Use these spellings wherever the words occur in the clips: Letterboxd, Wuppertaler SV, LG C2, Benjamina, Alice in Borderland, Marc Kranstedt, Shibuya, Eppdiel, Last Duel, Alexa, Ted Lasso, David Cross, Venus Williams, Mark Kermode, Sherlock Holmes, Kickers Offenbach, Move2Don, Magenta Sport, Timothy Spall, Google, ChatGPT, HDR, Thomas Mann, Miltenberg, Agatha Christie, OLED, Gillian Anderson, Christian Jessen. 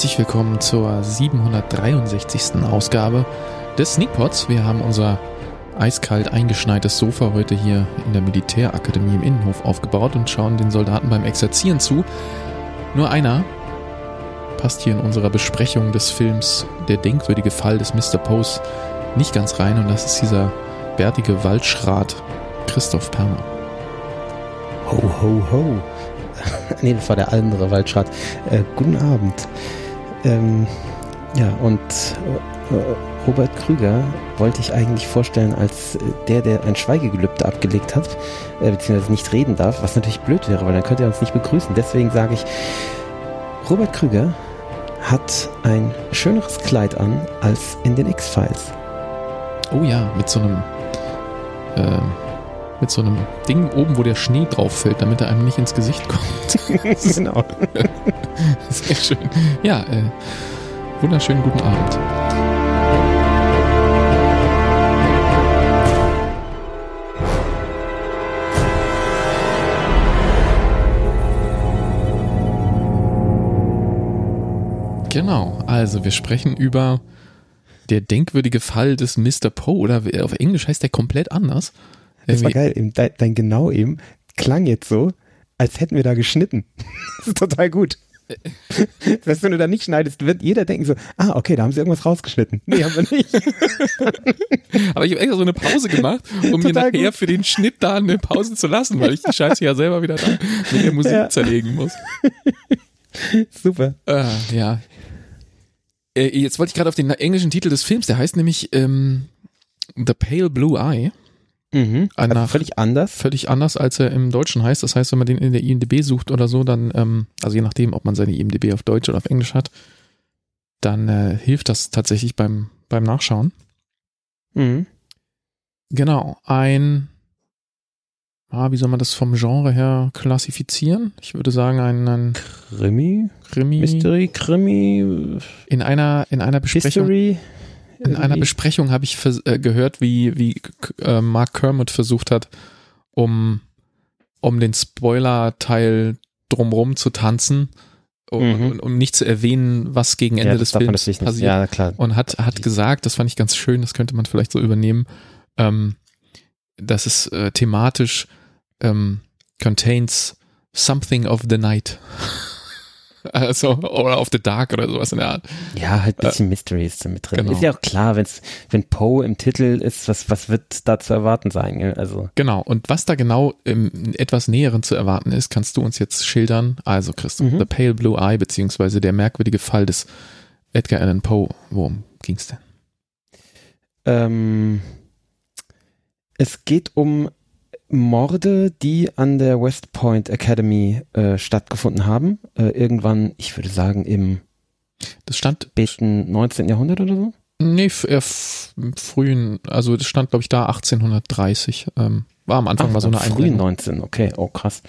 herzlich willkommen zur 763. Ausgabe des Sneakpots. Wir haben unser eiskalt eingeschneites Sofa heute hier in der Militärakademie im Innenhof aufgebaut und schauen den Soldaten beim Exerzieren zu. Nur einer passt hier in unserer Besprechung des Films Der denkwürdige Fall des Mr. Poes nicht ganz rein, und das ist dieser bärtige Waldschrat Christoph Perner. Ho, ho, ho. Nee, das war der andere Waldschrat. Guten Abend. Robert Krüger wollte ich eigentlich vorstellen als der ein Schweigegelübde abgelegt hat, beziehungsweise nicht reden darf, was natürlich blöd wäre, weil dann könnte er uns nicht begrüßen. Deswegen sage ich, Robert Krüger hat ein schöneres Kleid an als in den X-Files. Oh ja, mit so einem Ding oben, wo der Schnee drauf fällt, damit er einem nicht ins Gesicht kommt. Genau. Sehr schön. Ja, wunderschönen guten Abend. Genau, also wir sprechen über Der denkwürdige Fall des Mr. Poe, oder auf Englisch heißt der komplett anders. Das war geil, eben, dein Genau eben klang jetzt so, als hätten wir da geschnitten. Das ist total gut. Weißt du, wenn du da nicht schneidest, wird jeder denken so, okay, da haben sie irgendwas rausgeschnitten. Nee, haben wir nicht. Aber ich habe extra so eine Pause gemacht, um total mir nachher gut für den Schnitt da eine Pause zu lassen, weil ich die Scheiße ja selber wieder da mit der Musik zerlegen muss. Super. Ja. Jetzt wollte ich gerade auf den englischen Titel des Films, der heißt nämlich The Pale Blue Eye. Mhm. Also völlig anders. Völlig anders, als er im Deutschen heißt. Das heißt, wenn man den in der IMDb sucht oder so, dann, also je nachdem, ob man seine IMDb auf Deutsch oder auf Englisch hat, dann hilft das tatsächlich beim Nachschauen. Mhm. Genau. Wie soll man das vom Genre her klassifizieren? Ich würde sagen, ein Krimi? Mystery-Krimi? In einer Besprechung. History? In einer Besprechung habe ich gehört, wie Mark Kermode versucht hat, um den Spoiler-Teil drumrum zu tanzen, um nicht zu erwähnen, was gegen Ende des Films passiert. Ja, klar. Und hat gesagt, das fand ich ganz schön, das könnte man vielleicht so übernehmen, dass es thematisch contains something of the night. Also, oder of the dark oder sowas in der Art. Ja, halt ein bisschen Mystery ist da mit drin. Genau. Ist ja auch klar, wenn Poe im Titel ist, was wird da zu erwarten sein? Also. Genau, und was da genau im etwas Näheren zu erwarten ist, kannst du uns jetzt schildern. Also, Christoph, The Pale Blue Eye, beziehungsweise der merkwürdige Fall des Edgar Allan Poe. Worum ging's denn? Es geht um Morde, die an der West Point Academy stattgefunden haben. Irgendwann, ich würde sagen, im 19. Jahrhundert oder so? Nee, frühen, also das stand, glaube ich, da 1830. War am Anfang mal so eine Einblendung. Frühen 19, okay, oh krass.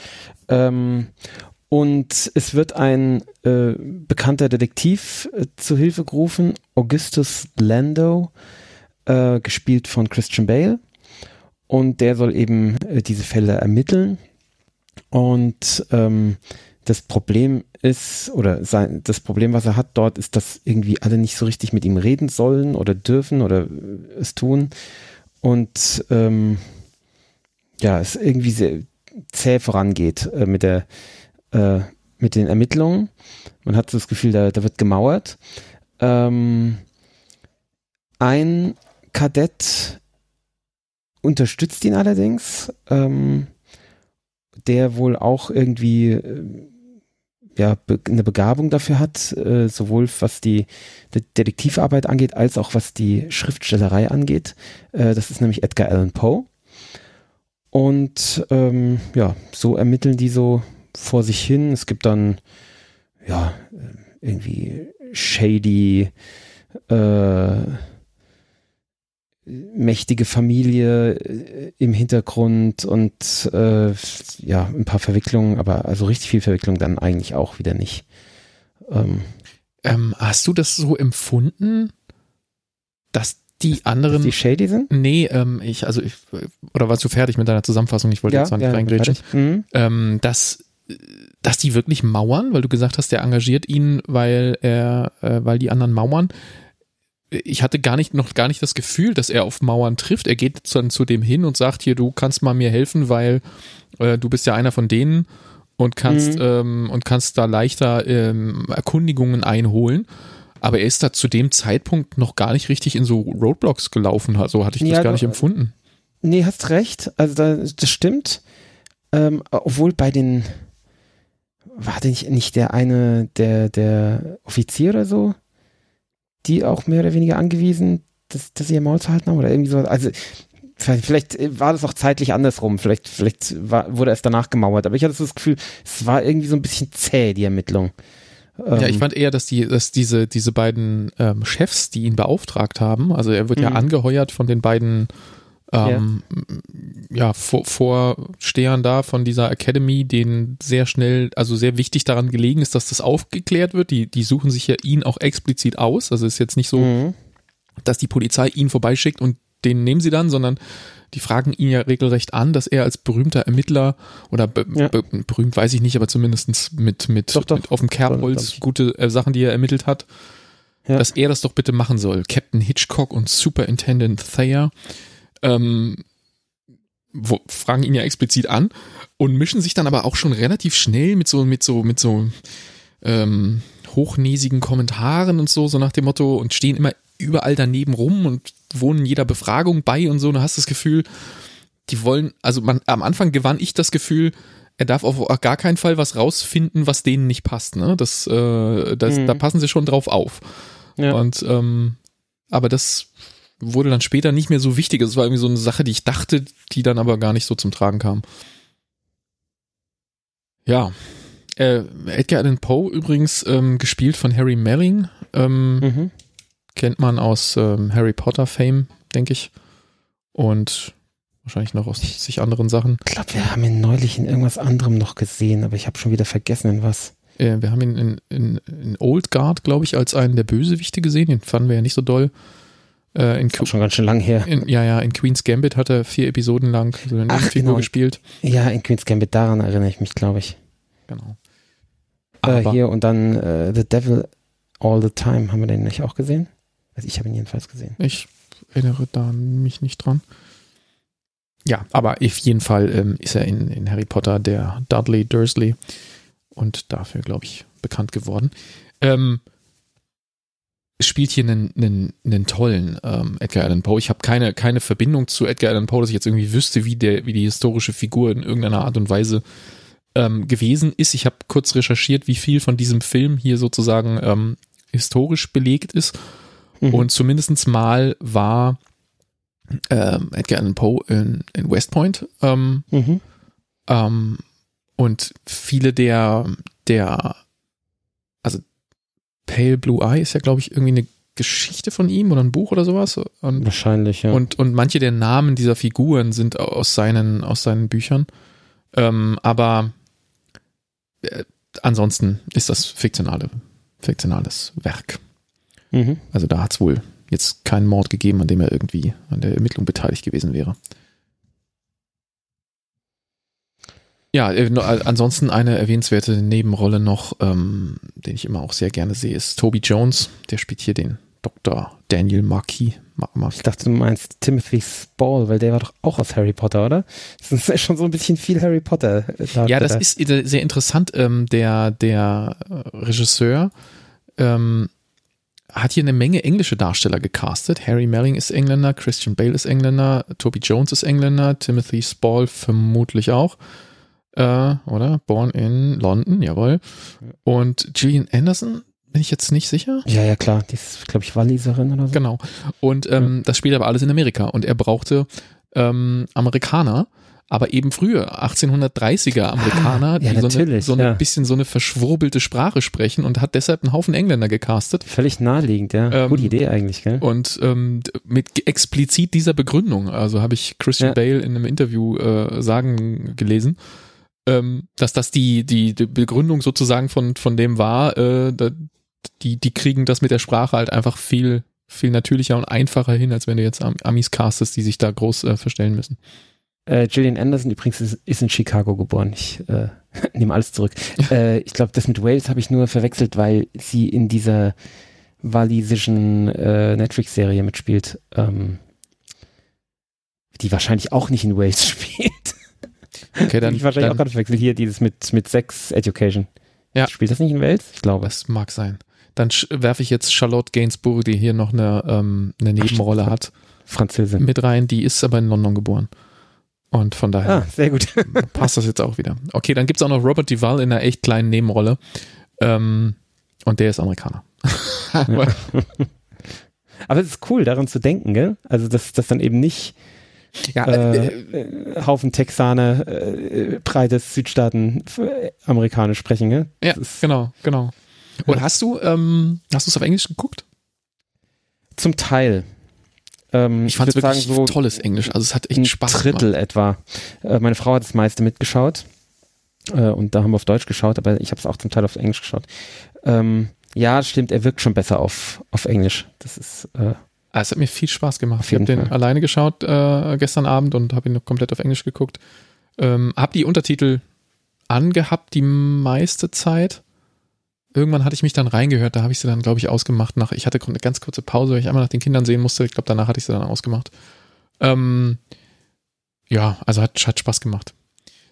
Und es wird ein bekannter Detektiv zu Hilfe gerufen, Augustus Lando, gespielt von Christian Bale. Und der soll eben diese Fälle ermitteln. Und das Problem ist, das Problem, was er hat dort, ist, dass irgendwie alle nicht so richtig mit ihm reden sollen oder dürfen oder es tun. Und es irgendwie sehr zäh vorangeht mit den Ermittlungen. Man hat so das Gefühl, da wird gemauert. Ein Kadett unterstützt ihn allerdings, der wohl auch irgendwie eine Begabung dafür hat, sowohl was die Detektivarbeit angeht, als auch was die Schriftstellerei angeht. Das ist nämlich Edgar Allan Poe. Und so ermitteln die so vor sich hin. Es gibt dann irgendwie shady mächtige Familie im Hintergrund und ein paar Verwicklungen, aber also richtig viel Verwicklung dann eigentlich auch wieder nicht. Hast du das so empfunden, dass die anderen... Dass die shady sind? Nee, warst du fertig mit deiner Zusammenfassung? Ich wollte jetzt mal nicht reingrätschen. Mhm. Dass dass die wirklich mauern, weil du gesagt hast, der engagiert ihn, weil die anderen mauern. Ich hatte noch gar nicht das Gefühl, dass er auf Mauern trifft. Er geht dann zu dem hin und sagt, hier, du kannst mal mir helfen, weil du bist ja einer von denen und kannst da leichter Erkundigungen einholen. Aber er ist da zu dem Zeitpunkt noch gar nicht richtig in so Roadblocks gelaufen. So hatte ich das gar nicht empfunden. Nee, hast recht. Also das stimmt. Obwohl bei den, war der nicht der eine, der Offizier oder so, die auch mehr oder weniger angewiesen, dass sie ihr Maul zu halten haben oder irgendwie so. Also vielleicht war das auch zeitlich andersrum. Vielleicht wurde es danach gemauert. Aber ich hatte so das Gefühl, es war irgendwie so ein bisschen zäh, die Ermittlung. Ja, ich fand eher, dass diese beiden Chefs, die ihn beauftragt haben, also er wird ja angeheuert von den beiden Vorstehern da von dieser Academy, denen sehr schnell, also sehr wichtig daran gelegen ist, dass das aufgeklärt wird. Die suchen sich ja ihn auch explizit aus. Also es ist jetzt nicht so, dass die Polizei ihn vorbeischickt und den nehmen sie dann, sondern die fragen ihn ja regelrecht an, dass er als berühmter Ermittler oder berühmt weiß ich nicht, aber zumindest mit mit auf dem Kerbholz gute Sachen, die er ermittelt hat, dass er das doch bitte machen soll. Captain Hitchcock und Superintendent Thayer fragen ihn ja explizit an und mischen sich dann aber auch schon relativ schnell mit so hochnäsigen Kommentaren und so nach dem Motto und stehen immer überall daneben rum und wohnen jeder Befragung bei und so, und du hast das Gefühl, die wollen, also am Anfang gewann ich das Gefühl, er darf auf gar keinen Fall was rausfinden, was denen nicht passt, ne? Da passen sie schon drauf auf. Ja. Und aber das wurde dann später nicht mehr so wichtig. Es war irgendwie so eine Sache, die ich dachte, die dann aber gar nicht so zum Tragen kam. Ja. Edgar Allan Poe übrigens, gespielt von Harry Melling, kennt man aus Harry Potter Fame, denke ich. Und wahrscheinlich noch aus sich anderen Sachen. Ich glaube, wir haben ihn neulich in irgendwas anderem noch gesehen, aber ich habe schon wieder vergessen, in was. Wir haben ihn in Old Guard, glaube ich, als einen der Bösewichte gesehen. Den fanden wir ja nicht so doll. Das ist schon ganz schön lang her. In Queen's Gambit hat er 4 Episoden lang so eine Figur gespielt. Ja, in Queen's Gambit, daran erinnere ich mich, glaube ich. Genau. Aber hier und dann The Devil All the Time, haben wir den nicht auch gesehen? Also ich habe ihn jedenfalls gesehen. Ich erinnere da mich nicht dran. Ja, aber auf jeden Fall ist er in Harry Potter der Dudley Dursley und dafür, glaube ich, bekannt geworden. Spielt hier einen tollen Edgar Allan Poe. Ich habe keine Verbindung zu Edgar Allan Poe, dass ich jetzt irgendwie wüsste, wie die historische Figur in irgendeiner Art und Weise gewesen ist. Ich habe kurz recherchiert, wie viel von diesem Film hier sozusagen historisch belegt ist. Und zumindest mal war Edgar Allan Poe in West Point. Und viele also Pale Blue Eye ist ja, glaube ich, irgendwie eine Geschichte von ihm oder ein Buch oder sowas. Und, wahrscheinlich, ja. Und manche der Namen dieser Figuren sind aus seinen Büchern. Aber ansonsten ist das fiktionales Werk. Also da hat es wohl jetzt keinen Mord gegeben, an dem er irgendwie an der Ermittlung beteiligt gewesen wäre. Ja, ansonsten eine erwähnenswerte Nebenrolle noch, den ich immer auch sehr gerne sehe, ist Toby Jones. Der spielt hier den Dr. Daniel Marquis. Ich dachte, du meinst Timothy Spall, weil der war doch auch aus Harry Potter, oder? Das ist schon so ein bisschen viel Harry Potter. Ja, das ist sehr interessant. Der Regisseur hat hier eine Menge englische Darsteller gecastet. Harry Melling ist Engländer, Christian Bale ist Engländer, Toby Jones ist Engländer, Timothy Spall vermutlich auch, oder? Born in London, jawohl. Und Gillian Anderson, bin ich jetzt nicht sicher. Ja, klar. Die ist, glaube ich, Walliserin oder so. Genau. Und das spielt aber alles in Amerika. Und er brauchte Amerikaner, aber eben frühe 1830er Amerikaner, die so ein bisschen so eine verschwurbelte Sprache sprechen, und hat deshalb einen Haufen Engländer gecastet. Völlig naheliegend, ja. Gute Idee eigentlich, gell? Und mit explizit dieser Begründung, also habe ich Christian Bale in einem Interview sagen gelesen, dass das die Begründung sozusagen von dem war, die kriegen das mit der Sprache halt einfach viel, viel natürlicher und einfacher hin, als wenn du jetzt Amis castest, die sich da groß verstellen müssen. Gillian Anderson übrigens ist in Chicago geboren. Ich nehme alles zurück. Ich glaube, das mit Wales habe ich nur verwechselt, weil sie in dieser walisischen Netflix-Serie mitspielt, die wahrscheinlich auch nicht in Wales spielt. Okay, dann, ich wahrscheinlich dann, auch gerade verwechselt. Hier dieses mit Sex Education. Ja. Spielt das nicht in Wales? Ich glaube. Das mag sein. Dann werfe ich jetzt Charlotte Gainsbourg, die hier noch eine Nebenrolle hat. Französin. Mit rein. Die ist aber in London geboren. Und von daher sehr gut. passt das jetzt auch wieder. Okay, dann gibt es auch noch Robert Duvall in einer echt kleinen Nebenrolle. Und der ist Amerikaner. aber, ja. aber es ist cool, daran zu denken, gell? Also, dass das dann eben nicht Haufen Texaner, breites Südstaaten, Amerikanisch sprechen, gell? Ja, genau. Und hast du es auf Englisch geguckt? Zum Teil. Ich fand es wirklich so tolles Englisch, also es hat echt Spaß gemacht. Ein Drittel etwa. Meine Frau hat das meiste mitgeschaut und da haben wir auf Deutsch geschaut, aber ich habe es auch zum Teil auf Englisch geschaut. Ja, stimmt, er wirkt schon besser auf Englisch. Das ist... es hat mir viel Spaß gemacht. Ich habe den alleine geschaut gestern Abend und habe ihn noch komplett auf Englisch geguckt. Habe die Untertitel angehabt die meiste Zeit. Irgendwann hatte ich mich dann reingehört, da habe ich sie dann, glaube ich, ausgemacht. Ich hatte eine ganz kurze Pause, weil ich einmal nach den Kindern sehen musste. Ich glaube, danach hatte ich sie dann ausgemacht. Ja, also hat Spaß gemacht.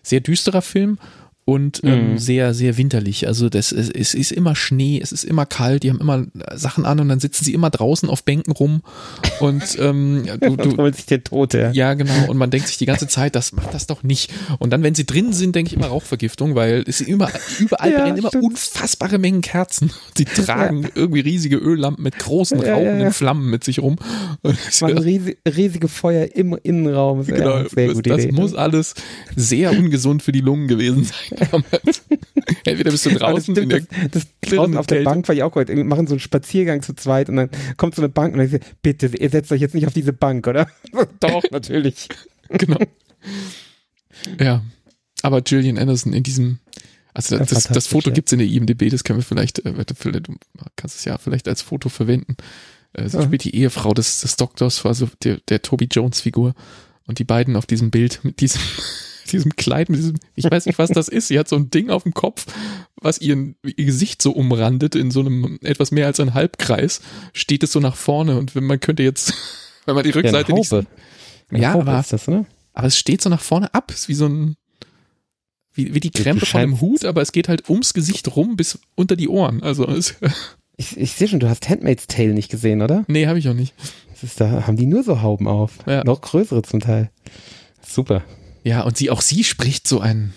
Sehr düsterer Film und sehr, sehr winterlich. Also es ist immer Schnee, es ist immer kalt, die haben immer Sachen an und dann sitzen sie immer draußen auf Bänken rum. Und du holst dich der Tote. Ja, genau. Und man denkt sich die ganze Zeit, das macht das doch nicht. Und dann, wenn sie drin sind, denke ich immer Rauchvergiftung, weil es überall brennen immer unfassbare Mengen Kerzen. Sie tragen irgendwie riesige Öllampen mit großen rauchenden Flammen mit sich rum. Man riesige Feuer im Innenraum. Ist genau, sehr gute das Idee. Muss alles sehr ungesund für die Lungen gewesen sein damals. Entweder bist du draußen in der draußen auf der Bank, weil ich auch heute machen so einen Spaziergang zu zweit und dann kommt so eine Bank und dann sagt, bitte, ihr setzt euch jetzt nicht auf diese Bank, oder? Doch, natürlich. Genau. Ja, aber Gillian Anderson in diesem, also das Foto gibt es in der IMDb, das können wir vielleicht, du kannst es ja vielleicht als Foto verwenden. Sie spielt die Ehefrau des Doktors, also der Toby Jones Figur und die beiden auf diesem Bild mit diesem Kleid, mit diesem, ich weiß nicht, was das ist. Sie hat so ein Ding auf dem Kopf, was ihr Gesicht so umrandet in so einem etwas mehr als ein Halbkreis, steht es so nach vorne und man könnte jetzt, wenn man die Rückseite nicht sieht. Ja, aber ist das, ne? Aber es steht so nach vorne ab, ist wie so ein, wie die Krempe von einem Hut, aber es geht halt ums Gesicht rum bis unter die Ohren. Also ich sehe schon, du hast Handmaid's Tale nicht gesehen, oder? Nee, habe ich auch nicht. Da haben die nur so Hauben auf, noch größere zum Teil. Super. Ja, und sie spricht so ein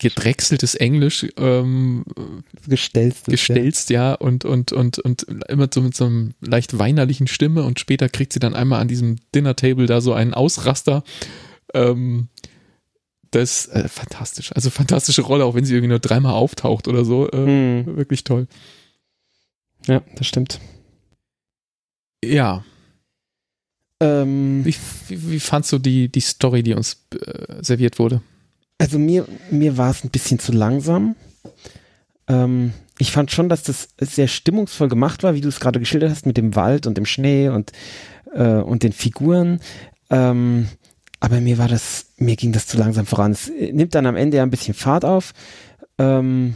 gedrechseltes Englisch. Gestelzt, ja. Und immer so mit so einer leicht weinerlichen Stimme. Und später kriegt sie dann einmal an diesem Dinner-Table da so einen Ausraster. Das ist fantastisch. Also fantastische Rolle, auch wenn sie irgendwie nur dreimal auftaucht oder so. Wirklich toll. Ja, das stimmt. Ja. Wie fandst du die Story, die uns serviert wurde? Also mir war es ein bisschen zu langsam. Ich fand schon, dass das sehr stimmungsvoll gemacht war, wie du es gerade geschildert hast, mit dem Wald und dem Schnee und den Figuren. Aber mir ging das zu langsam voran. Es nimmt dann am Ende ja ein bisschen Fahrt auf. Und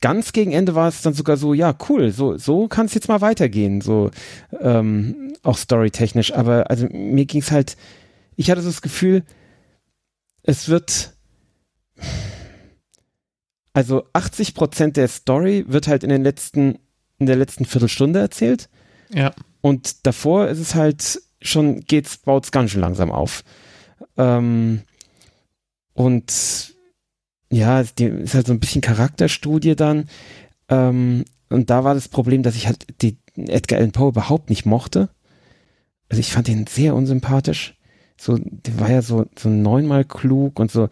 ganz gegen Ende war es dann sogar so, ja, cool, so kann es jetzt mal weitergehen, so auch storytechnisch. Aber also mir ging es halt, ich hatte so das Gefühl, es wird, also 80% der Story wird halt in der letzten Viertelstunde erzählt. Ja. Und davor ist es halt schon, baut es ganz schön langsam auf. Und ja, es ist halt so ein bisschen Charakterstudie dann. Und da war das Problem, dass ich halt die Edgar Allan Poe überhaupt nicht mochte. Also ich fand ihn sehr unsympathisch. So, der war ja so neunmal klug und so.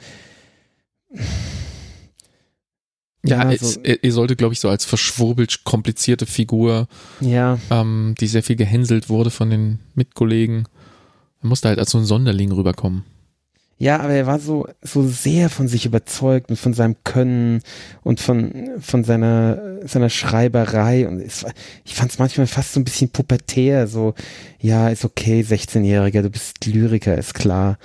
Ja, er sollte, glaube ich, so als verschwurbelt komplizierte Figur, die sehr viel gehänselt wurde von den Mitkollegen. Er musste halt als so ein Sonderling rüberkommen. Ja, aber er war so sehr von sich überzeugt und von seinem Können und von seiner Schreiberei, und ich fand es manchmal fast so ein bisschen pubertär, so, ja, ist okay, 16-Jähriger, du bist Lyriker, ist klar.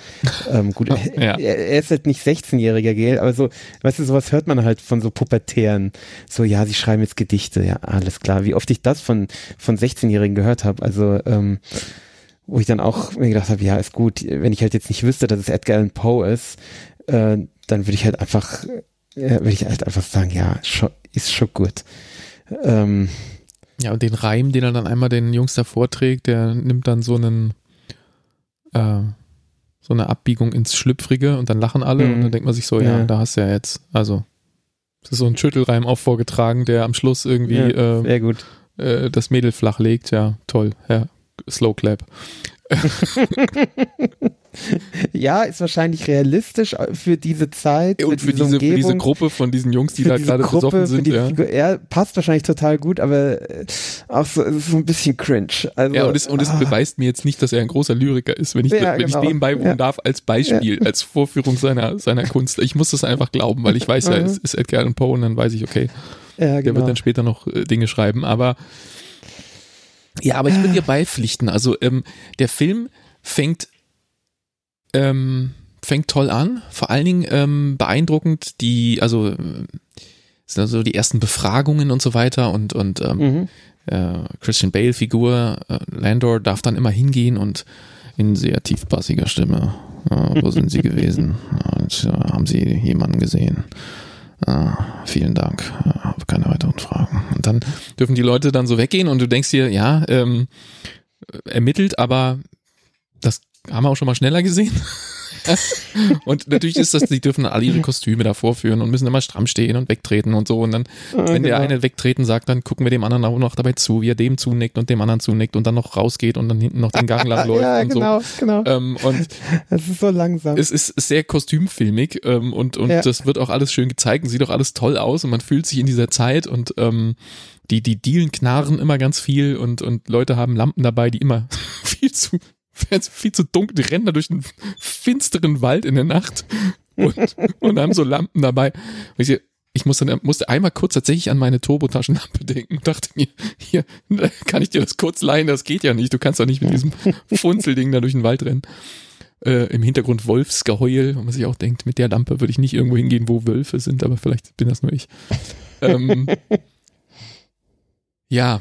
Gut, ja. Er ist halt nicht 16-Jähriger, gell, aber so, weißt du, sowas hört man halt von so Pubertären, so, ja, sie schreiben jetzt Gedichte, ja, alles klar, wie oft ich das von 16-Jährigen gehört habe, also, wo ich dann auch mir gedacht habe, ja, ist gut, wenn ich halt jetzt nicht wüsste, dass es Edgar Allan Poe ist, dann würde ich halt einfach sagen, ja, ist schon gut. Ja, und den Reim, den er dann einmal den Jungs da vorträgt, der nimmt dann so eine Abbiegung ins Schlüpfrige und dann lachen alle und dann denkt man sich so, ja, da hast du ja jetzt, also es ist so ein Schüttelreim auch vorgetragen, der am Schluss irgendwie sehr gut. Das Mädel flach legt, ja, toll, ja. Slow Clap. Ja, ist wahrscheinlich realistisch für diese Zeit. Und für diese Gruppe von diesen Jungs, die da gerade besoffen sind. Ja, passt wahrscheinlich total gut, aber auch so ein bisschen cringe. Also, ja, und es beweist mir jetzt nicht, dass er ein großer Lyriker ist, wenn ich dem beiwohnen darf als Beispiel, als Vorführung seiner Kunst. Ich muss das einfach glauben, weil ich weiß ja, es ist Edgar Allan Poe und dann weiß ich, okay, ja, genau. Der wird dann später noch Dinge schreiben, aber ja, aber ich würde dir beipflichten. Also der Film fängt toll an. Vor allen Dingen beeindruckend sind also die ersten Befragungen und so weiter und Christian Bale Figur Landor darf dann immer hingehen und in sehr tiefbassiger Stimme. Wo sind Sie gewesen? Und, haben Sie jemanden gesehen? Vielen Dank. Habe keine weiteren Fragen. Und dann dürfen die Leute dann so weggehen und du denkst dir, ja, ermittelt, aber das haben wir auch schon mal schneller gesehen. Und natürlich ist das, die dürfen alle ihre Kostüme da vorführen und müssen immer stramm stehen und wegtreten und so. Und dann, wenn der eine wegtreten sagt, dann gucken wir dem anderen auch noch dabei zu, wie er dem zunickt und dem anderen zunickt und dann noch rausgeht und dann hinten noch den Gang lang läuft. Ja, und genau. Und das ist so langsam. Es ist sehr kostümfilmig und das wird auch alles schön gezeigt und sieht auch alles toll aus und man fühlt sich in dieser Zeit und die Dielen knarren immer ganz viel und Leute haben Lampen dabei, die immer viel zu dunkel, die rennen da durch einen finsteren Wald in der Nacht und haben so Lampen dabei. Ich musste einmal kurz tatsächlich an meine Turbotaschenlampe denken und dachte mir, hier, kann ich dir das kurz leihen? Das geht ja nicht, du kannst doch nicht mit diesem Funzelding da durch den Wald rennen. Im Hintergrund Wolfsgeheul, wo man sich auch denkt, mit der Lampe würde ich nicht irgendwo hingehen, wo Wölfe sind, aber vielleicht bin das nur ich. Ja,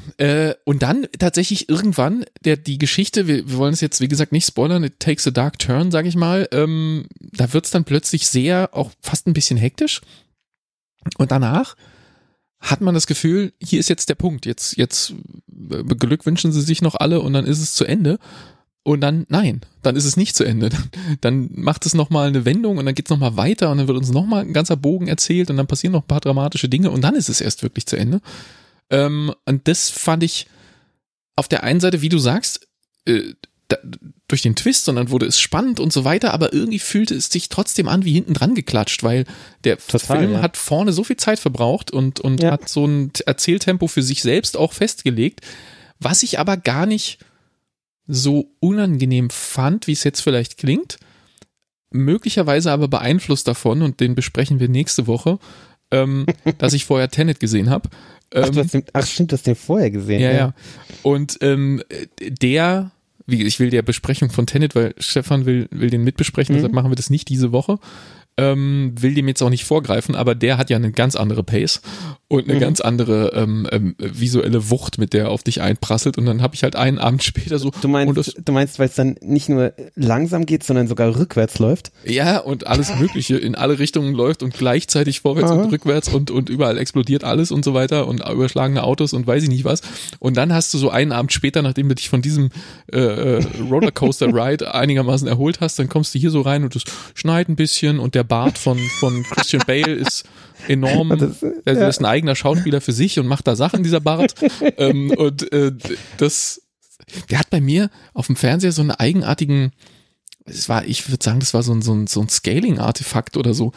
und dann tatsächlich irgendwann die Geschichte, wir wollen es jetzt, wie gesagt, nicht spoilern, it takes a dark turn, sag ich mal, da wird's dann plötzlich sehr, auch fast ein bisschen hektisch und danach hat man das Gefühl, hier ist jetzt der Punkt, jetzt beglückwünschen sie sich noch alle und dann ist es zu Ende. Und dann, nein, dann ist es nicht zu Ende. Dann macht es nochmal eine Wendung und dann geht es nochmal weiter und dann wird uns nochmal ein ganzer Bogen erzählt und dann passieren noch ein paar dramatische Dinge und dann ist es erst wirklich zu Ende. Und das fand ich auf der einen Seite, wie du sagst, durch den Twist, und dann wurde es spannend und so weiter, aber irgendwie fühlte es sich trotzdem an wie hinten dran geklatscht, weil der Film hat vorne so viel Zeit verbraucht und hat so ein Erzähltempo für sich selbst auch festgelegt, was ich aber gar nicht so unangenehm fand, wie es jetzt vielleicht klingt, möglicherweise aber beeinflusst davon, und den besprechen wir nächste Woche, dass ich vorher Tenet gesehen habe. Stimmt, du hast den vorher gesehen. Ja. Und ich will der Besprechung von Tenet, weil Stefan will den mitbesprechen, deshalb machen wir das nicht diese Woche, will dem jetzt auch nicht vorgreifen, aber der hat ja eine ganz andere Pace und eine ganz andere visuelle Wucht, mit der er auf dich einprasselt, und dann habe ich halt einen Abend später so... Du meinst, weil es dann nicht nur langsam geht, sondern sogar rückwärts läuft? Ja, und alles Mögliche in alle Richtungen läuft und gleichzeitig vorwärts und rückwärts und überall explodiert alles und so weiter und überschlagene Autos und weiß ich nicht was, und dann hast du so einen Abend später, nachdem du dich von diesem Rollercoaster-Ride einigermaßen erholt hast, dann kommst du hier so rein und es schneit ein bisschen und der Bart von Christian Bale ist enorm, das ist ein eigener Schauspieler für sich und macht da Sachen, dieser Bart. Der hat bei mir auf dem Fernseher so einen eigenartigen, ich würde sagen, das war so ein Scaling-Artefakt oder so.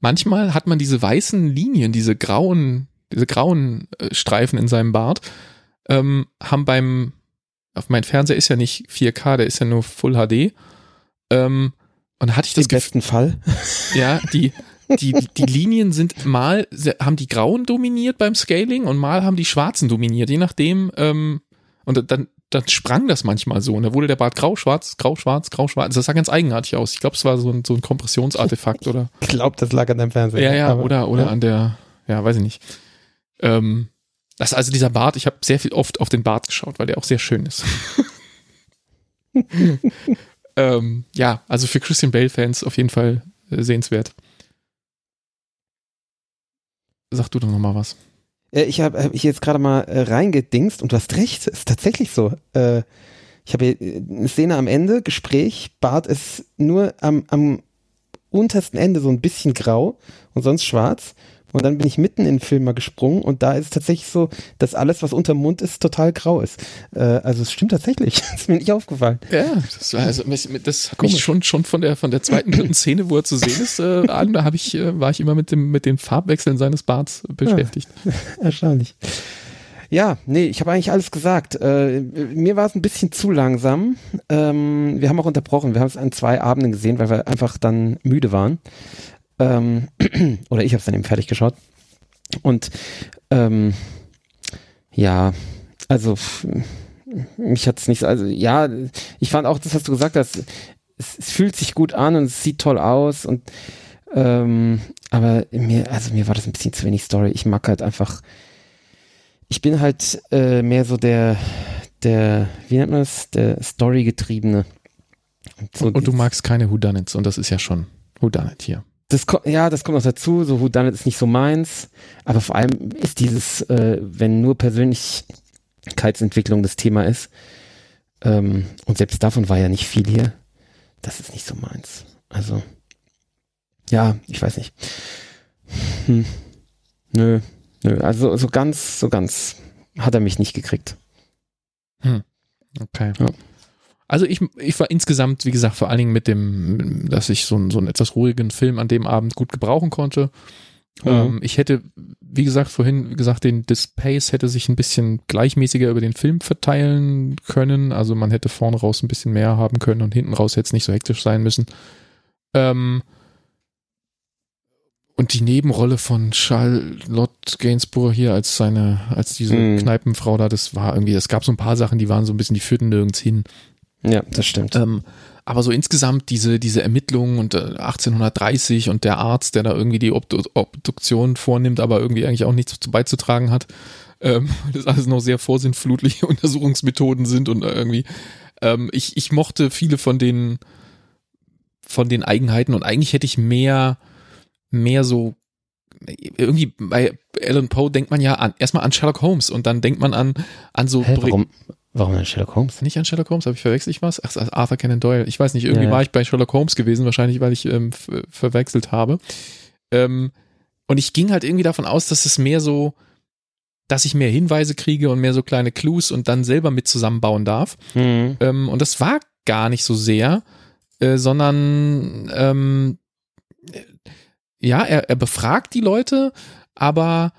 Manchmal hat man diese weißen Linien, diese grauen Streifen in seinem Bart, auf meinem Fernseher ist ja nicht 4K, der ist ja nur Full HD, Und hatte ich das Gefühl. Im besten Fall. Ja, die Linien sind mal, haben die Grauen dominiert beim Scaling und mal haben die Schwarzen dominiert, je nachdem, und dann sprang das manchmal so und da wurde der Bart grau, schwarz, grau, schwarz, grau, schwarz. Das sah ganz eigenartig aus. Ich glaube, es war so ein Kompressionsartefakt, oder? Ich glaube, das lag an deinem Fernseher. Ja, aber, oder ja. An der, ja, weiß ich nicht. Das also dieser Bart, ich habe sehr viel oft auf den Bart geschaut, weil der auch sehr schön ist. Ja, also für Christian Bale-Fans auf jeden Fall sehenswert. Sag du doch nochmal was. Ich habe ich jetzt gerade mal reingedingst und du hast recht, ist tatsächlich so. Ich habe eine Szene am Ende, Gespräch, Bart ist nur am untersten Ende so ein bisschen grau und sonst schwarz. Und dann bin ich mitten in den Film mal gesprungen und da ist es tatsächlich so, dass alles, was unterm Mund ist, total grau ist. Also es stimmt tatsächlich. Das ist mir nicht aufgefallen. Ja, das hat mich schon von der zweiten, dritten Szene, wo er zu sehen ist, an, da war ich immer mit den Farbwechseln seines Barts beschäftigt. Ja, erstaunlich. Ja, nee, ich habe eigentlich alles gesagt. Mir war es ein bisschen zu langsam. Wir haben auch unterbrochen. Wir haben es an 2 Abenden gesehen, weil wir einfach dann müde waren. Oder ich habe es dann eben fertig geschaut. Und ja, also mich hat es nicht, also ja, ich fand auch das, was du gesagt hast, es fühlt sich gut an und es sieht toll aus und aber mir war das ein bisschen zu wenig Story. Ich mag halt einfach, ich bin halt mehr so der, wie nennt man das, der Story-getriebene. Und du magst keine Whodunits und das ist ja schon Whodunit hier. Das kommt noch dazu, so Whodunit ist nicht so meins, aber vor allem ist dieses, wenn nur Persönlichkeitsentwicklung das Thema ist, und selbst davon war ja nicht viel hier, das ist nicht so meins. Also, ja, ich weiß nicht. Nö, also so ganz hat er mich nicht gekriegt. Okay. Ja. Also ich war insgesamt, wie gesagt, vor allen Dingen mit dem, dass ich so einen etwas ruhigen Film an dem Abend gut gebrauchen konnte. Mhm. Ich hätte, wie gesagt, vorhin gesagt, das Pace hätte sich ein bisschen gleichmäßiger über den Film verteilen können. Also man hätte vorne raus ein bisschen mehr haben können und hinten raus hätte es nicht so hektisch sein müssen. Und die Nebenrolle von Charlotte Gainsbourg hier als diese Kneipenfrau da, das war irgendwie, es gab so ein paar Sachen, die waren so ein bisschen, die führten nirgends hin. Ja, das stimmt. Aber so insgesamt diese Ermittlungen und 1830 und der Arzt, der da irgendwie die Obduktion vornimmt, aber irgendwie eigentlich auch nichts beizutragen hat, das alles noch sehr vorsinnflutliche Untersuchungsmethoden sind und irgendwie, ich mochte viele von den Eigenheiten und eigentlich hätte ich mehr so, irgendwie bei Allan Poe denkt man ja erstmal an Sherlock Holmes und dann denkt man an so... Hä, warum an Sherlock Holmes? Nicht an Sherlock Holmes, habe ich verwechselt, ich was? Ach, Arthur Conan Doyle. Ich weiß nicht, irgendwie war ich bei Sherlock Holmes gewesen, wahrscheinlich, weil ich verwechselt habe. Und ich ging halt irgendwie davon aus, dass es mehr so, dass ich mehr Hinweise kriege und mehr so kleine Clues und dann selber mit zusammenbauen darf. Mhm. Und das war gar nicht so sehr, sondern ja, er befragt die Leute, aber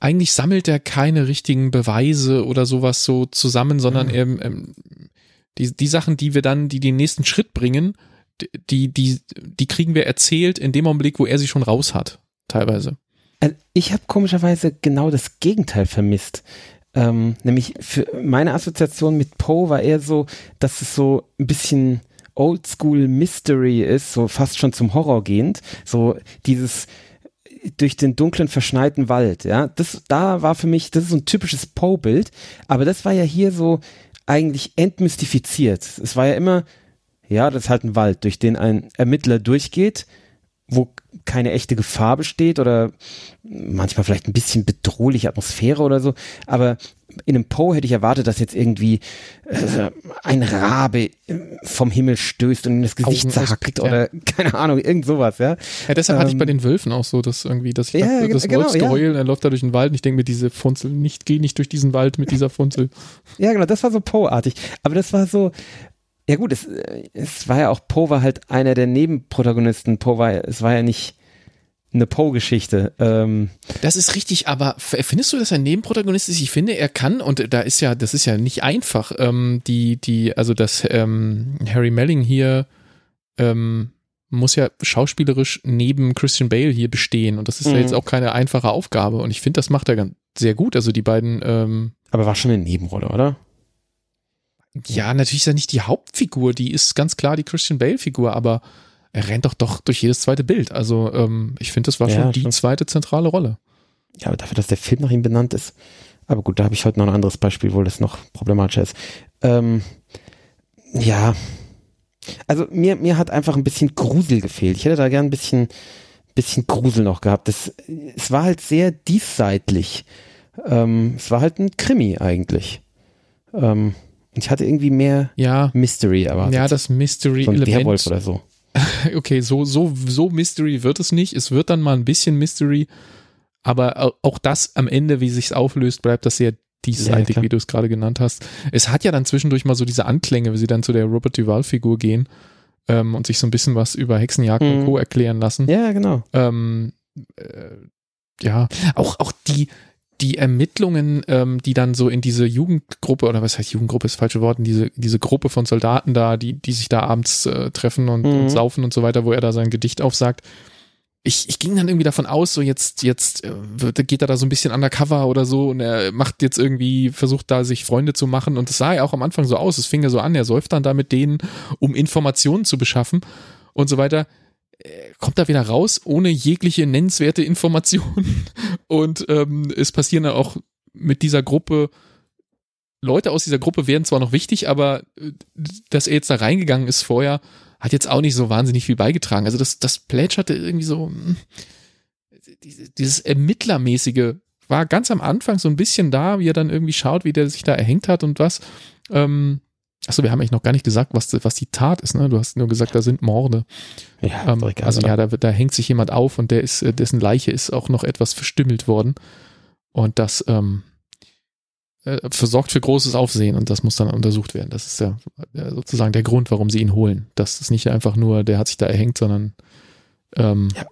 eigentlich sammelt er keine richtigen Beweise oder sowas so zusammen, sondern die Sachen, die wir dann, die den nächsten Schritt bringen, die kriegen wir erzählt in dem Augenblick, wo er sie schon raus hat, teilweise. Also ich habe komischerweise genau das Gegenteil vermisst. Nämlich für meine Assoziation mit Poe war eher so, dass es so ein bisschen Oldschool Mystery ist, so fast schon zum Horror gehend, so dieses durch den dunklen, verschneiten Wald, ja, da war für mich, das ist so ein typisches Poe-Bild, aber das war ja hier so eigentlich entmystifiziert. Es war ja immer, ja, das ist halt ein Wald, durch den ein Ermittler durchgeht, wo keine echte Gefahr besteht oder manchmal vielleicht ein bisschen bedrohliche Atmosphäre oder so, aber in einem Poe hätte ich erwartet, dass jetzt irgendwie ein Rabe vom Himmel stößt und in das Gesicht zerhackt oder keine Ahnung, irgend sowas, ja. Ja, deshalb hatte ich bei den Wölfen auch so, dass irgendwie, dass ich dachte, das Wolfsgeheul, dann läuft er durch den Wald und ich denke mir, diese Funzel, geh nicht durch diesen Wald mit dieser Funzel. Ja, genau, das war so Poe-artig, aber das war so, ja gut, es war ja auch, Poe war halt einer der Nebenprotagonisten, es war ja nicht eine Poe-Geschichte. Das ist richtig, aber findest du, dass er ein Nebenprotagonist ist? Ich finde, er kann, und da ist ja, das ist ja nicht einfach, also dass Harry Melling hier muss ja schauspielerisch neben Christian Bale hier bestehen und das ist ja jetzt auch keine einfache Aufgabe und ich finde, das macht er ganz sehr gut, also die beiden. Aber war schon eine Nebenrolle, oder? Ja, natürlich ist er nicht die Hauptfigur, die ist ganz klar die Christian Bale-Figur, aber er rennt doch durch jedes zweite Bild, also ich finde, das war schon die zweite zentrale Rolle. Ja, aber dafür, dass der Film nach ihm benannt ist, aber gut, da habe ich heute noch ein anderes Beispiel, wo das noch problematischer ist. Ja, also mir hat einfach ein bisschen Grusel gefehlt. Ich hätte da gern ein bisschen Grusel noch gehabt. Es war halt sehr diesseitig. Es war halt ein Krimi eigentlich. Ich hatte irgendwie mehr Mystery erwartet. Ja, das Mystery-Element. So ein Werwolf oder so. Okay, so Mystery wird es nicht. Es wird dann mal ein bisschen Mystery. Aber auch das am Ende, wie sich's auflöst, bleibt das sehr diesseitig, wie du es gerade genannt hast. Es hat ja dann zwischendurch mal so diese Anklänge, wie sie dann zu der Robert Duval-Figur gehen und sich so ein bisschen was über Hexenjagd und Co. erklären lassen. Ja, genau. Auch die Ermittlungen, die dann so in diese Jugendgruppe, oder was heißt Jugendgruppe, ist das falsche Wort, diese Gruppe von Soldaten da, die sich da abends treffen und saufen und so weiter, wo er da sein Gedicht aufsagt. Ich ging dann irgendwie davon aus, so jetzt geht er da so ein bisschen undercover oder so und er macht jetzt irgendwie, versucht da sich Freunde zu machen und das sah ja auch am Anfang so aus, es fing ja so an, er säuft dann da mit denen, um Informationen zu beschaffen und so weiter, kommt da wieder raus, ohne jegliche nennenswerte Informationen und es passieren dann auch mit dieser Gruppe, Leute aus dieser Gruppe werden zwar noch wichtig, aber dass er jetzt da reingegangen ist vorher, hat jetzt auch nicht so wahnsinnig viel beigetragen. Also das plätscherte irgendwie so, dieses Ermittlermäßige war ganz am Anfang so ein bisschen da, wie er dann irgendwie schaut, wie der sich da erhängt hat und was. Achso, wir haben eigentlich noch gar nicht gesagt, was die Tat ist, ne? Du hast nur gesagt, da sind Morde. Ja, egal, also ja, da hängt sich jemand auf und der ist, dessen Leiche ist auch noch etwas verstümmelt worden. Und das versorgt für großes Aufsehen und das muss dann untersucht werden. Das ist ja sozusagen der Grund, warum sie ihn holen. Das ist nicht einfach nur, der hat sich da erhängt, sondern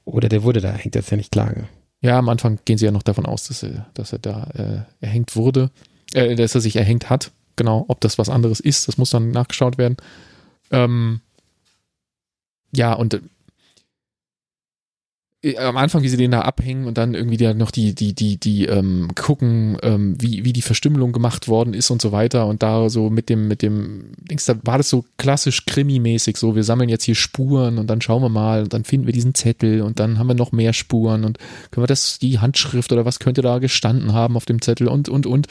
oder der wurde da erhängt, das ist ja nicht klar. Ja, am Anfang gehen sie ja noch davon aus, dass er da erhängt wurde, dass er sich erhängt hat. Genau, ob das was anderes ist, das muss dann nachgeschaut werden. Und am Anfang, wie sie den da abhängen und dann irgendwie da noch die gucken, wie die Verstümmelung gemacht worden ist und so weiter und da so mit dem Dings, da war das so klassisch Krimi-mäßig so, wir sammeln jetzt hier Spuren und dann schauen wir mal und dann finden wir diesen Zettel und dann haben wir noch mehr Spuren und können wir die Handschrift oder was könnte da gestanden haben auf dem Zettel und 1000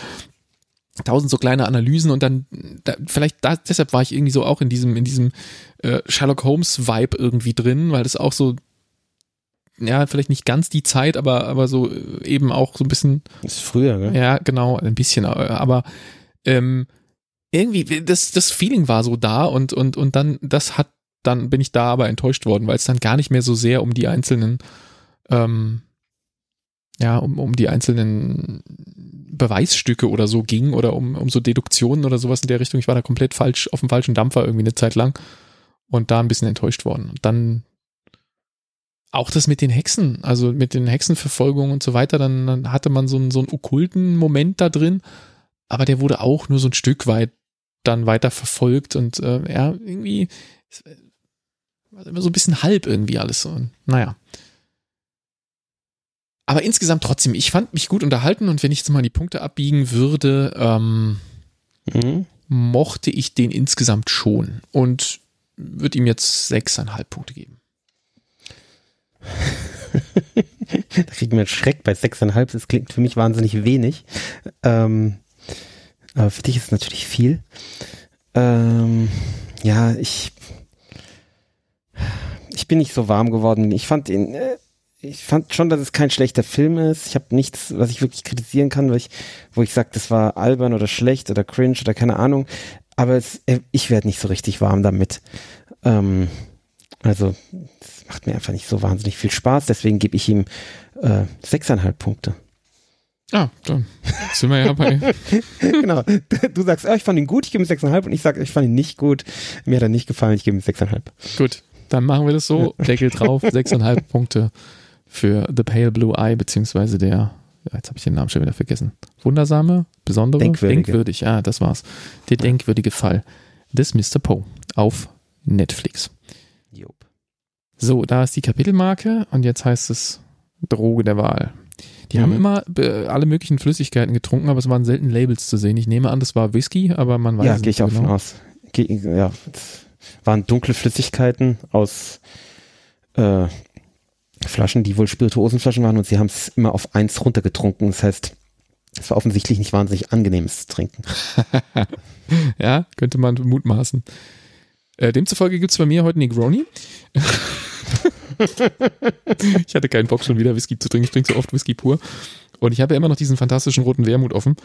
so kleine Analysen und dann deshalb war ich irgendwie so auch in diesem Sherlock Holmes Vibe irgendwie drin, weil das auch so ja, vielleicht nicht ganz die Zeit, aber so eben auch so ein bisschen. Das ist früher, ne? Ja, genau, ein bisschen. Aber irgendwie, das Feeling war so da und dann, dann bin ich da aber enttäuscht worden, weil es dann gar nicht mehr so sehr um die einzelnen, um die einzelnen Beweisstücke oder so ging oder um so Deduktionen oder sowas in der Richtung. Ich war da komplett falsch, auf dem falschen Dampfer irgendwie eine Zeit lang und da ein bisschen enttäuscht worden. Und dann auch das mit den Hexen, also mit den Hexenverfolgungen und so weiter, dann hatte man so einen okkulten Moment da drin, aber der wurde auch nur so ein Stück weit dann weiter verfolgt und irgendwie war immer so ein bisschen halb irgendwie alles so. Naja. Aber insgesamt trotzdem, ich fand mich gut unterhalten und wenn ich jetzt mal die Punkte abbiegen würde, mochte ich den insgesamt schon und würde ihm jetzt 6,5 Punkte geben. Da kriegt man einen Schreck bei 6,5, das klingt für mich wahnsinnig wenig. Aber für dich ist es natürlich viel. Ich bin nicht so warm geworden. Ich fand schon, dass es kein schlechter Film ist. Ich habe nichts, was ich wirklich kritisieren kann, wo ich sage, das war albern oder schlecht oder cringe oder keine Ahnung. Aber ich werde nicht so richtig warm damit. Also, das macht mir einfach nicht so wahnsinnig viel Spaß, deswegen gebe ich ihm 6,5 Punkte. Ah, dann sind wir ja bei. Genau. Du sagst, ich fand ihn gut, ich gebe ihm 6,5 und ich sage, ich fand ihn nicht gut, mir hat er nicht gefallen, ich gebe ihm 6,5. Gut, dann machen wir das so, Deckel drauf, 6,5 Punkte für The Pale Blue Eye, beziehungsweise jetzt habe ich den Namen schon wieder vergessen, wundersame, besondere, denkwürdig, ja, das war's, der denkwürdige Fall des Mr. Poe auf Netflix. So, da ist die Kapitelmarke und jetzt heißt es Droge der Wahl. Die haben immer alle möglichen Flüssigkeiten getrunken, aber es waren selten Labels zu sehen. Ich nehme an, das war Whisky, aber man weiß es nicht genau. Ja, gehe ich auch von aus. Waren dunkle Flüssigkeiten aus Flaschen, die wohl Spirituosenflaschen waren, und sie haben es immer auf 1 runtergetrunken. Das heißt, es war offensichtlich nicht wahnsinnig angenehmes Trinken. Ja, könnte man mutmaßen. Demzufolge gibt es bei mir heute Negroni. Ich hatte keinen Bock, schon wieder Whisky zu trinken. Ich trinke so oft Whisky pur. Und ich habe ja immer noch diesen fantastischen roten Wermut offen.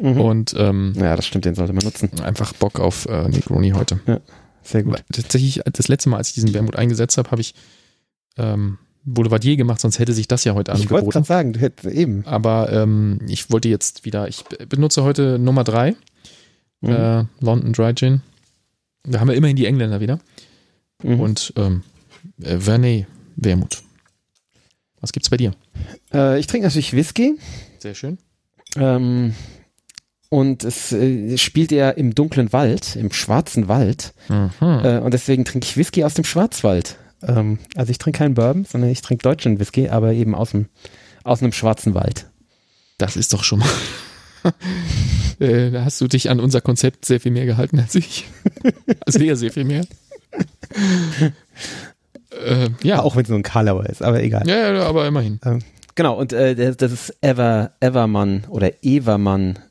Mhm. Und, ja, das stimmt, den sollte man nutzen. Einfach Bock auf Negroni heute. Ja, sehr gut. Tatsächlich, das letzte Mal, als ich diesen Wermut eingesetzt habe, habe ich Boulevardier gemacht, sonst hätte sich das ja heute angeboten. Ich wollte gerade sagen, du hättest eben. Aber ich wollte jetzt wieder, ich benutze heute Nummer 3, London Dry Gin. Da haben wir immerhin die Engländer wieder. Mhm. Und Vernet Wermut. Was gibt's bei dir? Ich trinke natürlich Whisky. Sehr schön. Und es spielt eher im dunklen Wald, im schwarzen Wald. Und deswegen trinke ich Whisky aus dem Schwarzwald. Also ich trinke keinen Bourbon, sondern ich trinke deutschen Whisky, aber eben aus einem schwarzen Wald. Das ist doch schon mal... Da hast du dich an unser Konzept sehr viel mehr gehalten als ich. Also sehr viel mehr. Ja. Auch wenn es nur ein Karlauer ist, aber egal. Ja, ja, aber immerhin. Genau, und das ist Evermann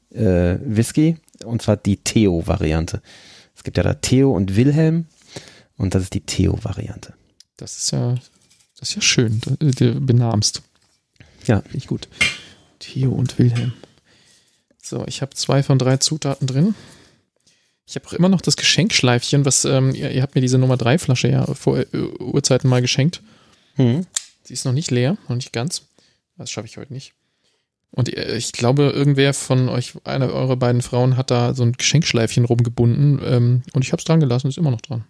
Whisky, und zwar die Theo-Variante. Es gibt ja da Theo und Wilhelm, und das ist die Theo-Variante. Das ist ja schön, du benamst. Ja, nicht gut. Theo und Wilhelm. So, ich habe 2 von 3 Zutaten drin. Ich habe auch immer noch das Geschenkschleifchen, was ihr habt mir diese Nummer 3 Flasche ja vor Urzeiten mal geschenkt. Die ist noch nicht leer, noch nicht ganz. Das schaffe ich heute nicht. Und ich glaube, irgendwer von euch, eine eurer beiden Frauen, hat da so ein Geschenkschleifchen rumgebunden und ich habe es dran gelassen, ist immer noch dran.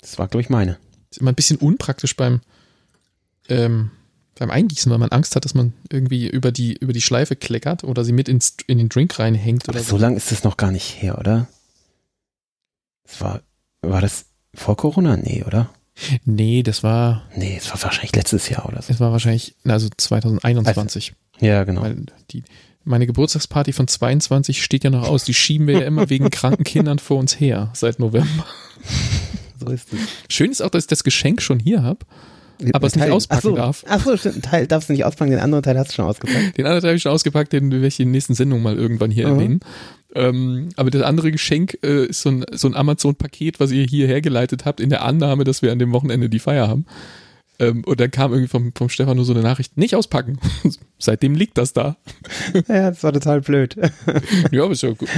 Das war, glaube ich, meine. Ist immer ein bisschen unpraktisch beim Eingießen, weil man Angst hat, dass man irgendwie über die Schleife kleckert oder sie mit in den Drink reinhängt. Aber oder so lange ist das noch gar nicht her, oder? Das war das vor Corona? Nee, oder? Nee, es war wahrscheinlich letztes Jahr oder so. Es war wahrscheinlich, also 2021. Also, ja, genau. Weil meine Geburtstagsparty von 22 steht ja noch aus. Die schieben wir ja immer wegen kranken Kindern vor uns her seit November. So ist es. Schön ist auch, dass ich das Geschenk schon hier habe. Aber es nicht auspacken darf. Achso, einen Teil darfst du nicht auspacken, den anderen Teil hast du schon ausgepackt. Den anderen Teil habe ich schon ausgepackt, den werde ich in der nächsten Sendung mal irgendwann hier erwähnen. Aber das andere Geschenk ist so ein Amazon-Paket, was ihr hierher geleitet habt, in der Annahme, dass wir an dem Wochenende die Feier haben. Und dann kam irgendwie vom Stefan nur so eine Nachricht, nicht auspacken. Seitdem liegt das da. Ja, das war total blöd. Ja, aber ist ja gut.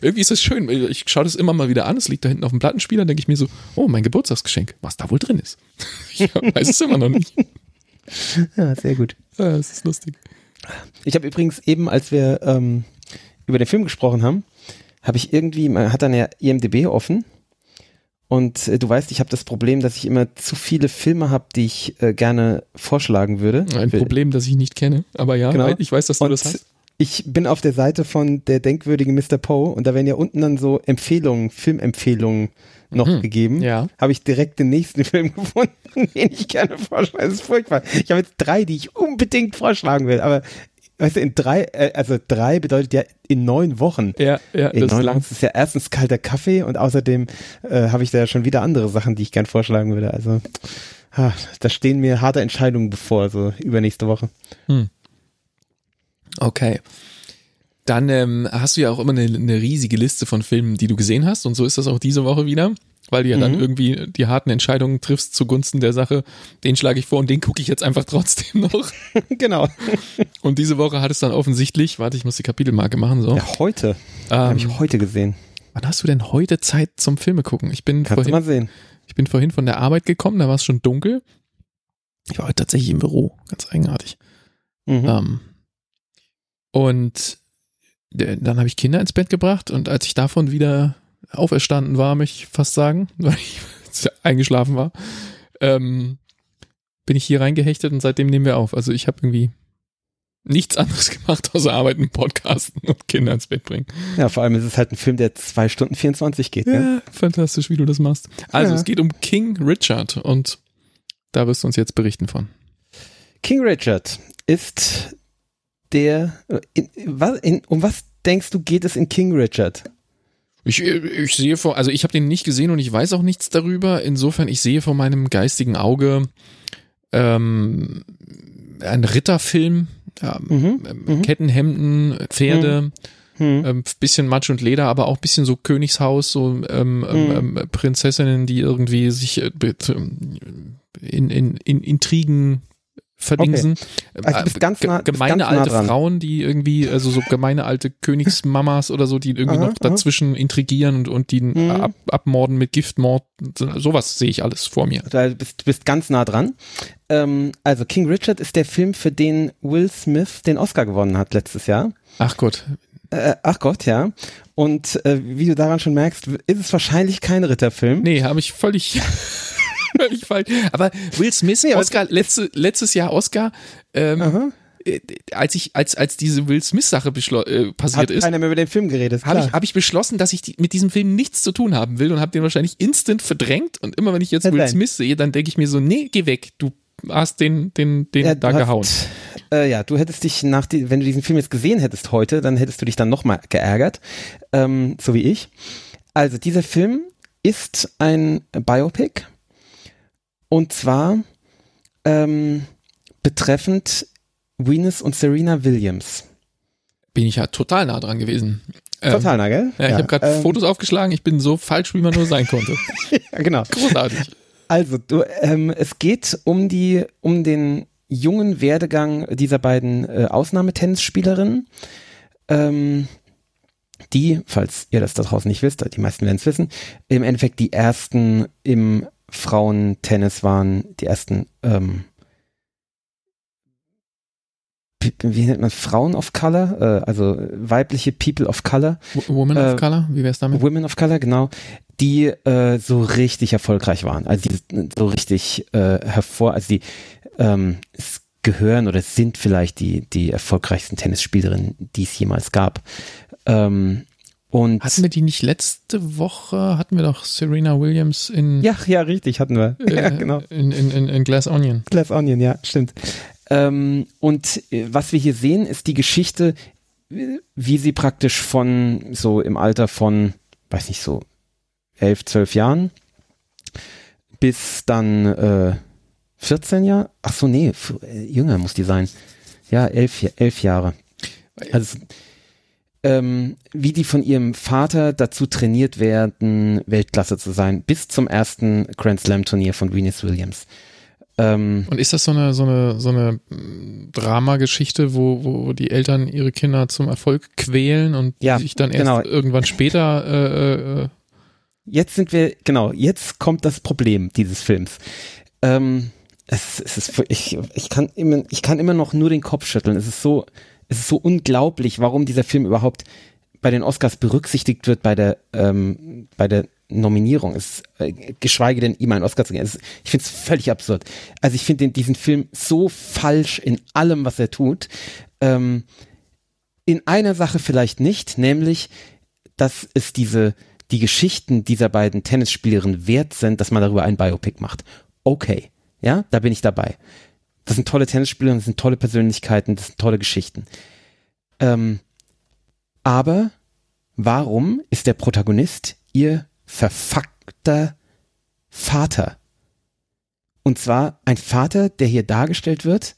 Irgendwie ist das schön. Ich schaue das immer mal wieder an. Es liegt da hinten auf dem Plattenspieler. Dann denke ich mir so, oh, mein Geburtstagsgeschenk. Was da wohl drin ist. Ich weiß es immer noch nicht. Ja, sehr gut. Ja, das ist lustig. Ich habe übrigens eben, als wir über den Film gesprochen haben, habe ich irgendwie, man hat dann ja IMDb offen. Und du weißt, ich habe das Problem, dass ich immer zu viele Filme habe, die ich gerne vorschlagen würde. Ein Problem, das ich nicht kenne, aber ja, genau. Ich weiß, dass du das hast. Ich bin auf der Seite von der denkwürdigen Mr. Poe und da werden ja unten dann so Empfehlungen, Filmempfehlungen noch gegeben. Ja. Habe ich direkt den nächsten Film gefunden, den ich gerne vorschlage. Das ist furchtbar. Ich habe jetzt 3, die ich unbedingt vorschlagen will, aber weißt du, in 3, also 3 bedeutet ja in 9 Wochen. Ja, in 9 Wochen ist ja erstens kalter Kaffee und außerdem habe ich da schon wieder andere Sachen, die ich gern vorschlagen würde. Also da stehen mir harte Entscheidungen bevor, so übernächste Woche. Okay. Dann hast du ja auch immer eine riesige Liste von Filmen, die du gesehen hast, und so ist das auch diese Woche wieder, weil du ja dann irgendwie die harten Entscheidungen triffst zugunsten der Sache, den schlage ich vor und den gucke ich jetzt einfach trotzdem noch. Genau. Und diese Woche hat es dann offensichtlich, warte, ich muss die Kapitelmarke machen. So. Ja, heute. Habe ich heute gesehen. Wann hast du denn heute Zeit zum Filme gucken? Ich bin vorhin von der Arbeit gekommen, da war es schon dunkel. Ich war heute tatsächlich im Büro, ganz eigenartig. Und dann habe ich Kinder ins Bett gebracht und als ich davon wieder auferstanden war, möchte ich fast sagen, weil ich eingeschlafen war, bin ich hier reingehechtet und seitdem nehmen wir auf. Also ich habe irgendwie nichts anderes gemacht, außer arbeiten, podcasten und Kinder ins Bett bringen. Ja, vor allem ist es halt ein Film, der 2 Stunden 24 geht. Ja, ne? Fantastisch, wie du das machst. Also es geht um King Richard und Da wirst du uns jetzt berichten von. King Richard ist um was denkst du, geht es in King Richard? Ich sehe also ich habe den nicht gesehen und ich weiß auch nichts darüber. Insofern, ich sehe vor meinem geistigen Auge einen Ritterfilm, Kettenhemden, Pferde, bisschen Matsch und Leder, aber auch ein bisschen so Königshaus, so Prinzessinnen, die irgendwie sich in Intrigen verdingsen. Okay. Also gemeine alte Frauen, die irgendwie, also so gemeine alte Königsmamas oder so, die irgendwie noch dazwischen intrigieren und die abmorden mit Giftmord. Sowas sehe ich alles vor mir. Du bist ganz nah dran. Also King Richard ist der Film, für den Will Smith den Oscar gewonnen hat letztes Jahr. Ach Gott. Ja. Und wie du daran schon merkst, ist es wahrscheinlich kein Ritterfilm. Nee, habe ich völlig... Völlig falsch. Aber Will Smith, Oscar, letztes Jahr Oscar, als diese Will Smith-Sache passiert ist, hat keiner mehr über den Film geredet. Hab ich beschlossen, dass ich mit diesem Film nichts zu tun haben will und habe den wahrscheinlich instant verdrängt. Und immer wenn ich jetzt Will Smith sehe, dann denke ich mir so, nee, geh weg, du hast den ja, da gehauen. Du hättest dich, wenn du diesen Film jetzt gesehen hättest heute, dann hättest du dich dann nochmal geärgert, so wie ich. Also dieser Film ist ein Biopic. Und zwar betreffend Venus und Serena Williams. Bin ich ja total nah dran gewesen. Total nah, gell? Ja, ich habe gerade Fotos aufgeschlagen. Ich bin so falsch, wie man nur sein konnte. Ja, genau. Großartig. Also, es geht um den jungen Werdegang dieser beiden Ausnahmetennisspielerinnen, die, falls ihr das da draußen nicht wisst, die meisten werden es wissen, im Endeffekt die ersten im Frauentennis waren, die ersten wie nennt man Frauen of Color, also weibliche People of Color. Women of Color, wie wär's damit? Women of Color, genau, die so richtig erfolgreich waren. Also die so richtig es gehören oder sind vielleicht die erfolgreichsten Tennisspielerinnen, die es jemals gab. Und hatten wir doch Serena Williams in... Ja, richtig, hatten wir. Ja, genau. In Glass Onion. Glass Onion, ja, stimmt. Und was wir hier sehen, ist die Geschichte, wie sie praktisch von so im Alter von, weiß nicht, so 11, 12 Jahren bis dann 14 Jahre. Ach so, nee, jünger muss die sein. Ja, 11 Jahre. Also... wie die von ihrem Vater dazu trainiert werden, Weltklasse zu sein, bis zum ersten Grand Slam Turnier von Venus Williams. Und ist das so eine Dramageschichte, wo die Eltern ihre Kinder zum Erfolg quälen und sich dann erst irgendwann später jetzt kommt das Problem dieses Films. Ich kann immer noch nur den Kopf schütteln. Es ist so unglaublich, warum dieser Film überhaupt bei den Oscars berücksichtigt wird bei der Nominierung. Geschweige denn, ihm einen Oscar zu geben. Ich finde es völlig absurd. Also ich finde diesen Film so falsch in allem, was er tut. In einer Sache vielleicht nicht, nämlich, dass es die Geschichten dieser beiden Tennisspielerinnen wert sind, dass man darüber ein Biopic macht. Okay, ja, da bin ich dabei. Das sind tolle Tennisspieler, das sind tolle Persönlichkeiten, das sind tolle Geschichten. Aber warum ist der Protagonist ihr verfuckter Vater? Und zwar ein Vater, der hier dargestellt wird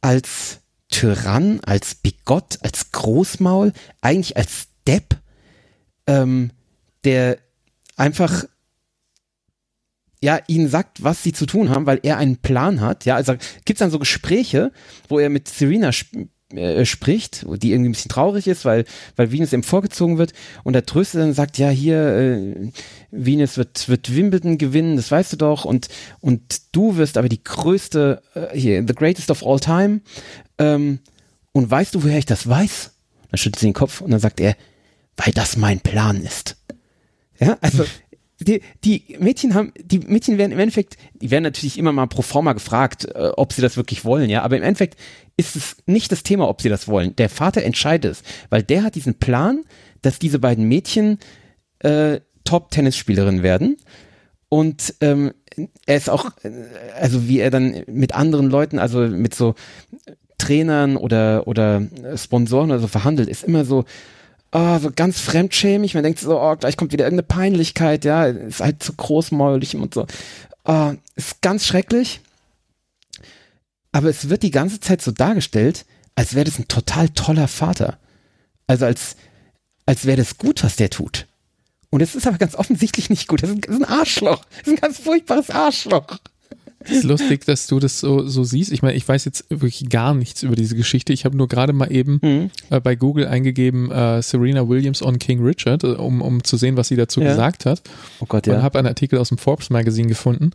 als Tyrann, als Bigott, als Großmaul, eigentlich als Depp, der einfach... ihnen sagt, was sie zu tun haben, weil er einen Plan hat. Ja, also gibt's dann so Gespräche, wo er mit Serena spricht, die irgendwie ein bisschen traurig ist, weil Venus eben vorgezogen wird, und der tröstet dann und sagt, Venus wird Wimbledon gewinnen, das weißt du doch, und du wirst aber die größte, the greatest of all time, und weißt du, woher ich das weiß? Dann schüttelt sie den Kopf und dann sagt er, weil das mein Plan ist. Ja, also Die Mädchen werden im Endeffekt, die werden natürlich immer mal pro forma gefragt, ob sie das wirklich wollen, ja, aber im Endeffekt ist es nicht das Thema, ob sie das wollen. Der Vater entscheidet es, weil der hat diesen Plan, dass diese beiden Mädchen Top-Tennisspielerinnen werden, und er ist auch, also wie er dann mit anderen Leuten, also mit so Trainern oder Sponsoren oder so verhandelt, ist immer so, oh, so ganz fremdschämig. Man denkt so, oh, gleich kommt wieder irgendeine Peinlichkeit, ja, ist halt zu großmäulig und so. Oh, ist ganz schrecklich. Aber es wird die ganze Zeit so dargestellt, als wäre das ein total toller Vater. Also als wäre das gut, was der tut. Und es ist aber ganz offensichtlich nicht gut. Das ist ein Arschloch. Das ist ein ganz furchtbares Arschloch. Es ist lustig, dass du das so siehst. Ich meine, ich weiß jetzt wirklich gar nichts über diese Geschichte. Ich habe nur gerade mal eben bei Google eingegeben, Serena Williams on King Richard, um zu sehen, was sie dazu gesagt hat. Oh Gott, ja. Und habe einen Artikel aus dem Forbes Magazin gefunden.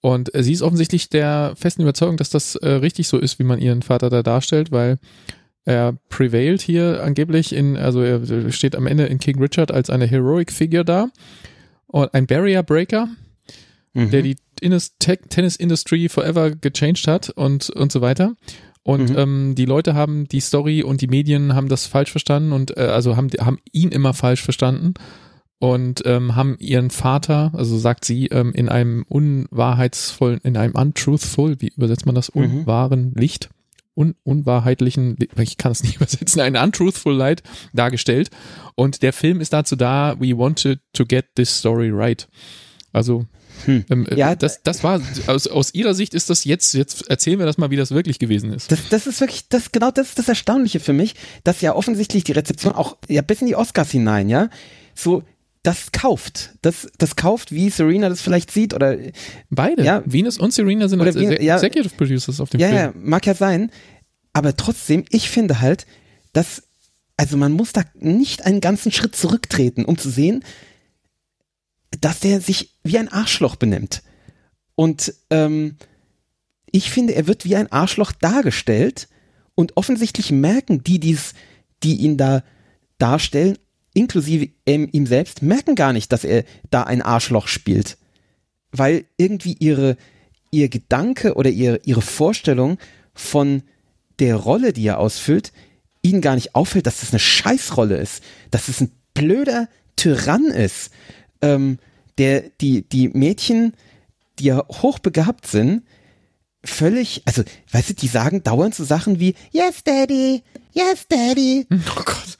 Und sie ist offensichtlich der festen Überzeugung, dass das richtig so ist, wie man ihren Vater da darstellt, weil er prevailed hier angeblich also er steht am Ende in King Richard als eine Heroic Figure da. Und ein Barrier Breaker, der die Tennis Industry forever gechanged hat und so weiter. Und die Leute haben die Story und die Medien haben das falsch verstanden und also haben ihn immer falsch verstanden und haben ihren Vater, also sagt sie, in einem unwahrheitsvollen, in einem untruthful, wie übersetzt man das, unwahren Licht, unwahrheitlichen, ich kann es nicht übersetzen, ein untruthful Light dargestellt. Und der Film ist dazu da, we wanted to get this story right. Also ja, das war, aus ihrer Sicht ist das jetzt erzählen wir das mal, wie das wirklich gewesen ist. Das ist wirklich, das ist das Erstaunliche für mich, dass ja offensichtlich die Rezeption auch ja bis in die Oscars hinein, ja, so, das kauft. Das kauft, wie Serena das vielleicht sieht oder beide. Ja, Venus und Serena sind als Executive Producers auf dem Film. Ja, mag ja sein, aber trotzdem, ich finde halt, dass, also man muss da nicht einen ganzen Schritt zurücktreten, um zu sehen, dass der sich wie ein Arschloch benimmt. Und ich finde, er wird wie ein Arschloch dargestellt und offensichtlich merken die ihn da darstellen, inklusive ihm selbst, merken gar nicht, dass er da ein Arschloch spielt. Weil irgendwie ihr Gedanke oder ihre Vorstellung von der Rolle, die er ausfüllt, ihnen gar nicht auffällt, dass das eine Scheißrolle ist, dass es ein blöder Tyrann ist, der die Mädchen, die ja hochbegabt sind, völlig, also, weißt du, die sagen dauernd so Sachen wie Yes, Daddy, Yes, Daddy. Oh Gott.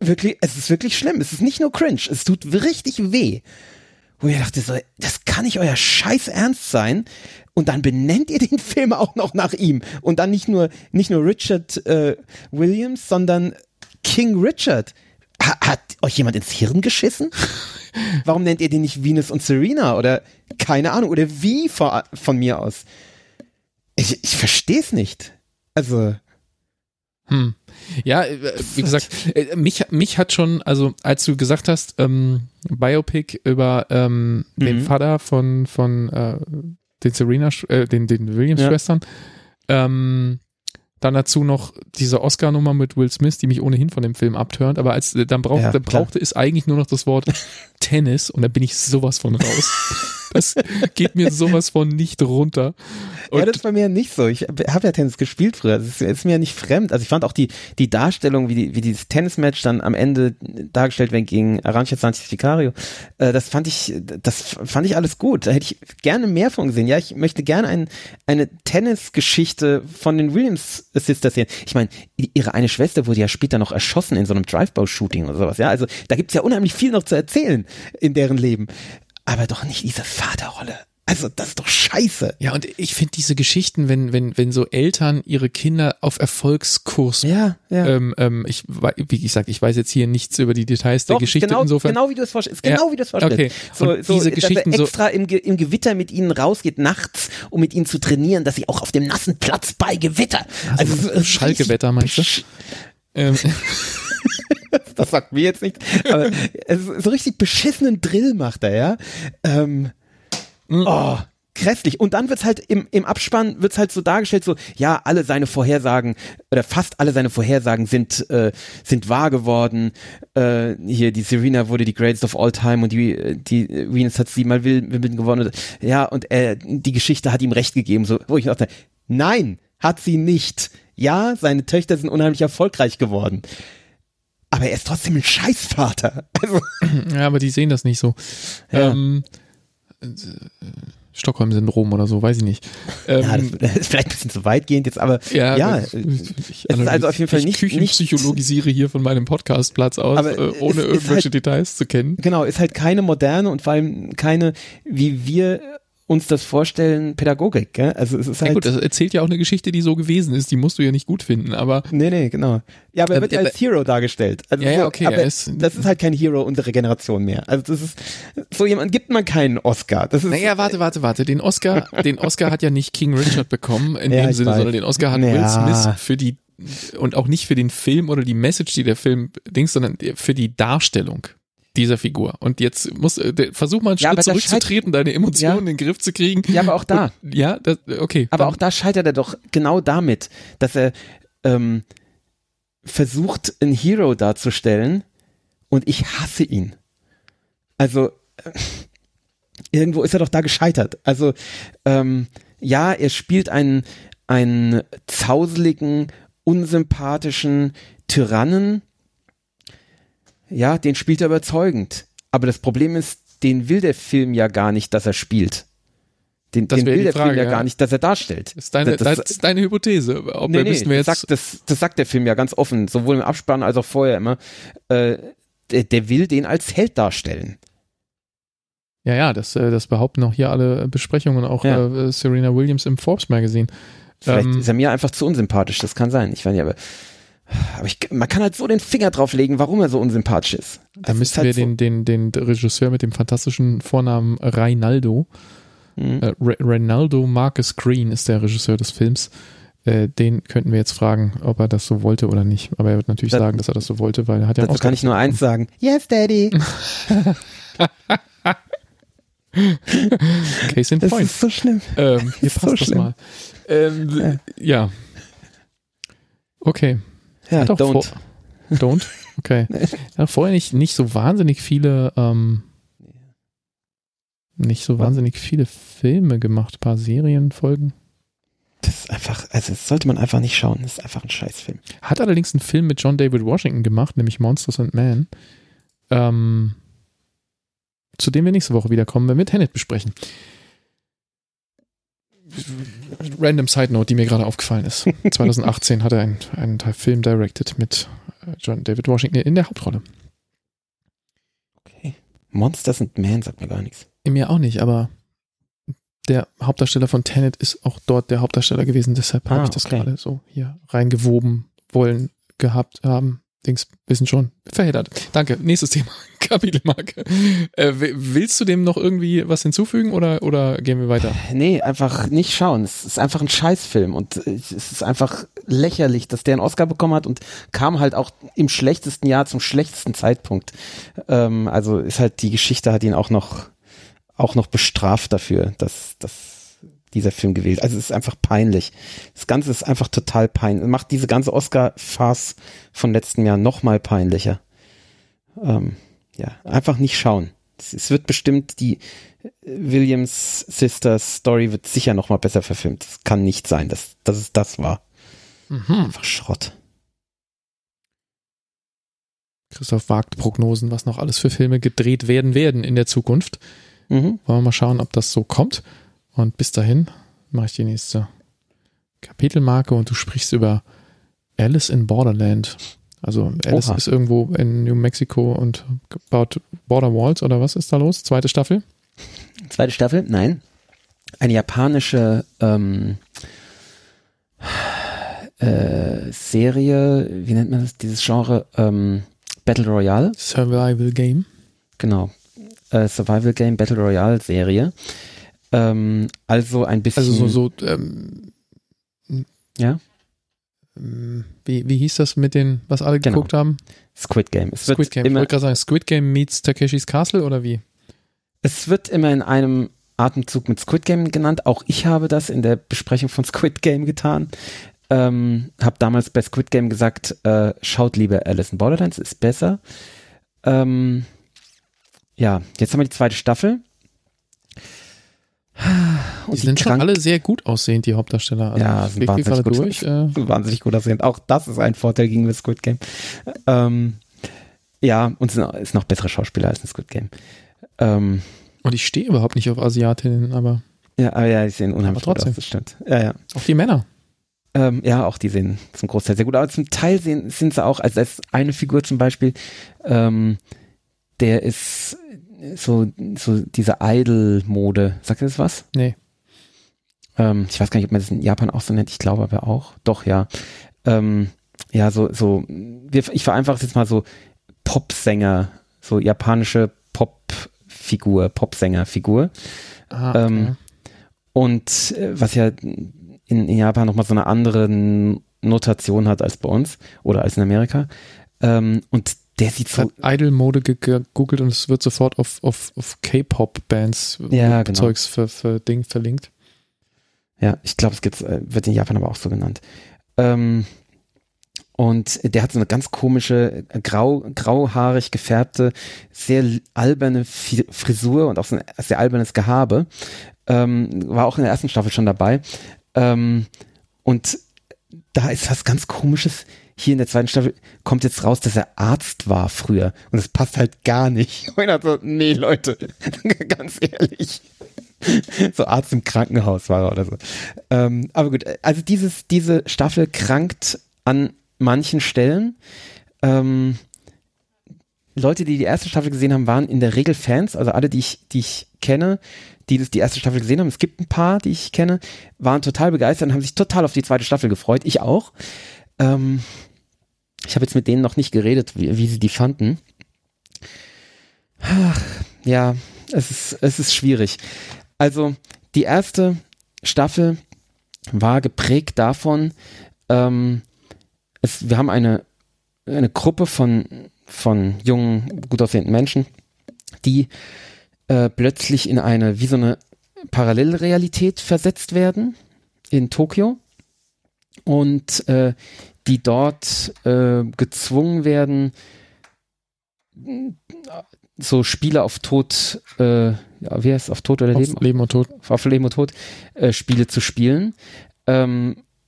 Wirklich, es ist wirklich schlimm. Es ist nicht nur cringe, es tut richtig weh. Wo ich dachte so, das kann nicht euer Scheiß Ernst sein. Und dann benennt ihr den Film auch noch nach ihm. Und dann nicht nur Richard Williams, sondern King Richard. Hat euch jemand ins Hirn geschissen? Warum nennt ihr den nicht Venus und Serena? Oder keine Ahnung. Oder wie von mir aus? Ich verstehe es nicht. Also. Ja, wie gesagt, mich hat schon, also als du gesagt hast, Biopic über den Vater von den Serena, den Williams-Schwestern, dann dazu noch diese Oscar-Nummer mit Will Smith, die mich ohnehin von dem Film abturnt, aber dann brauchte es eigentlich nur noch das Wort Tennis und da bin ich sowas von raus. Das geht mir sowas von nicht runter. Und ja, das ist bei mir nicht so. Ich habe ja Tennis gespielt früher. Das ist mir ja nicht fremd. Also ich fand auch die Darstellung, wie dieses Tennismatch dann am Ende dargestellt wird gegen Arantxa Sanchez Vicario, das fand ich alles gut. Da hätte ich gerne mehr von gesehen. Ja, ich möchte gerne eine Tennisgeschichte von den Williams Sisters sehen. Ich meine, ihre eine Schwester wurde ja später noch erschossen in so einem Drive-By-Shooting oder sowas. Ja, also da gibt es ja unheimlich viel noch zu erzählen in deren Leben. Aber doch nicht diese Vaterrolle. Also das ist doch scheiße. Ja, und ich finde diese Geschichten, wenn so Eltern ihre Kinder auf Erfolgskurs. Ja. Ich weiß jetzt hier nichts über die Details der Geschichte. Insofern. Genau wie du es vorstellst. Okay. So, diese Geschichten, dass er extra im Gewitter mit ihnen rausgeht nachts, um mit ihnen zu trainieren, dass sie auch auf dem nassen Platz bei Gewitter. Also Schalke-Wetter meinst du? Das sagt mir jetzt nichts, aber so richtig beschissenen Drill macht er, ja. Kräftig. Und dann wird's halt im Abspann wird's halt so dargestellt, so, ja, alle seine Vorhersagen oder fast alle seine Vorhersagen sind wahr geworden. Hier, die Serena wurde die Greatest of All Time und die Venus hat 7-mal Wimbledon gewonnen. Ja, und die Geschichte hat ihm recht gegeben, so, wo ich dachte, nein, hat sie nicht. Ja, seine Töchter sind unheimlich erfolgreich geworden. Aber er ist trotzdem ein Scheißvater. Also. Ja, aber die sehen das nicht so. Ja. Stockholm-Syndrom oder so, weiß ich nicht. Ja, das ist vielleicht ein bisschen zu weitgehend jetzt, aber ja es ist also auf jeden Fall nicht... Ich küchenpsychologisiere hier von meinem Podcastplatz aus, ohne irgendwelche halt, Details zu kennen. Genau, ist halt keine moderne und vor allem keine, wie wir uns das vorstellen, Pädagogik, gell? Also es ist halt... Ja gut, das erzählt ja auch eine Geschichte, die so gewesen ist, die musst du ja nicht gut finden, aber... Nee, genau. Ja, aber er wird als Hero dargestellt. Also ja, okay. Aber das ist halt kein Hero unserer Generation mehr. Also das ist... So jemand gibt man keinen Oscar. Das ist, naja, warte. Den Oscar hat ja nicht King Richard bekommen, in dem Sinne, sondern den Oscar hat Will Smith für die... Und auch nicht für den Film oder die Message, die der Film... sondern für die Darstellung dieser Figur. Und jetzt versuch mal einen Schritt zurückzutreten, deine Emotionen in den Griff zu kriegen. Ja, aber auch da. Und, okay. Aber auch da scheitert er doch genau damit, dass er versucht, einen Hero darzustellen und ich hasse ihn. Also irgendwo ist er doch da gescheitert. Also er spielt einen zauseligen, unsympathischen Tyrannen. Ja, den spielt er überzeugend. Aber das Problem ist, den will der Film ja gar nicht, dass er spielt. Den will der Film ja gar nicht, dass er darstellt. Das ist deine Hypothese. Das sagt der Film ja ganz offen, sowohl im Abspann als auch vorher immer. Der will den als Held darstellen. Ja, das behaupten auch hier alle Besprechungen, auch Serena Williams im Forbes Magazine. Vielleicht ist er mir einfach zu unsympathisch, das kann sein. Ich weiß nicht, aber man kann halt so den Finger drauflegen, warum er so unsympathisch ist. Da müssten wir den Regisseur mit dem fantastischen Vornamen Reinaldo, Reinaldo Marcus Green ist der Regisseur des Films, den könnten wir jetzt fragen, ob er das so wollte oder nicht. Aber er wird natürlich sagen, dass er das so wollte, weil er hat ja auch. Dazu kann ich nur eins sagen. Yes, Daddy! Case in point. Das ist so schlimm. Hier passt so das schlimm. Mal. Ja. Okay. Ja, Don't? Okay. Ja, vorher nicht so wahnsinnig viele Filme gemacht, ein paar Serien, Folgen. Das ist einfach, also das sollte man einfach nicht schauen, das ist einfach ein Scheißfilm. Hat allerdings einen Film mit John David Washington gemacht, nämlich Monsters and Men, zu dem wir nächste Woche wiederkommen, wenn wir Tenet besprechen. Random Side Note, die mir gerade aufgefallen ist. 2018 hat er einen Film directed mit John David Washington in der Hauptrolle. Okay. Monsters and Men sagt mir gar nichts. Mir auch nicht, aber der Hauptdarsteller von Tenet ist auch dort der Hauptdarsteller gewesen, deshalb habe ich das gerade so hier reingewoben wollen, gehabt haben. Dings, wissen schon, verheddert. Danke, nächstes Thema, Kapitelmarke. Willst du dem noch irgendwie was hinzufügen oder gehen wir weiter? Nee, einfach nicht schauen. Es ist einfach ein Scheißfilm und es ist einfach lächerlich, dass der einen Oscar bekommen hat und kam halt auch im schlechtesten Jahr zum schlechtesten Zeitpunkt. Also ist halt, die Geschichte hat ihn auch noch bestraft dafür, dass dieser Film gewählt. Also es ist einfach peinlich. Das Ganze ist einfach total peinlich. Macht diese ganze Oscar-Farce von letztem Jahr nochmal peinlicher. Einfach nicht schauen. Es wird bestimmt, die Williams Sisters Story wird sicher nochmal besser verfilmt. Es kann nicht sein, dass es das war. Mhm. Einfach Schrott. Christoph wagt Prognosen, was noch alles für Filme gedreht werden in der Zukunft. Mhm. Wollen wir mal schauen, ob das so kommt. Und bis dahin mache ich die nächste Kapitelmarke und du sprichst über Alice in Borderland. Also Alice ist irgendwo in New Mexico und baut Border Walls oder was ist da los? Zweite Staffel? Zweite Staffel? Nein. Eine japanische Serie, wie nennt man das, dieses Genre? Battle Royale? Survival Game. Genau. Survival Game, Battle Royale Serie. Also ein bisschen. Also Wie hieß das mit den, was alle geguckt haben? Squid Game. Ich wollte gerade sagen, Squid Game meets Takeshis Castle oder wie? Es wird immer in einem Atemzug mit Squid Game genannt. Auch ich habe das in der Besprechung von Squid Game getan. Habe damals bei Squid Game gesagt, schaut lieber Alice in Borderlands, ist besser. Jetzt haben wir die zweite Staffel. Und die sind schon alle sehr gut aussehend, die Hauptdarsteller. Also ja, sind wahnsinnig gut, wahnsinnig gut aussehend. Auch das ist ein Vorteil gegen das Squid Game. Und es ist noch bessere Schauspieler als ein Squid Game. Und ich stehe überhaupt nicht auf Asiatinnen, aber. Ja, aber ja, die sehen unheimlich gut aus, das stimmt. Ja, ja. Auch die Männer. Ja, auch die sehen zum Großteil sehr gut. Aber zum Teil sind sie auch, also als eine Figur zum Beispiel, der ist so diese Idol-Mode. Sagt ihr das was? Nee. Ich weiß gar nicht, ob man das in Japan auch so nennt. Ich glaube aber auch. Doch, ja. Ja, so, ich vereinfache es jetzt mal so, Popsänger, so japanische Popsängerfigur. Ah, okay. Und was ja in Japan nochmal so eine andere Notation hat als bei uns oder als in Amerika. Und der sieht so... Idol-Mode gegoogelt und es wird sofort auf K-Pop-Bands ja, genau. Zeugs für Ding verlinkt. Ja, ich glaube, es wird in Japan aber auch so genannt. Und der hat so eine ganz komische, grauhaarig gefärbte, sehr alberne Frisur und auch so ein sehr albernes Gehabe. War auch in der ersten Staffel schon dabei. Und da ist was ganz Komisches. Hier in der zweiten Staffel kommt jetzt raus, dass er Arzt war früher. Und das passt halt gar nicht. Und er so, nee, Leute, ganz ehrlich. So Arzt im Krankenhaus war er oder so. Aber gut, also diese Staffel krankt an manchen Stellen. Leute, die erste Staffel gesehen haben, waren in der Regel Fans. Also alle, die ich kenne, die das die erste Staffel gesehen haben, es gibt ein paar, die ich kenne, waren total begeistert und haben sich total auf die zweite Staffel gefreut. Ich auch. Ich habe jetzt mit denen noch nicht geredet, wie sie die fanden. Ach, ja, es ist schwierig. Also die erste Staffel war geprägt davon, wir haben eine Gruppe von jungen, gut aussehenden Menschen, die plötzlich in wie so eine Parallelrealität versetzt werden in Tokio und die dort gezwungen werden, so Spiele auf Tod, wie heißt es, auf Tod oder Leben? Auf Leben und Tod. Auf Leben und Tod Spiele zu spielen.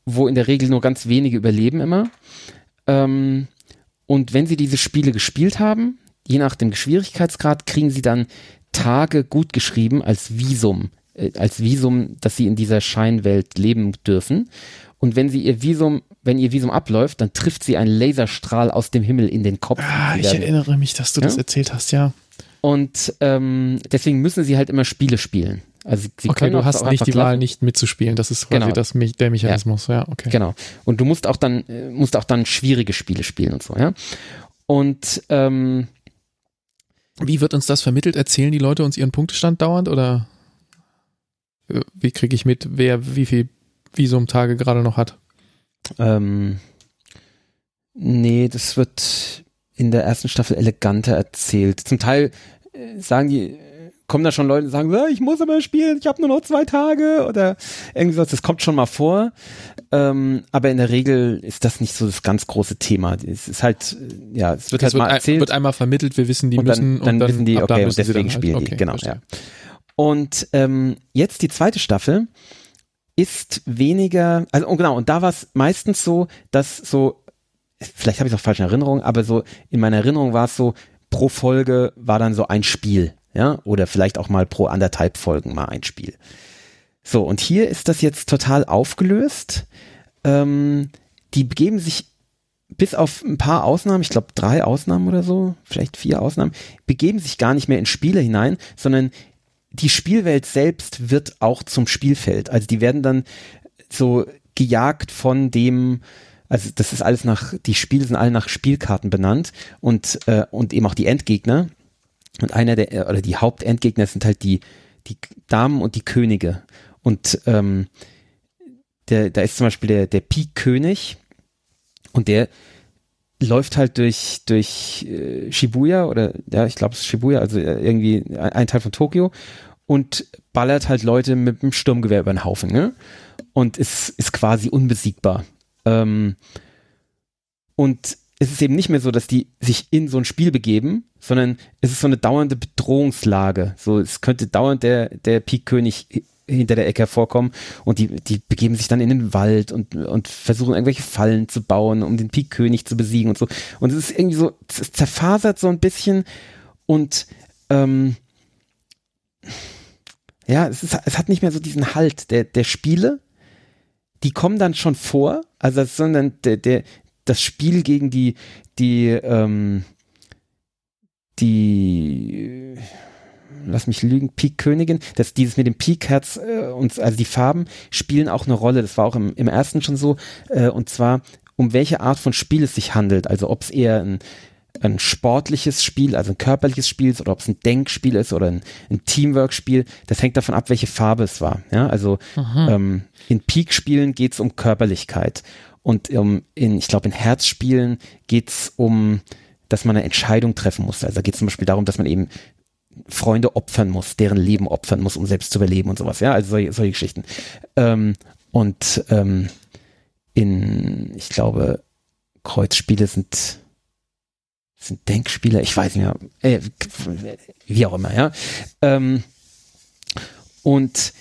Wo in der Regel nur ganz wenige überleben immer. Und wenn sie diese Spiele gespielt haben, je nach dem Schwierigkeitsgrad, kriegen sie dann Tage gut geschrieben als Visum, dass sie in dieser Scheinwelt leben dürfen. Und wenn sie ihr Visum abläuft, dann trifft sie ein Laserstrahl aus dem Himmel in den Kopf. Ah, ich erinnere mich, dass du das erzählt hast, ja. Und deswegen müssen sie halt immer Spiele spielen. Also sie okay, du hast nicht die Wahl, nicht mitzuspielen. Das ist quasi der Mechanismus. Ja. Ja, okay. Genau. Und du musst auch dann schwierige Spiele spielen und so. Ja. Und wie wird uns das vermittelt? Erzählen die Leute uns ihren Punktestand dauernd oder wie kriege ich mit, wer wie viel Visum-Tage gerade noch hat? Nee, das wird in der ersten Staffel eleganter erzählt. Zum Teil kommen da schon Leute, die sagen, ich muss aber spielen, ich habe nur noch 2 Tage oder irgendwie sowas. Das kommt schon mal vor, aber in der Regel ist das nicht so das ganz große Thema. Es ist halt, ja, es wird halt mal erzählt. Es wird einmal vermittelt, wir wissen, die müssen. Und dann wissen die, okay, und deswegen spielen die. Genau, ja. Und jetzt die zweite Staffel ist weniger, also oh, genau, und da war es meistens so, dass so, vielleicht habe ich es auch falsch in Erinnerung, aber so in meiner Erinnerung war es so, pro Folge war dann so ein Spiel. Ja, oder vielleicht auch mal pro 1,5 Folgen mal ein Spiel. So, und hier ist das jetzt total aufgelöst. Die begeben sich, bis auf ein paar Ausnahmen, ich glaube 3 Ausnahmen oder so, vielleicht 4 Ausnahmen, begeben sich gar nicht mehr in Spiele hinein, sondern die Spielwelt selbst wird auch zum Spielfeld. Also die werden dann so gejagt von dem, also das ist alles die Spiele sind alle nach Spielkarten benannt und eben auch die Endgegner. Und die Hauptendgegner sind halt die Damen und die Könige. Und da ist zum Beispiel der Pik-König und der läuft halt durch Shibuya oder, ja, ich glaube es ist Shibuya, also irgendwie ein Teil von Tokio und ballert halt Leute mit dem Sturmgewehr über den Haufen, ne? Und ist quasi unbesiegbar. Und es ist eben nicht mehr so, dass die sich in so ein Spiel begeben, sondern es ist so eine dauernde Bedrohungslage. So, es könnte dauernd der Pikkönig hinter der Ecke hervorkommen und die begeben sich dann in den Wald und versuchen irgendwelche Fallen zu bauen, um den Pikkönig zu besiegen und so. Und es ist irgendwie so, es zerfasert so ein bisschen und ja, es hat nicht mehr so diesen Halt der Spiele. Die kommen dann schon vor, also sondern das Spiel gegen die lass mich lügen, Pik-Königin, dass dieses mit dem Pik-Herz und also die Farben spielen auch eine Rolle, das war auch im ersten schon so, und zwar um welche Art von Spiel es sich handelt, also ob es eher ein sportliches Spiel, also ein körperliches Spiel ist, oder ob es ein Denkspiel ist oder ein Teamwork-Spiel, das hängt davon ab, welche Farbe es war. Ja, also in Pik-Spielen geht es um Körperlichkeit und ich glaube in Herzspielen geht es um, dass man eine Entscheidung treffen muss. Also da geht es zum Beispiel darum, dass man eben Freunde opfern muss, deren Leben opfern muss, um selbst zu überleben und sowas. Ja, also solche Geschichten. Ich glaube, Kreuzspiele sind Denkspiele, ich weiß nicht mehr, wie auch immer, ja. Und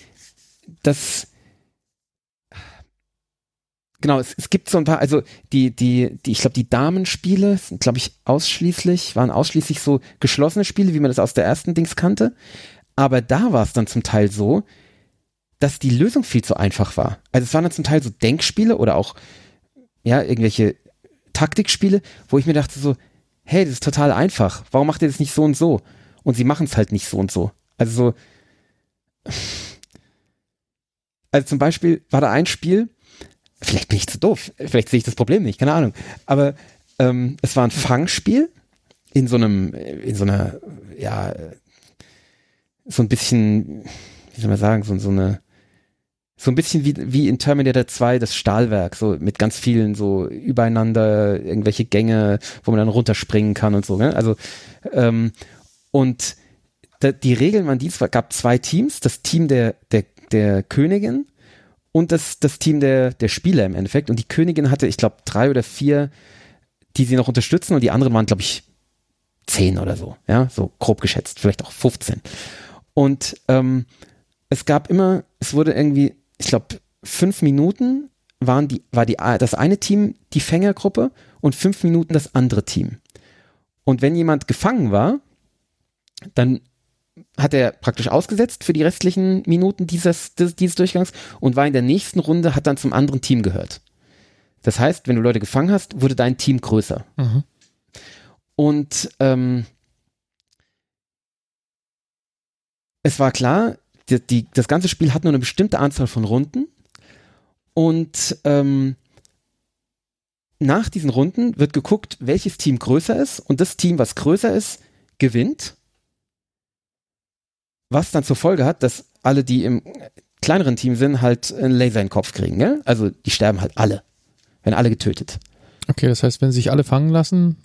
das, genau, es gibt so ein paar, also die ich glaube, die Damenspiele sind, glaube ich, waren ausschließlich so geschlossene Spiele, wie man das aus der ersten Dings kannte. Aber da war es dann zum Teil so, dass die Lösung viel zu einfach war. Also es waren dann zum Teil so Denkspiele oder auch, ja, irgendwelche Taktikspiele, wo ich mir dachte so, hey, das ist total einfach. Warum macht ihr das nicht so und so? Und sie machen es halt nicht so und so. Also so. Also zum Beispiel war da ein Spiel, vielleicht bin ich zu doof, vielleicht sehe ich das Problem nicht, keine Ahnung. Aber es war ein Fangspiel in so einer, ja, so ein bisschen, wie soll man sagen, so ein bisschen wie in Terminator 2 das Stahlwerk, so mit ganz vielen so übereinander irgendwelche Gänge, wo man dann runterspringen kann und so. Ne? Also und die Regeln waren die, es gab zwei Teams, das Team der Königin und das Team der Spieler im Endeffekt. Und die Königin hatte, ich glaube, 3 oder 4, die sie noch unterstützen und die anderen waren, glaube ich, 10 oder so. Ja, so grob geschätzt, vielleicht auch 15. Und es wurde irgendwie, ich glaube, 5 Minuten war das eine Team die Fängergruppe und 5 Minuten das andere Team. Und wenn jemand gefangen war, dann hat er praktisch ausgesetzt für die restlichen Minuten dieses Durchgangs und war in der nächsten Runde, hat dann zum anderen Team gehört. Das heißt, wenn du Leute gefangen hast, wurde dein Team größer. Mhm. Und es war klar, das ganze Spiel hat nur eine bestimmte Anzahl von Runden und nach diesen Runden wird geguckt, welches Team größer ist und das Team, was größer ist, gewinnt, was dann zur Folge hat, dass alle, die im kleineren Team sind, halt einen Laser in den Kopf kriegen. Gell? Also die sterben halt alle, werden alle getötet. Okay, das heißt, wenn sie sich alle fangen lassen,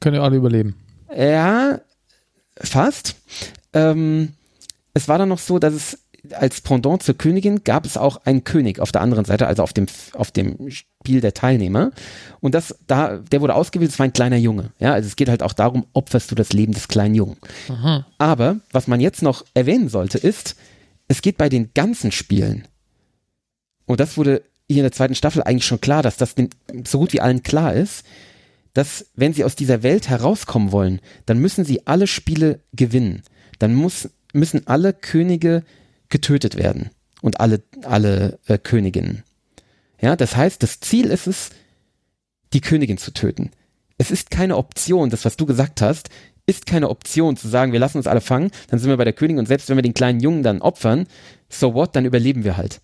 können ja alle überleben. Ja, fast. Es war dann noch so, dass es als Pendant zur Königin gab es auch einen König auf der anderen Seite, also auf dem Spiel der Teilnehmer. Und der wurde ausgewählt, es war ein kleiner Junge. Ja, also es geht halt auch darum, opferst du das Leben des kleinen Jungen. Aha. Aber was man jetzt noch erwähnen sollte, ist, es geht bei den ganzen Spielen. Und das wurde hier in der zweiten Staffel eigentlich schon klar, dass das so gut wie allen klar ist, dass wenn sie aus dieser Welt herauskommen wollen, dann müssen sie alle Spiele gewinnen. Dann müssen alle Könige getötet werden und alle Königinnen. Ja, das heißt, das Ziel ist es, die Königin zu töten. Es ist keine Option, das, was du gesagt hast, ist keine Option zu sagen, wir lassen uns alle fangen, dann sind wir bei der Königin und selbst wenn wir den kleinen Jungen dann opfern, so what, dann überleben wir halt.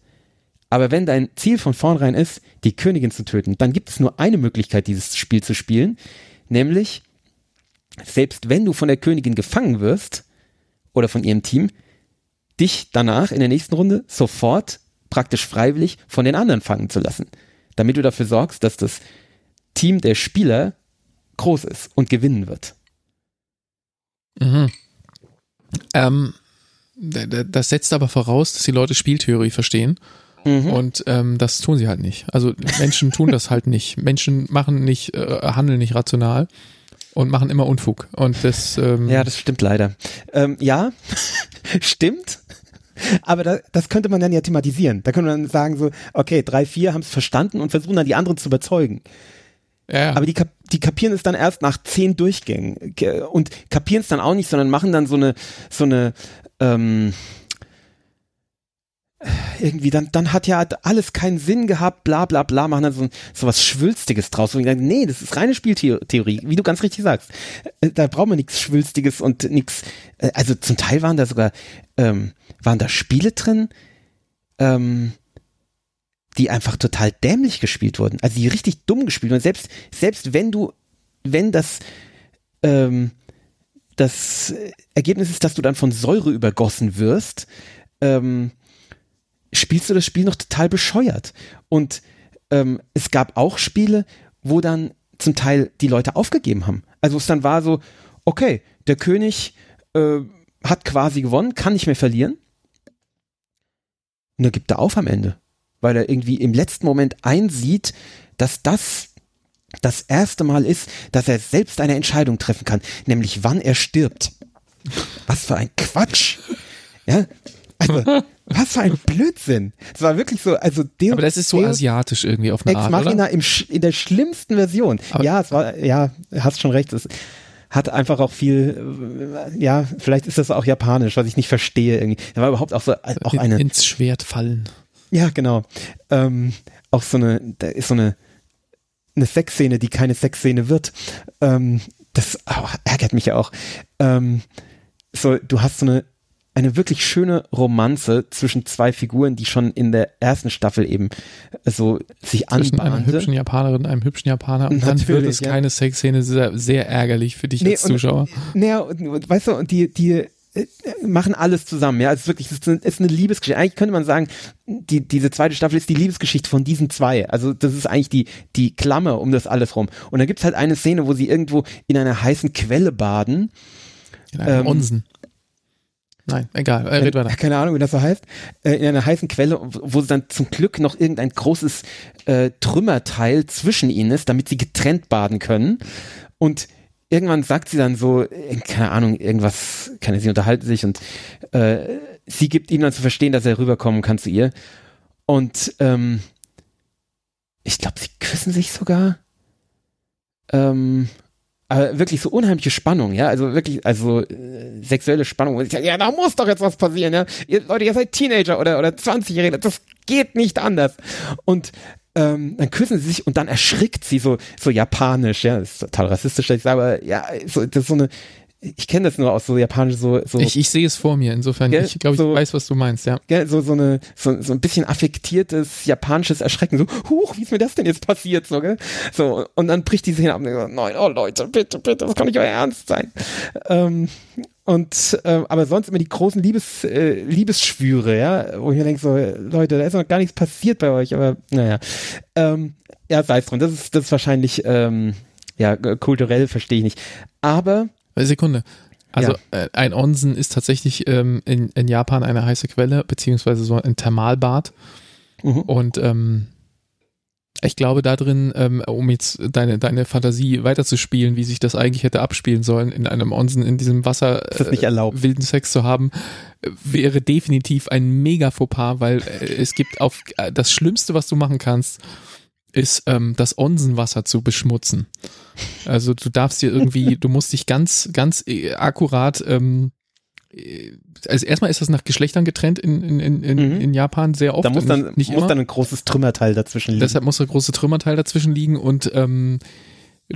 Aber wenn dein Ziel von vornherein ist, die Königin zu töten, dann gibt es nur eine Möglichkeit, dieses Spiel zu spielen, nämlich, selbst wenn du von der Königin gefangen wirst, oder von ihrem Team, dich danach in der nächsten Runde sofort praktisch freiwillig von den anderen fangen zu lassen, damit du dafür sorgst, dass das Team der Spieler groß ist und gewinnen wird. Mhm. Das setzt aber voraus, dass die Leute Spieltheorie verstehen. Mhm. Und das tun sie halt nicht. Also Menschen tun das halt nicht. Menschen handeln nicht rational. Und machen immer Unfug. Und das, ja, das stimmt leider. Ja, stimmt. Aber das könnte man dann ja thematisieren. Da könnte man dann sagen so, okay, 3, 4 haben es verstanden und versuchen dann die anderen zu überzeugen. Ja. Aber die kapieren es dann erst nach 10 Durchgängen. Und kapieren es dann auch nicht, sondern machen dann so eine irgendwie, dann hat ja alles keinen Sinn gehabt, bla bla bla, machen dann so was Schwülstiges draus. Und ich dachte, nee, das ist reine Spieltheorie, wie du ganz richtig sagst. Da brauchen wir nichts Schwülstiges und nichts, also zum Teil waren da sogar, waren da Spiele drin, die einfach total dämlich gespielt wurden, also die richtig dumm gespielt wurden. Selbst wenn das, das Ergebnis ist, dass du dann von Säure übergossen wirst, spielst du das Spiel noch total bescheuert. Und es gab auch Spiele, wo dann zum Teil die Leute aufgegeben haben. Also es dann war so, okay, der König hat quasi gewonnen, kann nicht mehr verlieren. Und dann gibt er auf am Ende, weil er irgendwie im letzten Moment einsieht, dass das das erste Mal ist, dass er selbst eine Entscheidung treffen kann, nämlich wann er stirbt. Was für ein Quatsch! Ja, also, was für ein Blödsinn. Es war wirklich so, also Deus. Aber das ist so Deus asiatisch irgendwie auf eine Art, oder? Ex Machina in der schlimmsten Version. Aber ja, es war, ja, hast schon recht. Es hat einfach auch viel, ja, vielleicht ist das auch japanisch, was ich nicht verstehe irgendwie. Da war überhaupt auch so, auch eine. Ins Schwert fallen. Ja, genau. Auch so eine, da ist so eine Sexszene, die keine Sexszene wird. Das ärgert mich ja auch. So, du hast so eine wirklich schöne Romanze zwischen zwei Figuren, die schon in der ersten Staffel eben so sich anbahnte. Zwischen einer hübschen Japanerin, einem hübschen Japaner. Und natürlich, dann wird es keine Sexszene, sehr, sehr ärgerlich für dich als Zuschauer. Naja, weißt du, und die machen alles zusammen, ja, also wirklich, es ist eine Liebesgeschichte, eigentlich könnte man sagen, diese zweite Staffel ist die Liebesgeschichte von diesen zwei, also das ist eigentlich die Klammer um das alles rum, und da gibt es halt eine Szene, wo sie irgendwo in einer heißen Quelle baden, in einem Onsen, nein, egal, red weiter. Keine Ahnung, wie das so heißt, in einer heißen Quelle, wo sie dann zum Glück noch irgendein großes Trümmerteil zwischen ihnen ist, damit sie getrennt baden können, und irgendwann sagt sie dann so, keine Ahnung, irgendwas, sie unterhalten sich, und sie gibt ihm dann zu verstehen, dass er rüberkommen kann zu ihr. Und ich glaube, sie küssen sich sogar. Aber wirklich so unheimliche Spannung, ja, also wirklich, also sexuelle Spannung, wo ich sage, ja, da muss doch jetzt was passieren, ja. Leute, ihr seid Teenager oder 20-Jährige, das geht nicht anders. Und dann küssen sie sich und dann erschrickt sie so japanisch, ja, das ist total rassistisch, ich sage, aber ja, so, das ist so eine, ich kenne das nur aus so japanisch, so ich sehe es vor mir, insofern, ja, ich glaube, so, ich weiß, was du meinst, ja. Ja, so ein bisschen affektiertes japanisches Erschrecken, so, huch, wie ist mir das denn jetzt passiert, so, gell? So, und dann bricht die Szene ab und ich so, nein, oh Leute, bitte, bitte, das kann nicht euer Ernst sein. Aber sonst immer die großen Liebesschwüre, ja, wo ich mir denke, so, Leute, da ist noch gar nichts passiert bei euch, aber naja. Ja, sei es drum, das ist wahrscheinlich, ja, kulturell verstehe ich nicht. Aber. Sekunde. Also ja. Ein Onsen ist tatsächlich in Japan eine heiße Quelle, beziehungsweise so ein Thermalbad. Mhm. Und ich glaube, da drin, um jetzt deine Fantasie weiterzuspielen, wie sich das eigentlich hätte abspielen sollen, in einem Onsen, in diesem Wasser nicht erlaubt, wilden Sex zu haben, wäre definitiv ein mega Fauxpas, weil es gibt das Schlimmste, was du machen kannst, ist, das Onsenwasser zu beschmutzen. Also du darfst dir irgendwie, du musst dich ganz, ganz akkurat, also erstmal ist das nach Geschlechtern getrennt in Japan, sehr oft. Da muss dann, ein großes Trümmerteil dazwischen liegen. Deshalb muss ein großes Trümmerteil dazwischen liegen, und du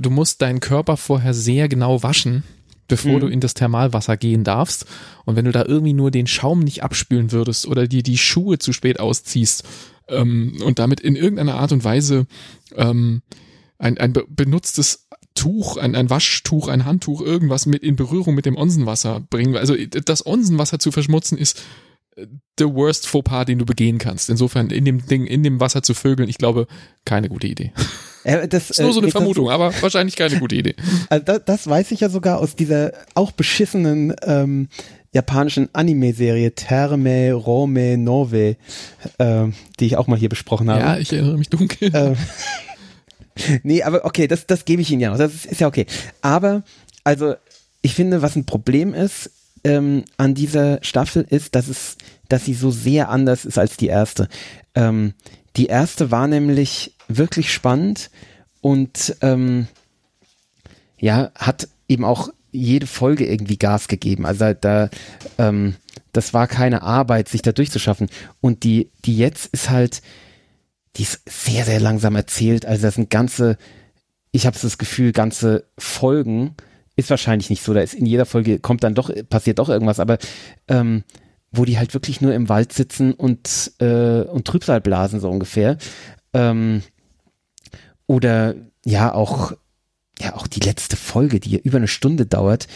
musst deinen Körper vorher sehr genau waschen, bevor du in das Thermalwasser gehen darfst. Und wenn du da irgendwie nur den Schaum nicht abspülen würdest oder dir die Schuhe zu spät ausziehst, und damit in irgendeiner Art und Weise ein benutztes Tuch, ein Waschtuch, ein Handtuch, irgendwas mit in Berührung mit dem Onsenwasser bringen. Also das Onsenwasser zu verschmutzen ist the worst Fauxpas, den du begehen kannst. Insofern in dem Wasser zu vögeln, ich glaube, keine gute Idee. Das ist nur so eine Vermutung, aber wahrscheinlich keine gute Idee. Also das weiß ich ja sogar aus dieser auch beschissenen japanischen Anime-Serie Terme Rome Nove, die ich auch mal hier besprochen habe. Ja, ich erinnere mich dunkel. Nee, aber okay, das gebe ich Ihnen ja noch, das ist ja okay. Aber, also, ich finde, was ein Problem ist an dieser Staffel ist, dass sie so sehr anders ist als die erste. Die erste war nämlich wirklich spannend und ja, hat eben auch jede Folge irgendwie Gas gegeben. Also das war keine Arbeit, sich da durchzuschaffen. Und die jetzt ist halt, die ist sehr, sehr langsam erzählt. Also das sind ganze Folgen, ist wahrscheinlich nicht so. Da ist in jeder Folge, passiert doch irgendwas, aber wo die halt wirklich nur im Wald sitzen und Trübsal blasen, so ungefähr. Oder auch die letzte Folge, die über eine Stunde dauert,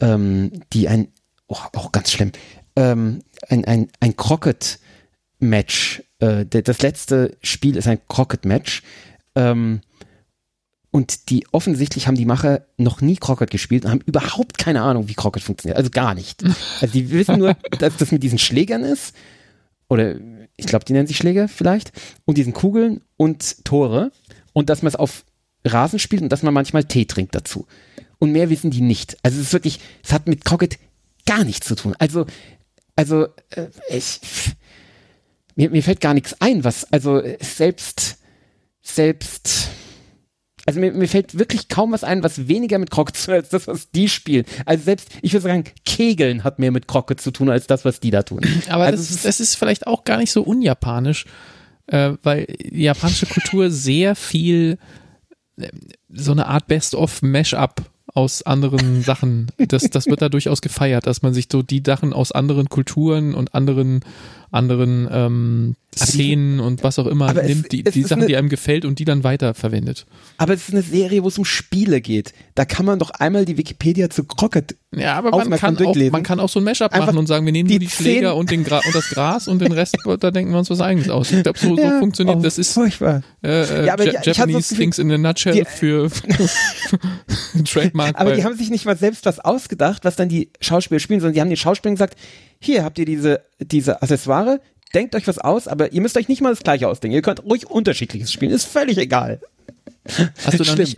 die auch ganz schlimm, ein Crockett-Match, das letzte Spiel ist ein Crockett-Match, und die offensichtlich haben die Macher noch nie Crockett gespielt und haben überhaupt keine Ahnung, wie Crockett funktioniert, also gar nicht. Also die wissen nur, dass das mit diesen Schlägern ist, oder ich glaube, die nennen sich Schläger vielleicht, und diesen Kugeln und Tore, und dass man es auf Rasen spielt und dass man manchmal Tee trinkt dazu. Und mehr wissen die nicht. Also es ist wirklich, es hat mit Crockett gar nichts zu tun. Also mir fällt gar nichts ein, mir fällt wirklich kaum was ein, was weniger mit Crockett zu tun hat, als das, was die spielen. Also selbst, ich würde sagen, Kegeln hat mehr mit Crockett zu tun, als das, was die da tun. Aber also das ist vielleicht auch gar nicht so unjapanisch, weil die japanische Kultur sehr viel so eine Art Best-of-Mash-up aus anderen Sachen, das wird da durchaus gefeiert, dass man sich so die Sachen aus anderen Kulturen und anderen Szenen und was auch immer nimmt, die Sachen, die einem gefällt und die dann weiterverwendet. Aber es ist eine Serie, wo es um Spiele geht. Da kann man doch einmal die Wikipedia zu Crockett aufmerksam durchlesen. Man kann auch so ein Mashup machen und sagen, wir nehmen nur die Schläger und das Gras und den Rest, da denken wir uns was Eigenes aus. Ich glaube, so funktioniert das. Ist furchtbar. Japanese Things in a Nutshell für Trademark. Aber die haben sich nicht mal selbst was ausgedacht, was dann die Schauspieler spielen, sondern die haben den Schauspielern gesagt, hier habt ihr diese Accessoire, denkt euch was aus, aber ihr müsst euch nicht mal das Gleiche ausdenken. Ihr könnt ruhig Unterschiedliches spielen, ist völlig egal.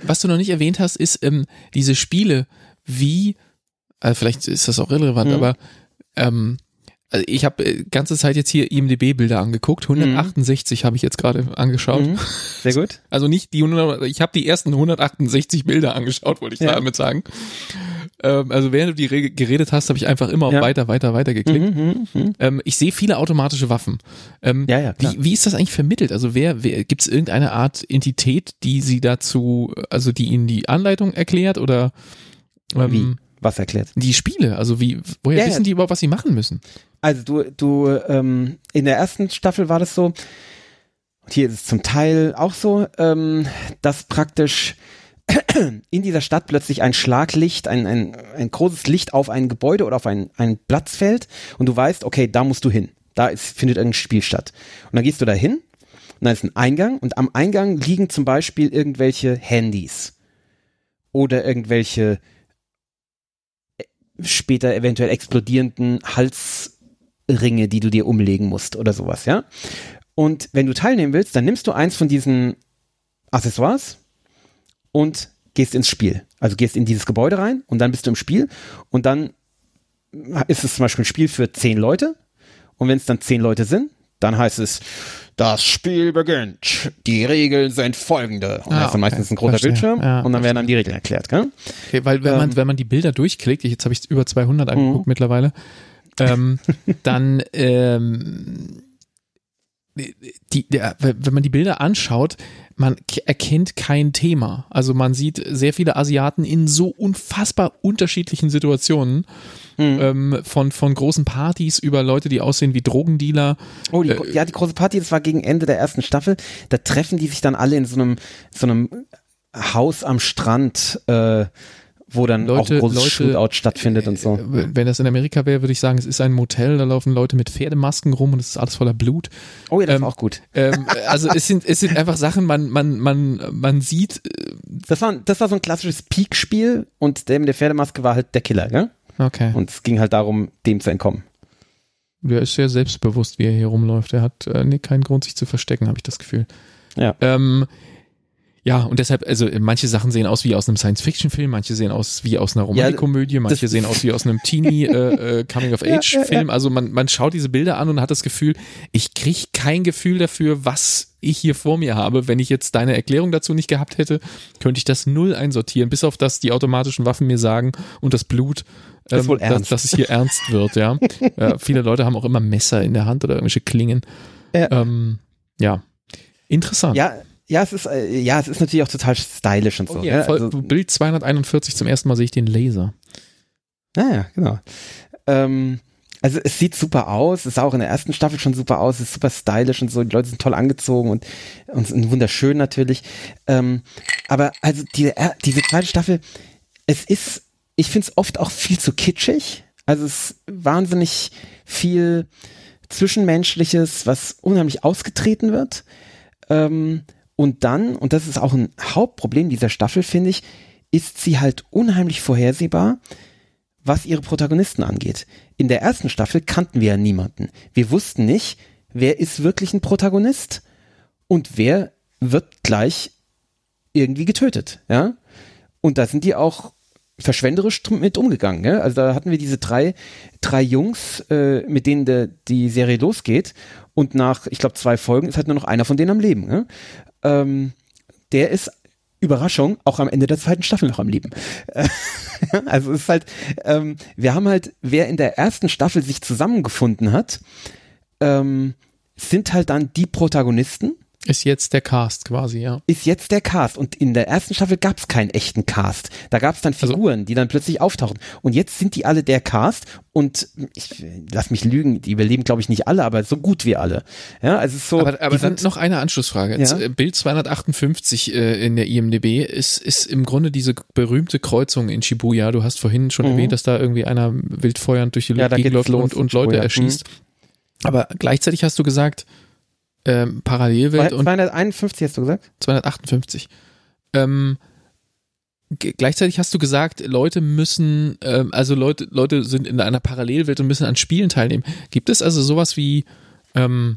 Was du noch nicht erwähnt hast, ist diese Spiele, wie, vielleicht ist das auch irrelevant, aber also ich habe ganze Zeit jetzt hier IMDb-Bilder angeguckt, 168 habe ich jetzt gerade angeschaut. Sehr gut. Also nicht die 100, ich habe die ersten 168 Bilder angeschaut, wollte ich damit sagen. Also während du geredet hast, habe ich einfach immer auf weiter geklickt. Ich sehe viele automatische Waffen. Wie ist das eigentlich vermittelt? Also gibt es irgendeine Art Entität, die sie dazu, also die ihnen die Anleitung erklärt oder wie? Was erklärt? Die Spiele, also woher wissen die überhaupt, was sie machen müssen? Also du, in der ersten Staffel war das so, und hier ist es zum Teil auch so, dass praktisch in dieser Stadt plötzlich ein Schlaglicht, ein großes Licht auf ein Gebäude oder auf einen Platz fällt und du weißt, okay, da musst du hin, findet irgendein Spiel statt. Und dann gehst du da hin und dann ist ein Eingang und am Eingang liegen zum Beispiel irgendwelche Handys oder irgendwelche später eventuell explodierenden Halsringe, die du dir umlegen musst oder sowas, ja. Und wenn du teilnehmen willst, dann nimmst du eins von diesen Accessoires und gehst ins Spiel. Also gehst in dieses Gebäude rein und dann bist du im Spiel und dann ist es zum Beispiel ein Spiel für 10 Leute und wenn es dann 10 Leute sind, dann heißt es, das Spiel beginnt. Die Regeln sind folgende. Und das ist dann meistens ein großer Bildschirm und dann werden dann die Regeln erklärt. Gell? Okay, weil wenn man die Bilder durchklickt, jetzt habe ich über 200 angeguckt mittlerweile, dann wenn man die Bilder anschaut, man erkennt kein Thema. Also man sieht sehr viele Asiaten in so unfassbar unterschiedlichen Situationen. Von großen Partys über Leute, die aussehen wie Drogendealer. Oh, die große Party, das war gegen Ende der ersten Staffel. Da treffen die sich dann alle in so einem Haus am Strand, wo dann auch großes Shootout stattfindet und so. Wenn das in Amerika wäre, würde ich sagen, es ist ein Motel, da laufen Leute mit Pferdemasken rum und es ist alles voller Blut. Oh ja, das war auch gut. Also es sind einfach Sachen, man sieht. Das war so ein klassisches Peak-Spiel und der mit der Pferdemaske war halt der Killer, gell? Okay. Und es ging halt darum, dem zu entkommen. Der ist sehr selbstbewusst, wie er hier rumläuft. Er hat keinen Grund, sich zu verstecken, habe ich das Gefühl. Ja. Ja, und deshalb, also manche Sachen sehen aus wie aus einem Science-Fiction-Film, manche sehen aus wie aus einer Romantikkomödie, manche sehen aus wie aus einem Teenie-Coming-of-Age-Film. Also man schaut diese Bilder an und hat das Gefühl, ich kriege kein Gefühl dafür, was ich hier vor mir habe. Wenn ich jetzt deine Erklärung dazu nicht gehabt hätte, könnte ich das null einsortieren, bis auf das die automatischen Waffen mir sagen und das Blut, ist wohl ernst. Dass es hier ernst wird. Ja, viele Leute haben auch immer Messer in der Hand oder irgendwelche Klingen. Ja, interessant. Ja, es ist natürlich auch total stylisch und so. Okay, ja, also, Bild 241, zum ersten Mal sehe ich den Laser. Naja, genau. Also es sieht super aus, es sah auch in der ersten Staffel schon super aus, es ist super stylisch und so, die Leute sind toll angezogen und sind wunderschön natürlich. Aber also diese zweite Staffel, ich finde es oft auch viel zu kitschig. Also es ist wahnsinnig viel Zwischenmenschliches, was unheimlich ausgetreten wird. Und dann, und das ist auch ein Hauptproblem dieser Staffel, finde ich, ist sie halt unheimlich vorhersehbar, was ihre Protagonisten angeht. In der ersten Staffel kannten wir ja niemanden. Wir wussten nicht, wer ist wirklich ein Protagonist und wer wird gleich irgendwie getötet. Ja? Und da sind die auch verschwenderisch mit umgegangen. Gell? Also da hatten wir diese drei Jungs, mit denen die Serie losgeht. Und nach, ich glaube, 2 Folgen ist halt nur noch einer von denen am Leben. Ne? Der ist, Überraschung, auch am Ende der zweiten Staffel noch am Leben. Also es ist halt, wir haben halt, wer in der ersten Staffel sich zusammengefunden hat, sind halt dann die Protagonisten. Ist jetzt der Cast quasi, ja. Ist jetzt der Cast. Und in der ersten Staffel gab es keinen echten Cast. Da gab es dann Figuren, die dann plötzlich auftauchen. Und jetzt sind die alle der Cast. Und ich lass mich lügen, die überleben, glaube ich, nicht alle, aber so gut wie alle. Ja, also so. Aber dann noch eine Anschlussfrage. Ja? Bild 258 in der IMDb ist im Grunde diese berühmte Kreuzung in Shibuya. Du hast vorhin schon erwähnt, dass da irgendwie einer wildfeuernd durch die Gegend läuft und Leute erschießt. Aber gleichzeitig hast du gesagt, Parallelwelt. 251 hast du gesagt? 258. Gleichzeitig hast du gesagt, Leute müssen, Leute sind in einer Parallelwelt und müssen an Spielen teilnehmen. Gibt es also sowas wie, in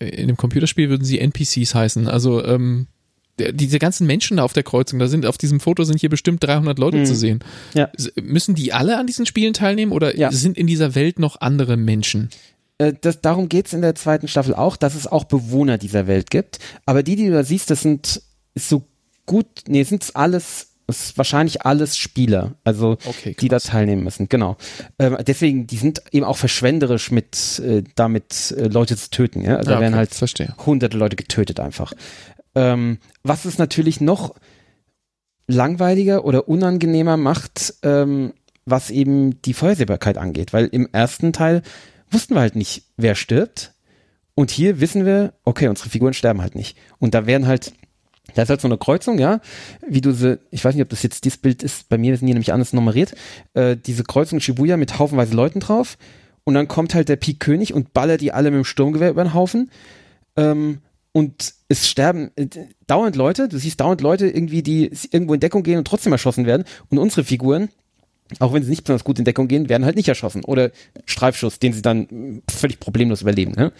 einem Computerspiel würden sie NPCs heißen, also diese ganzen Menschen da auf der Kreuzung, auf diesem Foto sind hier bestimmt 300 Leute zu sehen. Ja. Müssen die alle an diesen Spielen teilnehmen oder sind in dieser Welt noch andere Menschen? Darum geht es in der zweiten Staffel auch, dass es auch Bewohner dieser Welt gibt. Aber die du da siehst, das ist wahrscheinlich alles Spieler, also okay, die da teilnehmen müssen. Genau. Deswegen, die sind eben auch verschwenderisch damit Leute zu töten. Ja? Also da werden halt hunderte Leute getötet einfach. Was es natürlich noch langweiliger oder unangenehmer macht, was eben die Vorhersehbarkeit angeht. Weil im ersten Teil wussten wir halt nicht, wer stirbt. Und hier wissen wir, okay, unsere Figuren sterben halt nicht. Und da ist halt so eine Kreuzung, ja, wie du sie, ich weiß nicht, ob das jetzt dieses Bild ist, bei mir sind hier nämlich anders nummeriert, diese Kreuzung Shibuya mit haufenweise Leuten drauf. Und dann kommt halt der Pik-König und ballert die alle mit dem Sturmgewehr über den Haufen. Und es sterben dauernd Leute, du siehst dauernd Leute irgendwie, die irgendwo in Deckung gehen und trotzdem erschossen werden. Und unsere Figuren, auch wenn sie nicht besonders gut in Deckung gehen, werden halt nicht erschossen. Oder Streifschuss, den sie dann völlig problemlos überleben. Ne?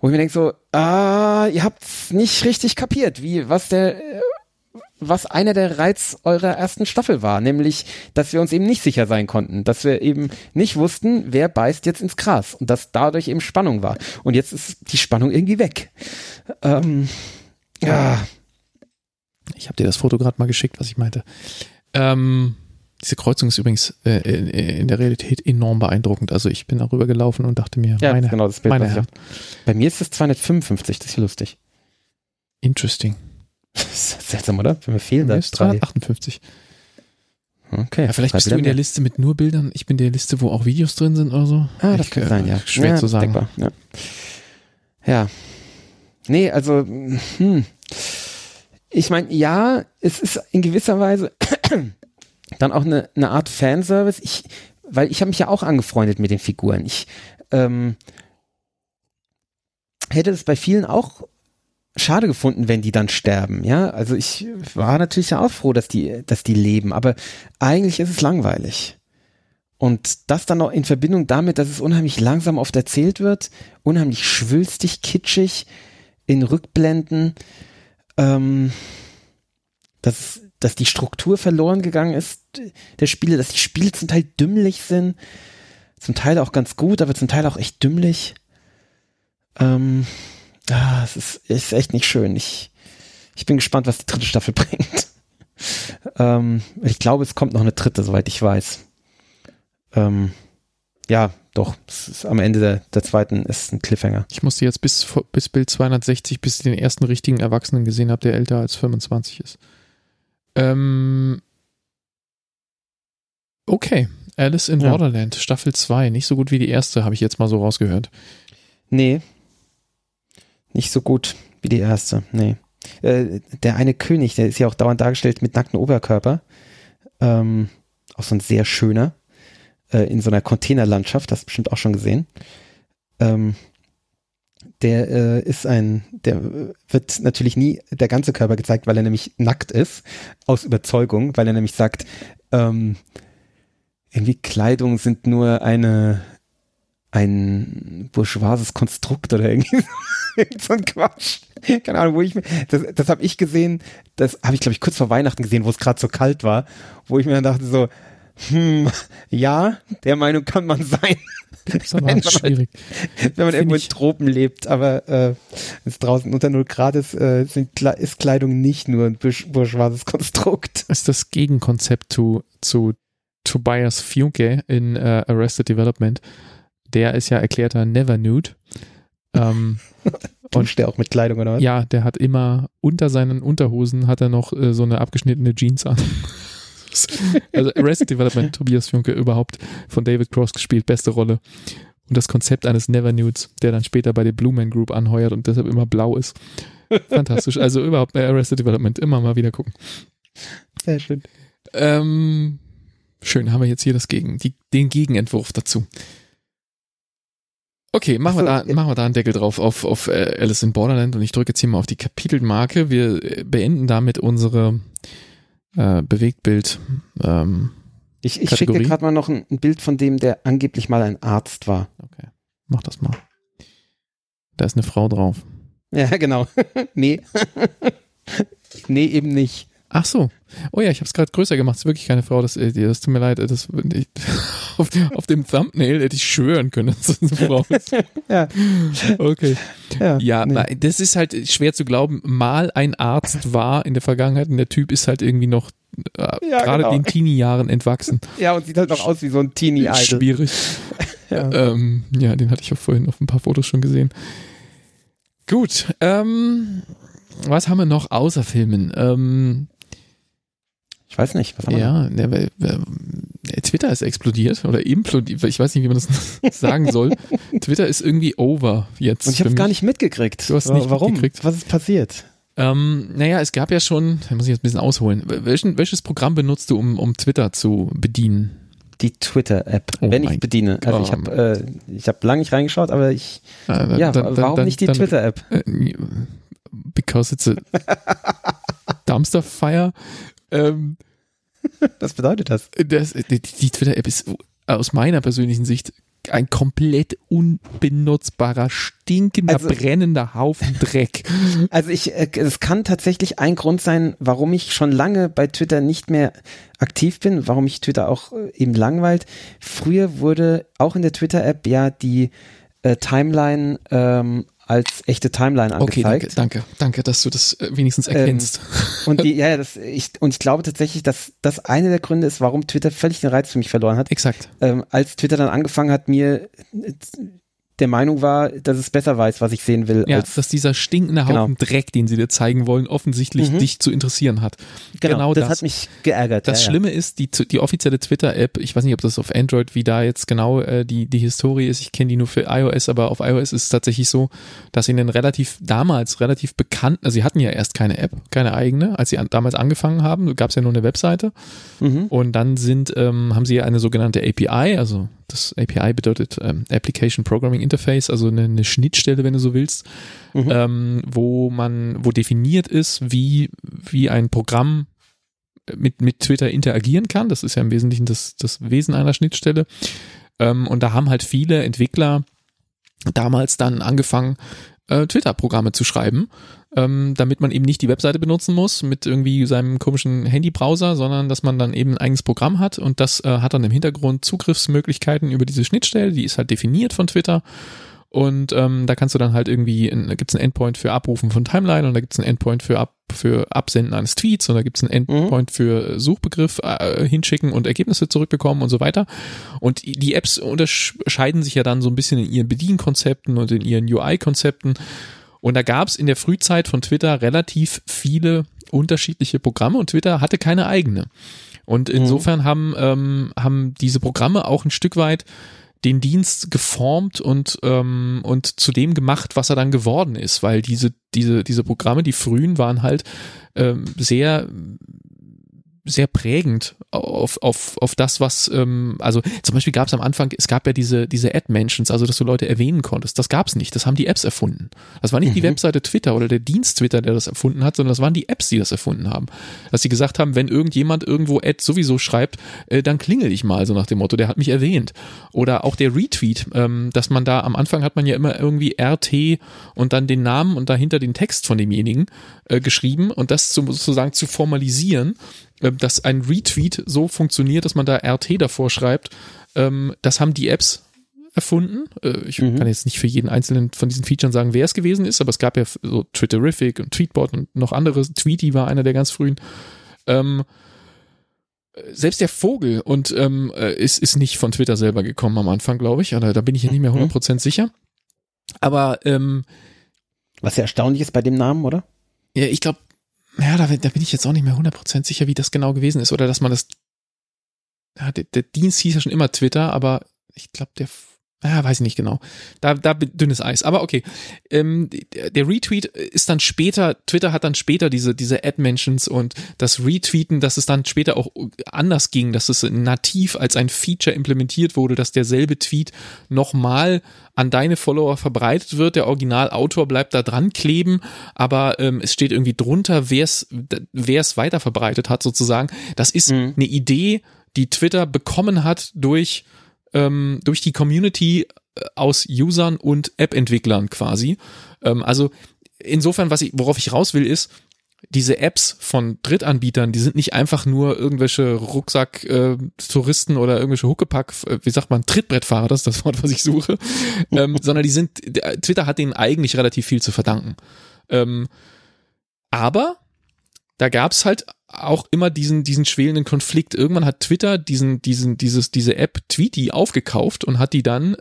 Wo ich mir denke so, ihr habt's nicht richtig kapiert, was einer der Reiz eurer ersten Staffel war. Nämlich, dass wir uns eben nicht sicher sein konnten. Dass wir eben nicht wussten, wer beißt jetzt ins Gras. Und dass dadurch eben Spannung war. Und jetzt ist die Spannung irgendwie weg. Ich habe dir das Foto gerade mal geschickt, was ich meinte. Diese Kreuzung ist übrigens in der Realität enorm beeindruckend. Also ich bin darüber gelaufen und dachte mir, das Bild, meine Herren. Bei mir ist es 255, das ist ja lustig. Interesting. Das ist seltsam, oder? Wenn wir fehlen, dann ist 358. Okay. Ja, vielleicht bist du in der Liste mit nur Bildern. Ich bin in der Liste, wo auch Videos drin sind oder so. Ah, das kann sein, ja. Schwer zu sagen. Denkbar, ja. Nee, also ich meine, ja, es ist in gewisser Weise dann auch eine Art Fanservice, weil ich habe mich ja auch angefreundet mit den Figuren. Ich hätte es bei vielen auch schade gefunden, wenn die dann sterben, ja. Also ich war natürlich ja auch froh, dass die leben, aber eigentlich ist es langweilig. Und das dann noch in Verbindung damit, dass es unheimlich langsam oft erzählt wird, unheimlich schwülstig, kitschig, in Rückblenden, dass die Struktur verloren gegangen ist der Spiele, dass die Spiele zum Teil dümmlich sind, zum Teil auch ganz gut, aber zum Teil auch echt dümmlich. Es ist echt nicht schön. Ich bin gespannt, was die dritte Staffel bringt. Ich glaube, es kommt noch eine dritte, soweit ich weiß. Es ist am Ende der zweiten ist ein Cliffhanger. Ich musste jetzt bis Bild 260, bis ich den ersten richtigen Erwachsenen gesehen habe, der älter als 25 ist. Okay, Alice in Borderland, Staffel 2, nicht so gut wie die erste, habe ich jetzt mal so rausgehört. Nee, nicht so gut wie die erste, nee. Der eine König, der ist ja auch dauernd dargestellt mit nacktem Oberkörper, auch so ein sehr schöner, in so einer Containerlandschaft, das hast du bestimmt auch schon gesehen. Der wird natürlich nie der ganze Körper gezeigt, weil er nämlich nackt ist, aus Überzeugung, weil er nämlich sagt, irgendwie Kleidung sind nur ein bourgeoises Konstrukt oder irgendwie so ein Quatsch. Keine Ahnung, das habe ich gesehen, das habe ich, glaube ich, kurz vor Weihnachten gesehen, wo es gerade so kalt war, wo ich mir dann dachte so, ja, der Meinung kann man sein. Das ist aber schwierig. Wenn man irgendwo in Tropen lebt, aber ist draußen unter 0 Grad ist Kleidung nicht nur ein bourgeoises Konstrukt. Das ist das Gegenkonzept zu Tobias Funke in Arrested Development. Der ist ja erklärter Never Nude. Und der auch mit Kleidung oder was? Ja, der hat immer unter seinen Unterhosen hat er noch so eine abgeschnittene Jeans an. Also Arrested Development, Tobias Funke überhaupt von David Cross gespielt, beste Rolle. Und das Konzept eines Never Nudes, der dann später bei der Blue Man Group anheuert und deshalb immer blau ist. Fantastisch. Also überhaupt Arrested Development, immer mal wieder gucken. Sehr schön. Schön, haben wir jetzt hier den Gegenentwurf dazu. Okay, machen wir da einen Deckel drauf auf Alice in Borderland und ich drücke jetzt hier mal auf die Kapitelmarke. Wir beenden damit unsere Bewegtbild. Ich schicke dir gerade mal noch ein Bild von dem, der angeblich mal ein Arzt war. Okay, mach das mal. Da ist eine Frau drauf. Ja, genau. Nee. Nee, eben nicht. Ach so. Oh ja, ich habe es gerade größer gemacht. Es ist wirklich keine Frau. Das tut mir leid. Auf dem Thumbnail hätte ich schwören können, dass es eine Frau ist. Ja. Okay. Ja, das ist halt schwer zu glauben. Mal ein Arzt war in der Vergangenheit und der Typ ist halt irgendwie noch den Teenie-Jahren entwachsen. Ja, und sieht halt noch aus wie so ein Teenie-Idol. Schwierig. Den hatte ich auch vorhin auf ein paar Fotos schon gesehen. Gut. Was haben wir noch außer Filmen? Ich weiß nicht, was haben wir? Ja, Twitter ist explodiert oder implodiert. Ich weiß nicht, wie man das sagen soll. Twitter ist irgendwie over jetzt. Und ich habe es gar nicht mitgekriegt. Du hast nicht mitgekriegt. Was ist passiert? Es gab ja schon, da muss ich jetzt ein bisschen ausholen. Welches Programm benutzt du, um Twitter zu bedienen? Die Twitter-App, wenn ich es bediene. Also ich habe lange nicht reingeschaut, aber warum nicht die Twitter-App? Because it's a dumpster fire. Was bedeutet das? Die Twitter-App ist aus meiner persönlichen Sicht ein komplett unbenutzbarer, stinkender, brennender Haufen Dreck. Also es kann tatsächlich ein Grund sein, warum ich schon lange bei Twitter nicht mehr aktiv bin, warum mich Twitter auch eben langweilt. Früher wurde auch in der Twitter-App die Timeline als echte Timeline angezeigt. Okay, danke, dass du das wenigstens erkennst. Und ich glaube tatsächlich, dass das einer der Gründe ist, warum Twitter völlig den Reiz für mich verloren hat. Exakt. Als Twitter dann angefangen hat, mir der Meinung war, dass es besser weiß, was ich sehen will. Ja, dass dieser stinkende Haufen Dreck, den sie dir zeigen wollen, offensichtlich dich zu interessieren hat. Genau das hat mich geärgert. Das Schlimme ist, die offizielle Twitter-App, ich weiß nicht, ob das auf Android, wie da jetzt genau die Historie ist, ich kenne die nur für iOS, aber auf iOS ist es tatsächlich so, dass sie einen damals relativ bekannten, also sie hatten ja erst keine App, keine eigene, als sie damals angefangen haben, gab es ja nur eine Webseite und dann haben sie ja eine sogenannte API, also das API bedeutet Application Programming Interface, also eine Schnittstelle, wenn du so willst, wo definiert ist, wie ein Programm mit Twitter interagieren kann. Das ist ja im Wesentlichen das Wesen einer Schnittstelle. Und da haben halt viele Entwickler damals dann angefangen, Twitter-Programme zu schreiben, damit man eben nicht die Webseite benutzen muss mit irgendwie seinem komischen Handybrowser, sondern dass man dann eben ein eigenes Programm hat und das hat dann im Hintergrund Zugriffsmöglichkeiten über diese Schnittstelle, die ist halt definiert von Twitter. Und da kannst du dann halt irgendwie, da gibt's einen Endpoint für Abrufen von Timeline und da gibt's einen Endpoint für Absenden eines Tweets und da gibt's einen Endpoint für Suchbegriff hinschicken und Ergebnisse zurückbekommen und so weiter. Und die Apps unterscheiden sich ja dann so ein bisschen in ihren Bedienkonzepten und in ihren UI-Konzepten. Und da gab's in der Frühzeit von Twitter relativ viele unterschiedliche Programme und Twitter hatte keine eigene. Und insofern haben diese Programme auch ein Stück weit den Dienst geformt und zu dem gemacht, was er dann geworden ist, weil diese Programme, die frühen, waren halt sehr sehr prägend auf das, was also zum Beispiel gab es am Anfang, es gab ja diese Ad-Mentions, also dass du Leute erwähnen konntest, das gab es nicht, das haben die Apps erfunden. Das war nicht die Webseite Twitter oder der Dienst Twitter, der das erfunden hat, sondern das waren die Apps, die das erfunden haben. Dass sie gesagt haben, wenn irgendjemand irgendwo Ad sowieso schreibt, dann klingel ich mal, so nach dem Motto, der hat mich erwähnt. Oder auch der Retweet, dass man da am Anfang hat man ja immer irgendwie RT und dann den Namen und dahinter den Text von demjenigen geschrieben und das sozusagen zu formalisieren, dass ein Retweet so funktioniert, dass man da RT davor schreibt, das haben die Apps erfunden. Ich kann jetzt nicht für jeden einzelnen von diesen Features sagen, wer es gewesen ist, aber es gab ja so Twitterific und Tweetbot und noch andere. Tweety war einer der ganz frühen. Selbst der Vogel ist nicht von Twitter selber gekommen am Anfang, glaube ich. Oder da bin ich ja nicht mehr 100% sicher. Aber was ja erstaunlich ist bei dem Namen, oder? Ja, ich glaube, da bin ich jetzt auch nicht mehr 100% sicher, wie das genau gewesen ist. Oder dass man das, der Dienst hieß ja schon immer Twitter, aber ich glaube, weiß ich nicht genau. Da dünnes Eis. Aber okay, der Retweet ist dann später, Twitter hat dann später diese Ad-Mentions und das Retweeten, dass es dann später auch anders ging, dass es nativ als ein Feature implementiert wurde, dass derselbe Tweet nochmal an deine Follower verbreitet wird, der Originalautor bleibt da dran kleben, aber es steht irgendwie drunter, wer es weiter verbreitet hat sozusagen. Das ist eine Idee, die Twitter bekommen hat durch die Community aus Usern und App-Entwicklern quasi. Also insofern, worauf ich raus will, ist, diese Apps von Drittanbietern, die sind nicht einfach nur irgendwelche Rucksack-Touristen oder irgendwelche Huckepack, Trittbrettfahrer, das ist das Wort, was ich suche, sondern Twitter hat denen eigentlich relativ viel zu verdanken. Aber da gab's halt auch immer diesen schwelenden Konflikt. Irgendwann hat Twitter diese App Tweety aufgekauft und hat die dann,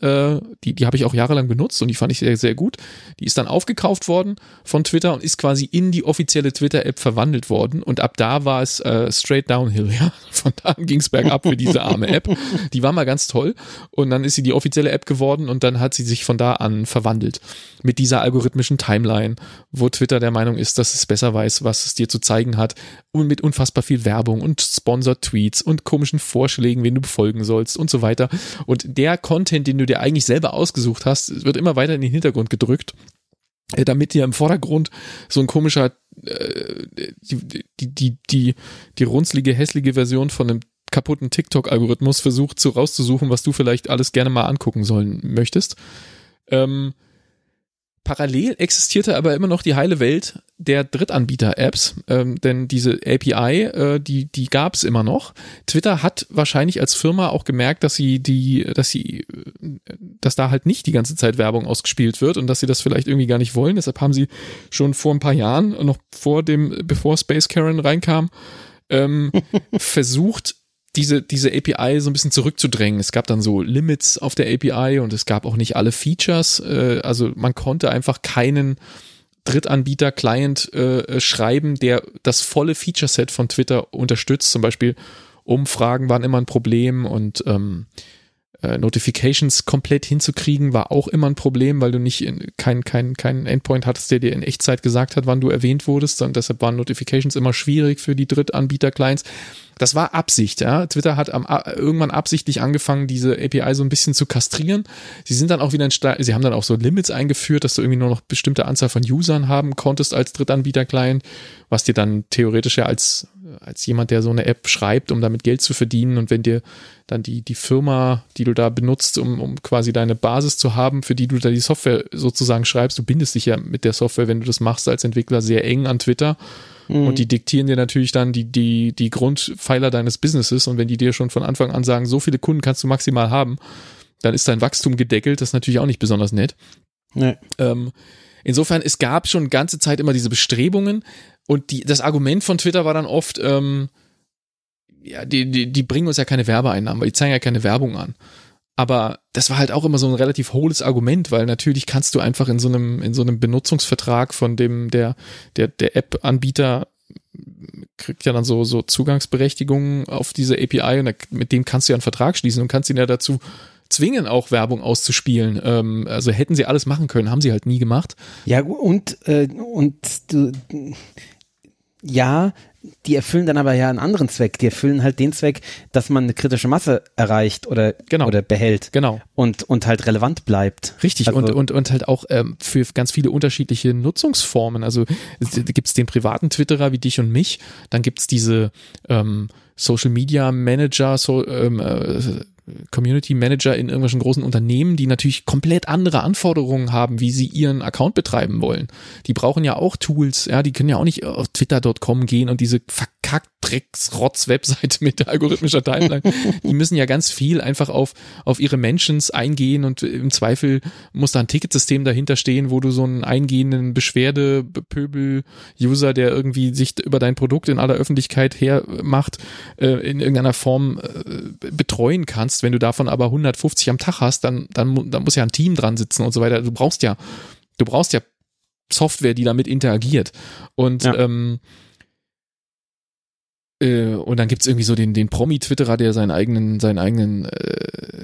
die habe ich auch jahrelang benutzt und die fand ich sehr, sehr gut. Die ist dann aufgekauft worden von Twitter und ist quasi in die offizielle Twitter-App verwandelt worden und ab da war es straight downhill, ja. Von da an ging's bergab für diese arme App. Die war mal ganz toll und dann ist sie die offizielle App geworden und dann hat sie sich von da an verwandelt. Mit dieser algorithmischen Timeline, wo Twitter der Meinung ist, dass es besser weiß, was es dir zu zeigen hat und mit unfassbar viel Werbung und Sponsor-Tweets und komischen Vorschlägen, wen du befolgen sollst und so weiter. Und der Content, den du dir eigentlich selber ausgesucht hast, wird immer weiter in den Hintergrund gedrückt, damit dir im Vordergrund so ein komischer, die runzlige, hässliche Version von einem kaputten TikTok-Algorithmus versucht rauszusuchen, was du vielleicht alles gerne mal angucken sollen möchtest. Parallel existierte aber immer noch die heile Welt der Drittanbieter-Apps, denn diese API, die gab es immer noch. Twitter hat wahrscheinlich als Firma auch gemerkt, dass da halt nicht die ganze Zeit Werbung ausgespielt wird und dass sie das vielleicht irgendwie gar nicht wollen. Deshalb haben sie schon vor ein paar Jahren, noch bevor Space Karen reinkam, versucht, diese API so ein bisschen zurückzudrängen. Es gab dann so Limits auf der API und es gab auch nicht alle Features. Also man konnte einfach keinen Drittanbieter-Client schreiben, der das volle Feature-Set von Twitter unterstützt. Zum Beispiel Umfragen waren immer ein Problem und Notifications komplett hinzukriegen war auch immer ein Problem, weil du nicht keinen Endpoint hattest, der dir in Echtzeit gesagt hat, wann du erwähnt wurdest. Und deshalb waren Notifications immer schwierig für die Drittanbieter-Clients. Das war Absicht. Ja? Twitter hat irgendwann absichtlich angefangen, diese API so ein bisschen zu kastrieren. Sie sind dann auch wieder sie haben dann auch so Limits eingeführt, dass du irgendwie nur noch bestimmte Anzahl von Usern haben konntest als Drittanbieter-Client, was dir dann theoretisch ja als jemand, der so eine App schreibt, um damit Geld zu verdienen, und wenn dir dann die Firma, die du da benutzt, um quasi deine Basis zu haben, für die du da die Software sozusagen schreibst, du bindest dich ja mit der Software, wenn du das machst als Entwickler, sehr eng an Twitter, und die diktieren dir natürlich dann die Grundpfeiler deines Businesses, und wenn die dir schon von Anfang an sagen, so viele Kunden kannst du maximal haben, dann ist dein Wachstum gedeckelt, das ist natürlich auch nicht besonders nett. Nee. Insofern, es gab schon ganze Zeit immer diese Bestrebungen, und das Argument von Twitter war dann oft, die bringen uns ja keine Werbeeinnahmen, weil die zeigen ja keine Werbung an. Aber das war halt auch immer so ein relativ hohles Argument, weil natürlich kannst du einfach in so einem Benutzungsvertrag von der App-Anbieter, kriegt ja dann so Zugangsberechtigungen auf diese API, und mit dem kannst du ja einen Vertrag schließen und kannst ihn ja dazu zwingen, auch Werbung auszuspielen. Also hätten sie alles machen können, haben sie halt nie gemacht. Ja, die erfüllen dann aber ja einen anderen Zweck. Die erfüllen halt den Zweck, dass man eine kritische Masse erreicht oder behält. Genau. Und halt relevant bleibt. Richtig. Also, und halt auch für ganz viele unterschiedliche Nutzungsformen. Also gibt es den privaten Twitterer wie dich und mich. Dann gibt es diese Social Media Manager, Community Manager in irgendwelchen großen Unternehmen, die natürlich komplett andere Anforderungen haben, wie sie ihren Account betreiben wollen. Die brauchen ja auch Tools, ja, die können ja auch nicht auf twitter.com gehen und diese verkackt Drecksrotz-Webseite mit der algorithmischer Timeline. Die müssen ja ganz viel einfach auf ihre Mentions eingehen, und im Zweifel muss da ein Ticketsystem dahinter stehen, wo du so einen eingehenden Beschwerde-Pöbel-User, der irgendwie sich über dein Produkt in aller Öffentlichkeit hermacht, in irgendeiner Form betreuen kannst. Wenn du davon aber 150 am Tag hast, dann muss ja ein Team dran sitzen und so weiter. Du brauchst ja Software, die damit interagiert. Und ja. Und dann gibt's irgendwie so den Promi-Twitterer, der seinen eigenen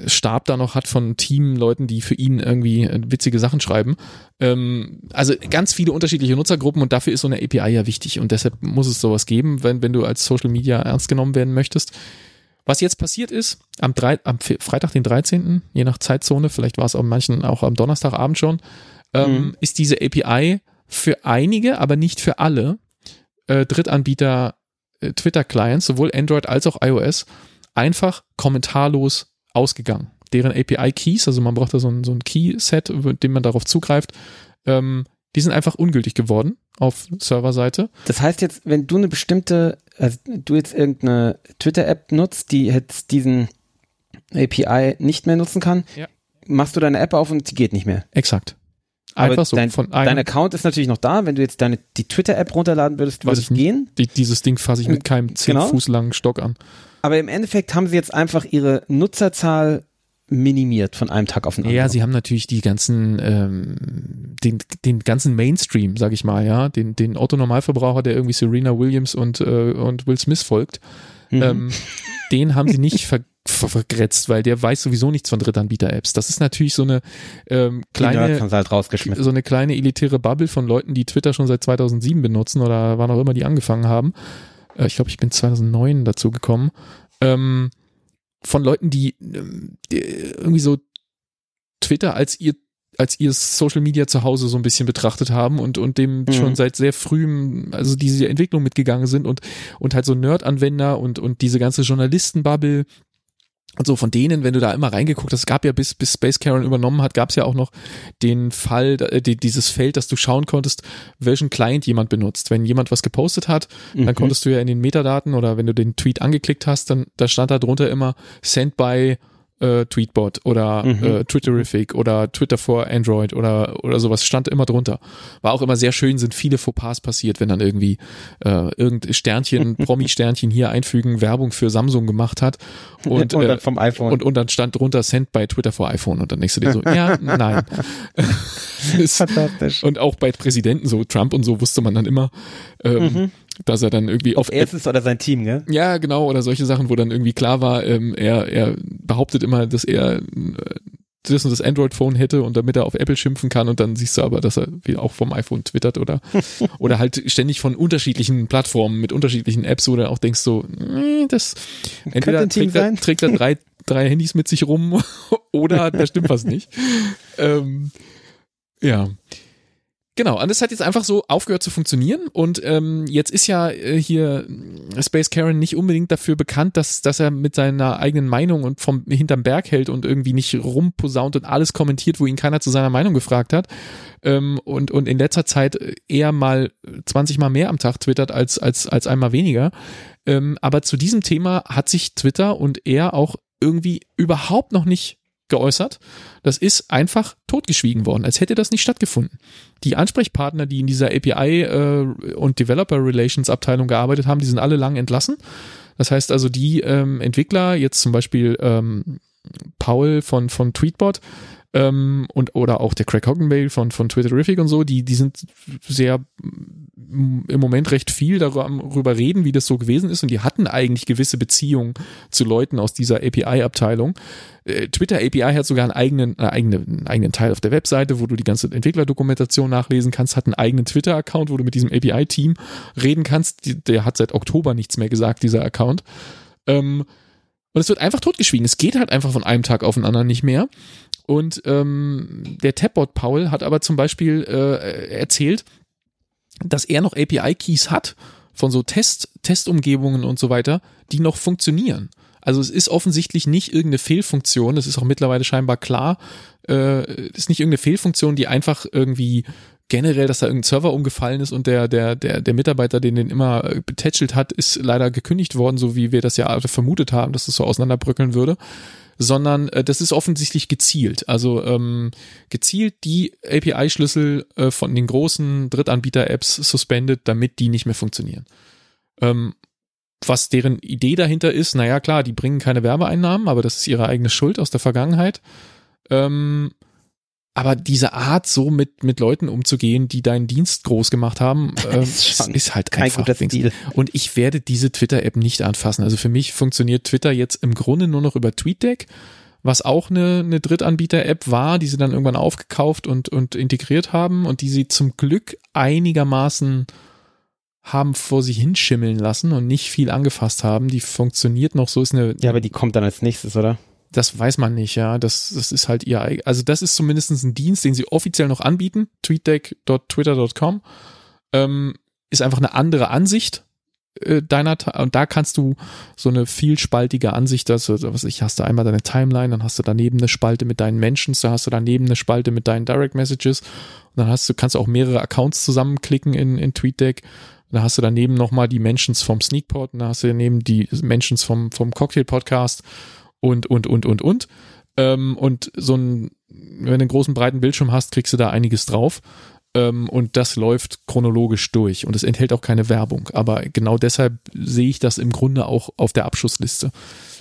Stab da noch hat von Teamleuten, die für ihn irgendwie witzige Sachen schreiben. Also ganz viele unterschiedliche Nutzergruppen, und dafür ist so eine API ja wichtig, und deshalb muss es sowas geben, wenn du als Social Media ernst genommen werden möchtest. Was jetzt passiert ist, am Freitag, den 13., je nach Zeitzone, vielleicht war es auch manchen auch am Donnerstagabend schon, ist diese API für einige, aber nicht für alle Drittanbieter Twitter-Clients, sowohl Android als auch iOS, einfach kommentarlos ausgegangen. Deren API-Keys, also man braucht da so ein Key-Set, mit dem man darauf zugreift, die sind einfach ungültig geworden auf Serverseite. Das heißt jetzt, wenn du irgendeine Twitter-App nutzt, die jetzt diesen API nicht mehr nutzen kann, ja, machst du deine App auf und die geht nicht mehr. Exakt. Einfach aber so. Dein Account ist natürlich noch da. Wenn du jetzt die Twitter-App runterladen würdest, würde es gehen. Dieses Ding fasse ich mit keinem 10 Fuß langen Stock an. Aber im Endeffekt haben sie jetzt einfach ihre Nutzerzahl minimiert von einem Tag auf den anderen. Ja, sie haben natürlich die ganzen, den ganzen Mainstream, sag ich mal, ja, den Otto-Normalverbraucher, der irgendwie Serena Williams und Will Smith folgt, den haben sie nicht vergrätzt, weil der weiß sowieso nichts von Drittanbieter-Apps. Das ist natürlich so eine kleine elitäre Bubble von Leuten, die Twitter schon seit 2007 benutzen oder wann auch immer die angefangen haben. Ich glaube, ich bin 2009 dazu gekommen. Von Leuten, die irgendwie so Twitter als ihr Social Media zu Hause so ein bisschen betrachtet haben und dem schon seit sehr frühem, also diese Entwicklung mitgegangen sind und halt so Nerd-Anwender und diese ganze Journalisten-Bubble und so, von denen, wenn du da immer reingeguckt hast, es gab ja bis Space Karen übernommen hat, gab es ja auch noch den Fall, dieses Feld, dass du schauen konntest, welchen Client jemand benutzt. Wenn jemand was gepostet hat, dann konntest du ja in den Metadaten, oder wenn du den Tweet angeklickt hast, dann da stand da drunter immer Sent by Tweetbot oder Twitterific oder Twitter for Android oder sowas, stand immer drunter. War auch immer sehr schön, sind viele Fauxpas passiert, wenn dann irgendwie irgendein Sternchen, Promi-Sternchen hier einfügen, Werbung für Samsung gemacht hat und dann vom iPhone. Und dann stand drunter Send by Twitter for iPhone, und dann denkst du dir so, ja, nein. Fantastisch. Und auch bei Präsidenten, so Trump und so, wusste man dann immer, dass er dann irgendwie auf erstes oder sein Team, gell? Ja, genau, oder solche Sachen, wo dann irgendwie klar war, er behauptet immer, dass er das und das Android-Phone hätte und damit er auf Apple schimpfen kann, und dann siehst du aber, dass er auch vom iPhone twittert oder halt ständig von unterschiedlichen Plattformen mit unterschiedlichen Apps, wo du auch denkst so, das entweder trägt er drei Handys mit sich rum oder da stimmt was nicht. Ja. Genau, und das hat jetzt einfach so aufgehört zu funktionieren, und jetzt ist ja hier Space Karen nicht unbedingt dafür bekannt, dass er mit seiner eigenen Meinung und vom hinterm Berg hält und irgendwie nicht rumposaunt und alles kommentiert, wo ihn keiner zu seiner Meinung gefragt hat, und in letzter Zeit eher mal 20 Mal mehr am Tag twittert als einmal weniger, aber zu diesem Thema hat sich Twitter und er auch irgendwie überhaupt noch nicht geäußert. Das ist einfach totgeschwiegen worden, als hätte das nicht stattgefunden. Die Ansprechpartner, die in dieser API und Developer Relations Abteilung gearbeitet haben, die sind alle lang entlassen. Das heißt also, die Entwickler, jetzt zum Beispiel Paul von Tweetbot und oder auch der Craig Hoggenbale von Twitterific und so, die sind sehr im Moment recht viel darüber reden, wie das so gewesen ist, und die hatten eigentlich gewisse Beziehungen zu Leuten aus dieser API-Abteilung. Twitter API hat sogar einen eigenen Teil auf der Webseite, wo du die ganze Entwicklerdokumentation nachlesen kannst, hat einen eigenen Twitter-Account, wo du mit diesem API-Team reden kannst. Der hat seit Oktober nichts mehr gesagt, dieser Account. Und es wird einfach totgeschwiegen. Es geht halt einfach von einem Tag auf den anderen nicht mehr. Und der Tabbot Paul hat aber zum Beispiel erzählt, dass er noch API-Keys hat von so Testumgebungen und so weiter, die noch funktionieren. Also es ist offensichtlich nicht irgendeine Fehlfunktion, das ist auch mittlerweile scheinbar klar, ist nicht irgendeine Fehlfunktion, die einfach irgendwie generell, dass da irgendein Server umgefallen ist und der Mitarbeiter, den immer betätschelt hat, ist leider gekündigt worden, so wie wir das ja vermutet haben, dass das so auseinanderbröckeln würde, sondern das ist offensichtlich gezielt. Also gezielt die API-Schlüssel von den großen Drittanbieter-Apps suspendet, damit die nicht mehr funktionieren. Was deren Idee dahinter ist, naja klar, die bringen keine Werbeeinnahmen, aber das ist ihre eigene Schuld aus der Vergangenheit. Aber diese Art, so mit Leuten umzugehen, die deinen Dienst groß gemacht haben, ist halt einfach ein guter Stil. Und ich werde diese Twitter-App nicht anfassen. Also für mich funktioniert Twitter jetzt im Grunde nur noch über TweetDeck, was auch eine Drittanbieter-App war, die sie dann irgendwann aufgekauft und integriert haben und die sie zum Glück einigermaßen haben vor sich hinschimmeln lassen und nicht viel angefasst haben. Die funktioniert noch so, ist eine. Ja, aber die kommt dann als nächstes, oder? Das weiß man nicht, ja. Das ist halt ihr eigen. Also das ist zumindest ein Dienst, den sie offiziell noch anbieten. Tweetdeck.twitter.com ist einfach eine andere Ansicht deiner. Und da kannst du so eine vielspaltige Ansicht, hast du einmal deine Timeline, dann hast du daneben eine Spalte mit deinen Mentions, dann hast du daneben eine Spalte mit deinen Direct Messages. Und dann kannst du auch mehrere Accounts zusammenklicken in TweetDeck. Da hast du daneben nochmal die Mentions vom Sneakpot. Da hast du daneben die Mentions vom Cocktail-Podcast. Und. Und so ein, wenn du einen großen, breiten Bildschirm hast, kriegst du da einiges drauf. Und das läuft chronologisch durch. Und es enthält auch keine Werbung. Aber genau deshalb sehe ich das im Grunde auch auf der Abschussliste.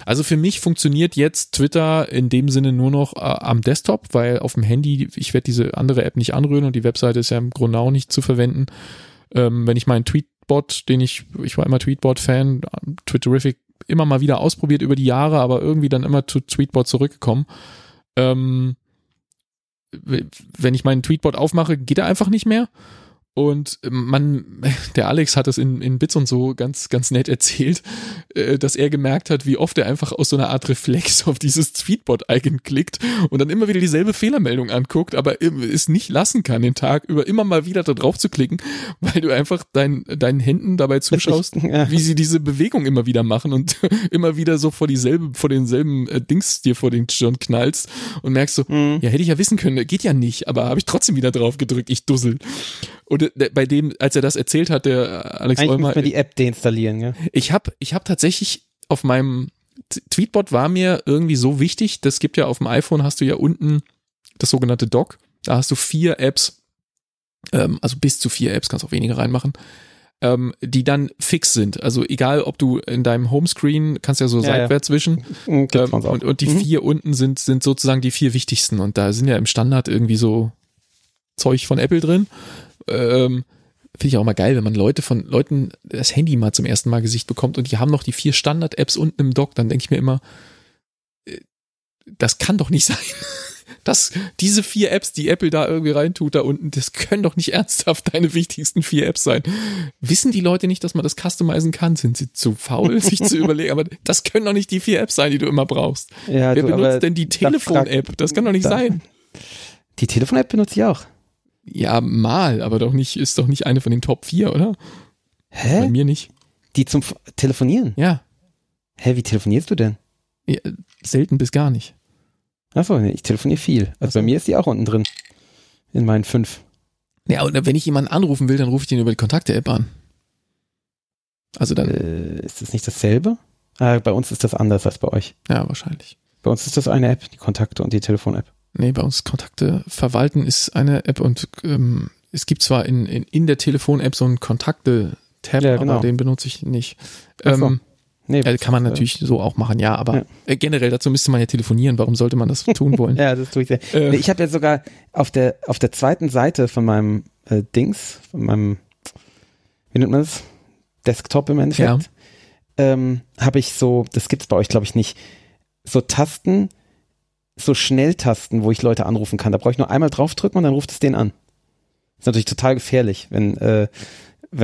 Also für mich funktioniert jetzt Twitter in dem Sinne nur noch am Desktop, weil auf dem Handy, ich werde diese andere App nicht anrühren und die Webseite ist ja im Grunde auch nicht zu verwenden. Wenn ich meinen Tweetbot, ich war immer Tweetbot-Fan, Twitterific, immer mal wieder ausprobiert über die Jahre, aber irgendwie dann immer zu Tweetbot zurückgekommen. Wenn ich meinen Tweetbot aufmache, geht er einfach nicht mehr. Und der Alex hat das in Bits und so ganz, ganz nett erzählt, dass er gemerkt hat, wie oft er einfach aus so einer Art Reflex auf dieses Tweetbot-Icon klickt und dann immer wieder dieselbe Fehlermeldung anguckt, aber es nicht lassen kann, den Tag über immer mal wieder da drauf zu klicken, weil du einfach deinen Händen dabei zuschaust, wie sie diese Bewegung immer wieder machen und immer wieder so vor denselben Dings dir vor den Stirn knallst und merkst so, ja, hätte ich ja wissen können, geht ja nicht, aber habe ich trotzdem wieder drauf gedrückt, ich Dussel. Und bei dem, als er das erzählt hat, der Alex Eigentlich Olmer. Ich muss mir die App deinstallieren, ja. Ich hab tatsächlich auf meinem Tweetbot war mir irgendwie so wichtig, das gibt ja auf dem iPhone, hast du ja unten das sogenannte Dock, da hast du 4 Apps, also bis zu 4 Apps, kannst auch weniger reinmachen, die dann fix sind. Also egal, ob du in deinem Homescreen, kannst ja so seitwärts wischen. Und die 4 unten sind sozusagen die 4 wichtigsten. Und da sind ja im Standard irgendwie so Zeug von Apple drin. Finde ich auch mal geil, wenn man von Leuten das Handy mal zum ersten Mal Gesicht bekommt und die haben noch die 4 Standard-Apps unten im Dock, dann denke ich mir immer, das kann doch nicht sein. das, diese 4 Apps, die Apple da irgendwie reintut da unten, das können doch nicht ernsthaft deine wichtigsten 4 Apps sein. Wissen die Leute nicht, dass man das customizen kann? Sind sie zu faul, sich zu überlegen? Aber das können doch nicht die 4 Apps sein, die du immer brauchst. Ja, wer benutzt denn die Telefon-App? Das kann doch nicht sein. Die Telefon-App benutze ich auch. Ja, mal, aber doch nicht, ist doch nicht eine von den Top 4, oder? Hä? Bei mir nicht. Die zum Telefonieren? Ja. Hä, wie telefonierst du denn? Ja, selten bis gar nicht. Achso, nee, ich telefoniere viel. Also bei mir ist die auch unten drin. In meinen 5. Ja, und wenn ich jemanden anrufen will, dann rufe ich den über die Kontakte-App an. Also dann. Ist das nicht dasselbe? Ah, bei uns ist das anders als bei euch. Ja, wahrscheinlich. Bei uns ist das eine App, die Kontakte und die Telefon-App. Nee, bei uns Kontakte verwalten ist eine App und es gibt zwar in der Telefon-App so einen Kontakte-Tab, ja, genau. Aber den benutze ich nicht. Nee, kann man natürlich so auch machen, ja, aber generell dazu müsste man ja telefonieren. Warum sollte man das tun wollen? Ja, das tue ich sehr. Ich habe ja sogar auf der zweiten Seite von meinem wie nennt man das? Desktop im Endeffekt, habe ich so, das gibt es bei euch glaube ich nicht, so Tasten, so Schnelltasten, wo ich Leute anrufen kann. Da brauche ich nur einmal draufdrücken und dann ruft es den an. Ist natürlich total gefährlich, wenn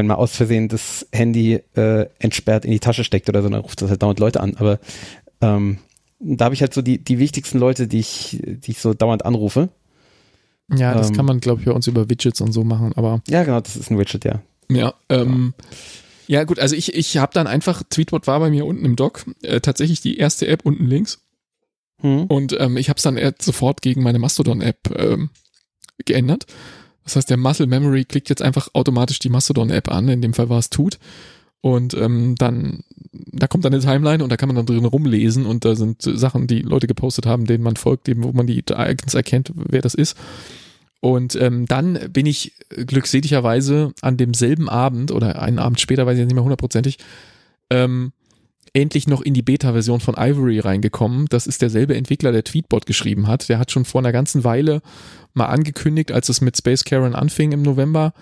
man aus Versehen das Handy entsperrt in die Tasche steckt oder so, dann ruft das halt dauernd Leute an. Aber da habe ich halt so die wichtigsten Leute, die ich so dauernd anrufe. Ja, das kann man, glaube ich, bei uns über Widgets und so machen. Aber ja, genau, das ist ein Widget, ja. Ja, ja gut, also ich habe dann einfach, Tweetbot war bei mir unten im Dock, tatsächlich die erste App unten links. Und ich habe es dann sofort gegen meine Mastodon-App geändert. Das heißt, der Muscle Memory klickt jetzt einfach automatisch die Mastodon-App an, in dem Fall war es Tut. Und dann, da kommt dann eine Timeline und da kann man dann drin rumlesen und da sind Sachen, die Leute gepostet haben, denen man folgt, eben wo man die eigens erkennt, wer das ist. Und dann bin ich glückseligerweise an demselben Abend oder einen Abend später, weiß ich jetzt nicht mehr hundertprozentig, endlich noch in die Beta-Version von Ivory reingekommen. Das ist derselbe Entwickler, der Tweetbot geschrieben hat. Der hat schon vor einer ganzen Weile mal angekündigt, als es mit Space Karen anfing im November,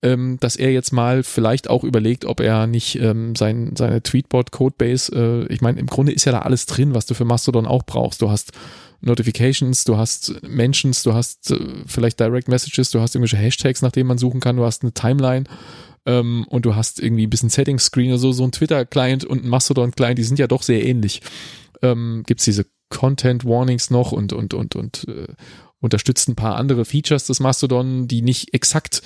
dass er jetzt mal vielleicht auch überlegt, ob er nicht seine Tweetbot-Codebase, ich meine, im Grunde ist ja da alles drin, was du für Mastodon auch brauchst. Du hast Notifications, du hast Mentions, du hast vielleicht Direct Messages, du hast irgendwelche Hashtags, nach denen man suchen kann, du hast eine Timeline, und du hast irgendwie ein bisschen Settings-Screen oder so ein Twitter-Client und ein Mastodon-Client, die sind ja doch sehr ähnlich. Gibt's diese Content-Warnings noch und unterstützt ein paar andere Features des Mastodon, die nicht exakt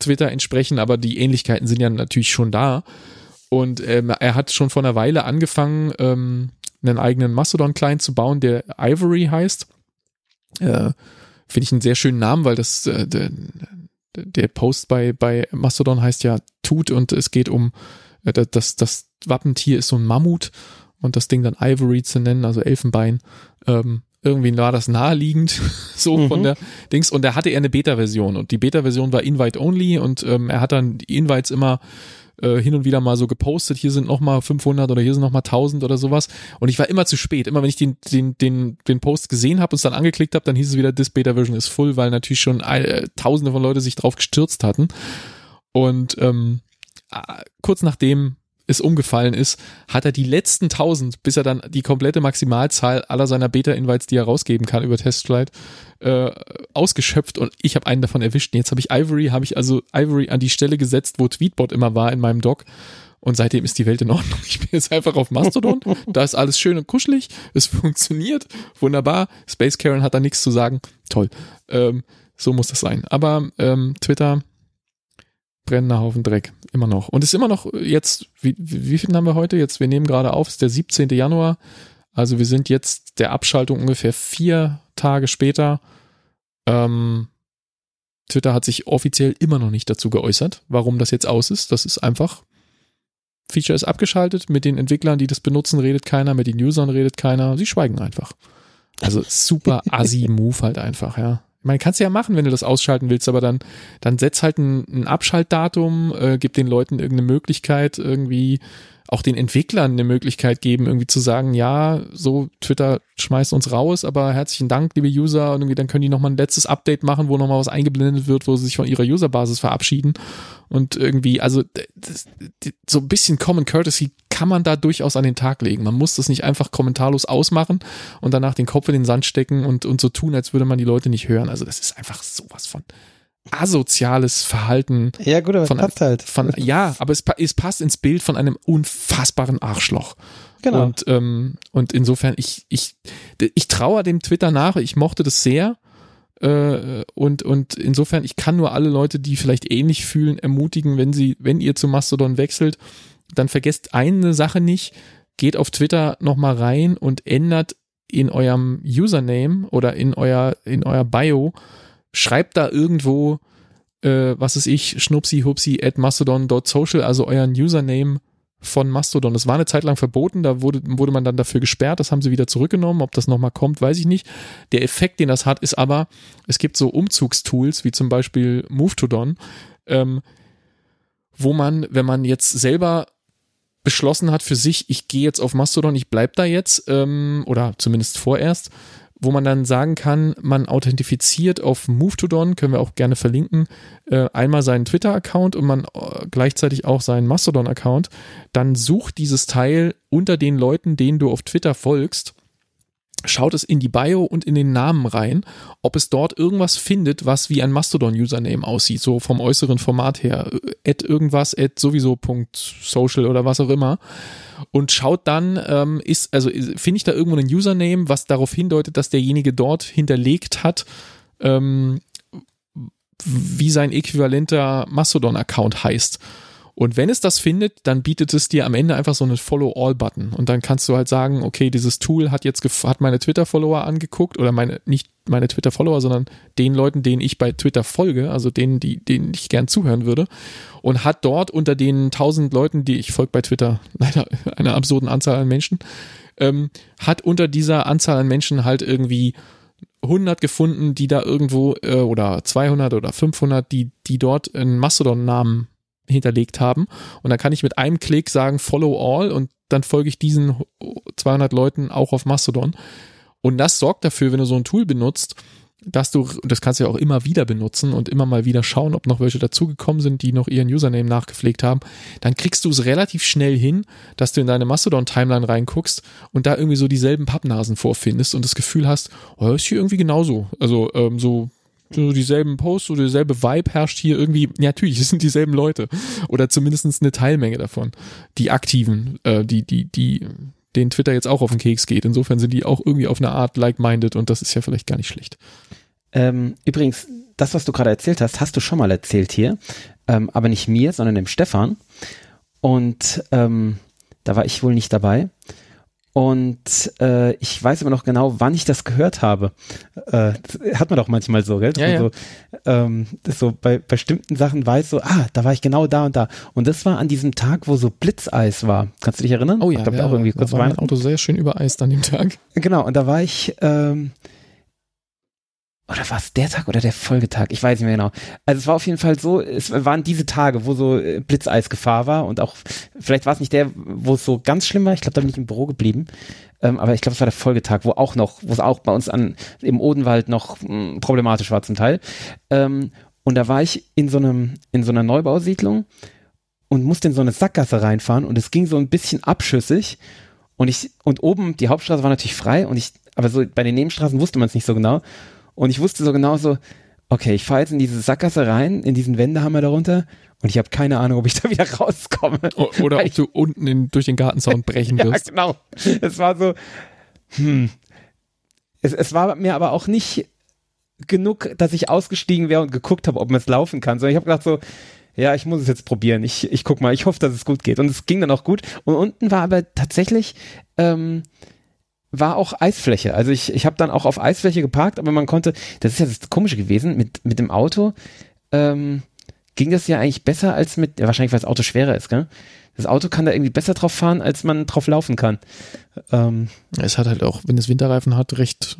Twitter entsprechen, aber die Ähnlichkeiten sind ja natürlich schon da. Und er hat schon vor einer Weile angefangen, einen eigenen Mastodon-Client zu bauen, der Ivory heißt. Finde ich einen sehr schönen Namen, weil das der Post bei Mastodon heißt ja Tut und es geht um, das Wappentier ist so ein Mammut und das Ding dann Ivory zu nennen, also Elfenbein. Irgendwie war das naheliegend, so von der Dings. Und da hatte er eine Beta-Version und die Beta-Version war Invite-Only und er hat dann die Invites immer hin und wieder mal so gepostet, hier sind nochmal 500 oder hier sind nochmal 1000 oder sowas und ich war immer zu spät, immer wenn ich den Post gesehen habe und es dann angeklickt habe, dann hieß es wieder, this Beta Version is full, weil natürlich schon tausende von Leute sich drauf gestürzt hatten und kurz nachdem es umgefallen ist, hat er die letzten 1000, bis er dann die komplette Maximalzahl aller seiner Beta-Invites, die er rausgeben kann über Testflight, ausgeschöpft und ich habe einen davon erwischt. Und jetzt habe ich Ivory an die Stelle gesetzt, wo Tweetbot immer war in meinem Doc und seitdem ist die Welt in Ordnung. Ich bin jetzt einfach auf Mastodon, da ist alles schön und kuschelig, es funktioniert, wunderbar, Space Karen hat da nichts zu sagen, toll. So muss das sein. Aber Twitter, brennender Haufen Dreck, immer noch. Und es ist immer noch jetzt, wie viel haben wir heute? Jetzt, wir nehmen gerade auf, es ist der 17. Januar, also wir sind jetzt der Abschaltung ungefähr 4 Tage später. Twitter hat sich offiziell immer noch nicht dazu geäußert, warum das jetzt aus ist. Das ist einfach, Feature ist abgeschaltet, mit den Entwicklern, die das benutzen, redet keiner, mit den Usern redet keiner, sie schweigen einfach. Also super assi-Move halt einfach, ja. Ich meine, kannst du ja machen, wenn du das ausschalten willst, aber dann setz halt ein Abschaltdatum, gib den Leuten irgendeine Möglichkeit, irgendwie auch den Entwicklern eine Möglichkeit geben, irgendwie zu sagen, ja, so Twitter schmeißt uns raus, aber herzlichen Dank, liebe User, und irgendwie dann können die nochmal ein letztes Update machen, wo nochmal was eingeblendet wird, wo sie sich von ihrer Userbasis verabschieden und irgendwie, also so ein bisschen Common Courtesy kann man da durchaus an den Tag legen. Man muss das nicht einfach kommentarlos ausmachen und danach den Kopf in den Sand stecken und so tun, als würde man die Leute nicht hören. Also das ist einfach sowas von asoziales Verhalten. Ja gut, aber es passt halt. Ja, aber es passt ins Bild von einem unfassbaren Arschloch. Genau. Und insofern, ich trauere dem Twitter nach, ich mochte das sehr. Und insofern, ich kann nur alle Leute, die vielleicht ähnlich fühlen, ermutigen, wenn ihr zu Mastodon wechselt, dann vergesst eine Sache nicht, geht auf Twitter nochmal rein und ändert in eurem Username oder in euer Bio, schreibt da irgendwo, schnupsi-hupsi@mastodon.social, also euren Username von Mastodon. Das war eine Zeit lang verboten, da wurde man dann dafür gesperrt, das haben sie wieder zurückgenommen, ob das nochmal kommt, weiß ich nicht. Der Effekt, den das hat, ist aber, es gibt so Umzugstools, wie zum Beispiel Move2Don, wo man, wenn man jetzt selber beschlossen hat für sich, ich gehe jetzt auf Mastodon, ich bleib da jetzt, oder zumindest vorerst, wo man dann sagen kann, man authentifiziert auf Move2Don, können wir auch gerne verlinken, einmal seinen Twitter-Account und man gleichzeitig auch seinen Mastodon-Account, dann such dieses Teil unter den Leuten, denen du auf Twitter folgst, schaut es in die Bio und in den Namen rein, ob es dort irgendwas findet, was wie ein Mastodon-Username aussieht, so vom äußeren Format her, @irgendwas@sowieso.social oder was auch immer, und schaut dann, finde ich da irgendwo einen Username, was darauf hindeutet, dass derjenige dort hinterlegt hat, wie sein äquivalenter Mastodon-Account heißt. Und wenn es das findet, dann bietet es dir am Ende einfach so einen Follow-All-Button. Und dann kannst du halt sagen, okay, dieses Tool hat jetzt hat meine Twitter-Follower angeguckt, oder nicht meine Twitter-Follower, sondern den Leuten, denen ich bei Twitter folge, also denen ich gern zuhören würde, und hat dort unter den 1000 Leuten, die ich folge bei Twitter, leider einer absurden Anzahl an Menschen, hat unter dieser Anzahl an Menschen halt irgendwie 100 gefunden, die da irgendwo, oder 200 oder 500, die dort einen Mastodon-Namen hinterlegt haben, und dann kann ich mit einem Klick sagen Follow All, und dann folge ich diesen 200 Leuten auch auf Mastodon, und das sorgt dafür, wenn du so ein Tool benutzt, dass du, das kannst du ja auch immer wieder benutzen und immer mal wieder schauen, ob noch welche dazugekommen sind, die noch ihren Username nachgepflegt haben, dann kriegst du es relativ schnell hin, dass du in deine Mastodon-Timeline reinguckst und da irgendwie so dieselben Pappnasen vorfindest und das Gefühl hast, oh, ist hier irgendwie genauso, also so dieselben Posts oder dieselbe Vibe herrscht hier irgendwie, ja, natürlich, es sind dieselben Leute oder zumindest eine Teilmenge davon, die Aktiven, die denen Twitter jetzt auch auf den Keks geht, insofern sind die auch irgendwie auf eine Art like-minded, und das ist ja vielleicht gar nicht schlecht. Übrigens, das, was du gerade erzählt hast, hast du schon mal erzählt hier, aber nicht mir, sondern dem Stefan, und da war ich wohl nicht dabei. Und ich weiß immer noch genau, wann ich das gehört habe. Das hat man doch manchmal so, gell? Ja, so, ja. So bei bestimmten Sachen weiß so, da war ich genau da und da. Und das war an diesem Tag, wo so Blitzeis war. Kannst du dich erinnern? Oh ja, ich glaub, ja, auch irgendwie kurz war mein Auto sehr schön übereist an dem Tag. Genau, und da war ich, oder war es der Tag oder der Folgetag? Ich weiß nicht mehr genau. Also es war auf jeden Fall so, es waren diese Tage, wo so Blitzeisgefahr war, und auch, vielleicht war es nicht der, wo es so ganz schlimm war, ich glaube, da bin ich im Büro geblieben, aber ich glaube, es war der Folgetag, wo es auch bei uns im Odenwald noch problematisch war zum Teil. Und da war ich in so einer Neubausiedlung und musste in so eine Sackgasse reinfahren, und es ging so ein bisschen abschüssig, und oben, die Hauptstraße war natürlich frei, aber so bei den Nebenstraßen wusste man es nicht so genau. Und ich wusste so genau so, okay, ich fahre jetzt in diese Sackgasse rein, in diesen Wendehammer darunter, und ich habe keine Ahnung, ob ich da wieder rauskomme. Oder ob du unten durch den Gartenzaun brechen wirst. Ja, genau. Es war so, Es war mir aber auch nicht genug, dass ich ausgestiegen wäre und geguckt habe, ob man es laufen kann. Sondern ich habe gedacht so, ja, ich muss es jetzt probieren. Ich guck mal, ich hoffe, dass es gut geht. Und es ging dann auch gut. Und unten war aber tatsächlich, war auch Eisfläche. Also ich habe dann auch auf Eisfläche geparkt, aber man konnte, das ist ja das Komische gewesen, mit dem Auto ging das ja eigentlich besser als mit, ja, wahrscheinlich weil das Auto schwerer ist, gell? Das Auto kann da irgendwie besser drauf fahren, als man drauf laufen kann. Es hat halt auch, wenn es Winterreifen hat, recht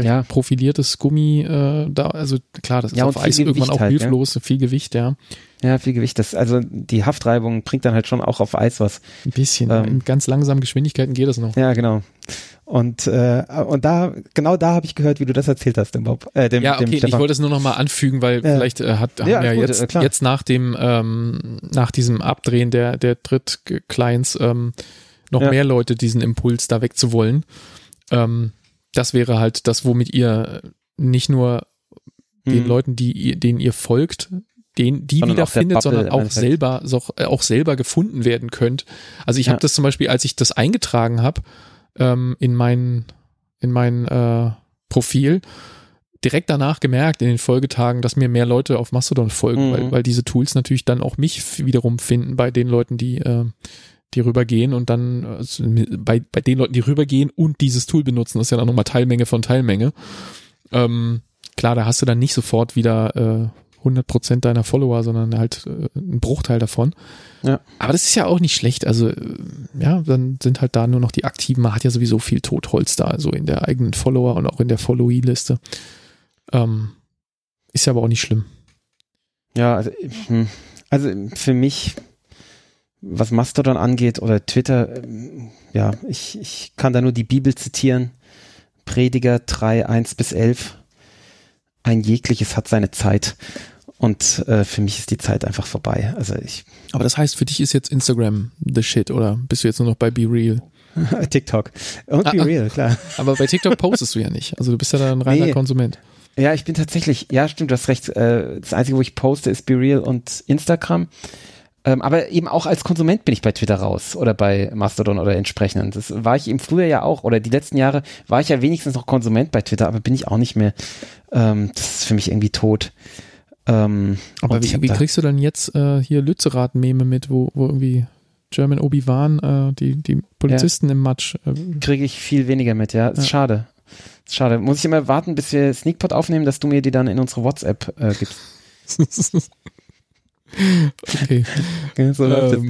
ja, profiliertes Gummi, da, also klar, das ist ja, auf Eis irgendwann auch hilflos, viel Gewicht, ja. Ja, viel Gewicht, das, also die Haftreibung bringt dann halt schon auch auf Eis was. Ein bisschen, in ganz langsamen Geschwindigkeiten geht das noch. Ja, genau. Und da, genau da habe ich gehört, wie du das erzählt hast, dem Bob. Ja, okay, ich wollte es nur nochmal anfügen, weil vielleicht jetzt nach dem, nach diesem Abdrehen der Drittclients noch mehr Leute diesen Impuls da wegzuwollen. Das wäre halt das, womit ihr nicht nur den Leuten, denen ihr folgt, sondern wiederfindet, sondern auch selber gefunden werden könnt. Also ich habe das zum Beispiel, als ich das eingetragen habe, in mein Profil direkt danach gemerkt in den Folgetagen, dass mir mehr Leute auf Mastodon folgen, weil diese Tools natürlich dann auch mich wiederum finden bei den Leuten, die rübergehen und dann bei den Leuten, die rübergehen und dieses Tool benutzen, das ist ja dann nochmal Teilmenge von Teilmenge. Klar, da hast du dann nicht sofort wieder 100% deiner Follower, sondern halt ein Bruchteil davon. Ja. Aber das ist ja auch nicht schlecht. Also dann sind halt da nur noch die Aktiven. Man hat ja sowieso viel Totholz da, also in der eigenen Follower und auch in der Followee-Liste. Ist ja aber auch nicht schlimm. Ja, also für mich, was Mastodon angeht oder Twitter, ja, ich kann da nur die Bibel zitieren. Prediger 3:1-11. Ein jegliches hat seine Zeit. Und für mich ist die Zeit einfach vorbei. Also aber das heißt, für dich ist jetzt Instagram the shit, oder bist du jetzt nur noch bei Be Real? TikTok. Und Be Real, klar. Aber bei TikTok postest du ja nicht. Also du bist ja da ein reiner Konsument. Ja, ich bin tatsächlich, ja stimmt, du hast recht. Das Einzige, wo ich poste, ist Be Real und Instagram. Aber eben auch als Konsument bin ich bei Twitter raus oder bei Mastodon oder entsprechenden. Das war ich eben früher ja auch, oder die letzten Jahre war ich ja wenigstens noch Konsument bei Twitter, aber bin ich auch nicht mehr. Das ist für mich irgendwie tot. Aber wie kriegst du dann jetzt hier Lützerath-Meme mit, wo irgendwie German Obi-Wan die Polizisten im Matsch? Kriege ich viel weniger mit, ja. Ist schade. Ist schade. Muss ich immer warten, bis wir Sneakpot aufnehmen, dass du mir die dann in unsere WhatsApp gibst. Okay. So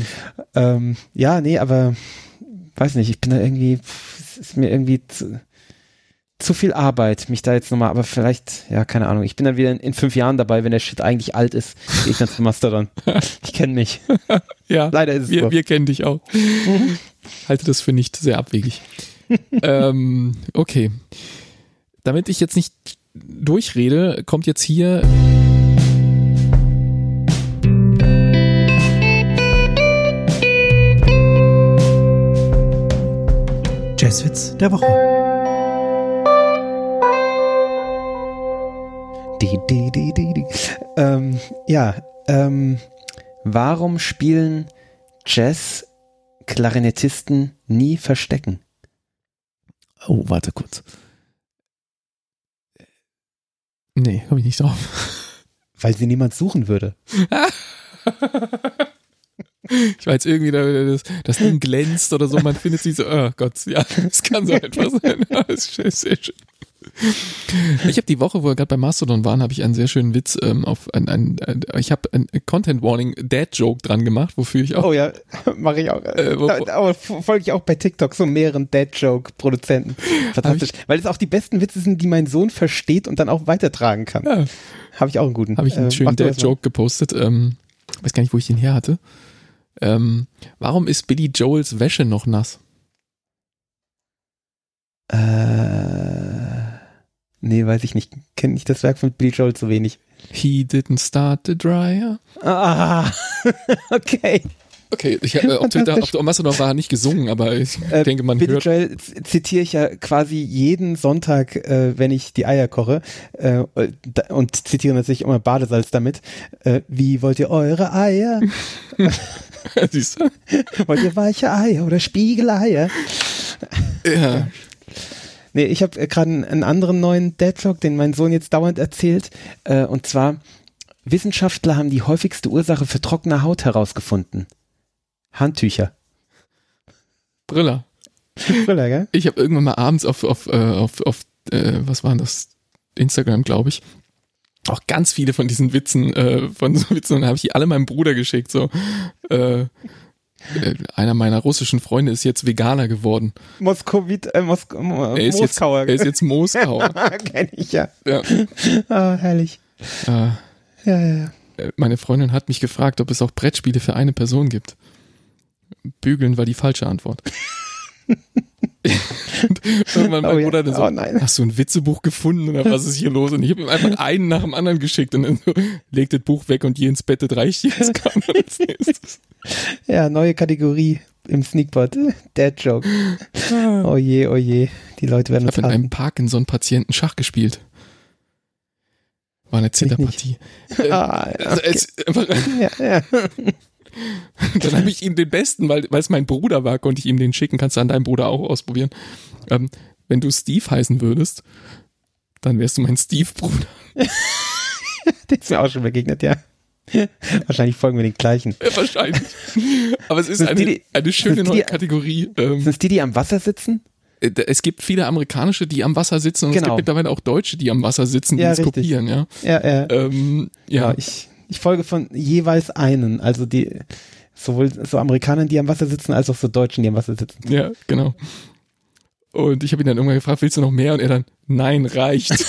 ja, nee, aber weiß nicht, ich bin da irgendwie, es ist mir irgendwie zu viel Arbeit, mich da jetzt nochmal, aber vielleicht, ja, keine Ahnung, ich bin dann wieder in 5 Jahren dabei, wenn der Shit eigentlich alt ist, gehe ich dann zu Mastodon. Ich kenne mich. Ja, leider ist es so. Wir kennen dich auch. Halte das für nicht sehr abwegig. Okay. Damit ich jetzt nicht durchrede, kommt jetzt hier Jazzwitz der Woche. Warum spielen Jazz-Klarinettisten nie Verstecken? Oh, warte kurz. Nee, komme ich nicht drauf. Weil sie niemand suchen würde. Ich weiß irgendwie, das Ding glänzt oder so, man findet sie so, oh Gott, ja, das kann so etwas sein. Das ist sehr schön. Ich habe die Woche, wo wir gerade bei Mastodon waren, habe ich einen sehr schönen Witz ich habe ein Content Warning Dad Joke dran gemacht, wofür ich auch. Oh ja, mache ich auch. Aber folge ich auch bei TikTok so mehreren Dad Joke Produzenten. Fantastisch, weil es auch die besten Witze sind, die mein Sohn versteht und dann auch weitertragen kann. Ja. Habe ich auch einen guten. Habe ich einen schönen Dad Joke gepostet. Weiß gar nicht, wo ich den her hatte. Warum ist Billy Joels Wäsche noch nass? Nee, weiß ich nicht. Kenne ich das Werk von Billy Joel zu wenig. He didn't start the dryer. Ah, okay. Okay, ich habe auf Twitter, auf Mastodon war nicht gesungen, aber ich denke, man Billy hört. Billy Joel zitiere ich ja quasi jeden Sonntag, wenn ich die Eier koche und zitiere natürlich immer Badesalz damit. Wie wollt ihr eure Eier? Siehst du? Wollt ihr weiche Eier oder Spiegeleier? Ja. Nee, ich habe gerade einen anderen neuen Dad-Joke, den mein Sohn jetzt dauernd erzählt. Und zwar, Wissenschaftler haben die häufigste Ursache für trockene Haut herausgefunden. Handtücher. Brille. Brille, gell? Ich habe irgendwann mal abends auf was waren das? Instagram, glaube ich. Auch ganz viele von diesen Witzen, und habe ich die alle meinem Bruder geschickt. So, einer meiner russischen Freunde ist jetzt Veganer geworden. Moskauer. Er ist jetzt Moskauer. Kenn ich ja. Oh, herrlich. Ja. Meine Freundin hat mich gefragt, ob es auch Brettspiele für eine Person gibt. Bügeln war die falsche Antwort. Und mein Bruder dann so, hast du ein Witzebuch gefunden oder was ist hier los? Und ich habe ihm einfach einen nach dem anderen geschickt und dann so, leg das Buch weg und je ins Bett, das reicht jetzt gar nicht. Ja, neue Kategorie im Sneakpot, Dad Joke. Oh je, die Leute werden das hassen. Ich habe in einem Parkinson-Patienten Schach gespielt. War eine Zitterpartie. Okay. Dann habe ich ihm den besten, weil es mein Bruder war, konnte ich ihm den schicken. Kannst du an deinem Bruder auch ausprobieren. Wenn du Steve heißen würdest, dann wärst du mein Steve-Bruder. Der ist mir auch schon begegnet, ja. Wahrscheinlich folgen wir den gleichen. Ja, wahrscheinlich. Aber es ist eine schöne neue Kategorie. Sind es die am Wasser sitzen? Es gibt viele amerikanische, die am Wasser sitzen und es gibt mittlerweile auch Deutsche, die am Wasser sitzen, die es kopieren. Ja. Ich folge von jeweils einen, also die sowohl so Amerikanern, die am Wasser sitzen, als auch so Deutschen, die am Wasser sitzen. Ja, genau. Und ich habe ihn dann irgendwann gefragt, willst du noch mehr? Und er dann, nein, reicht.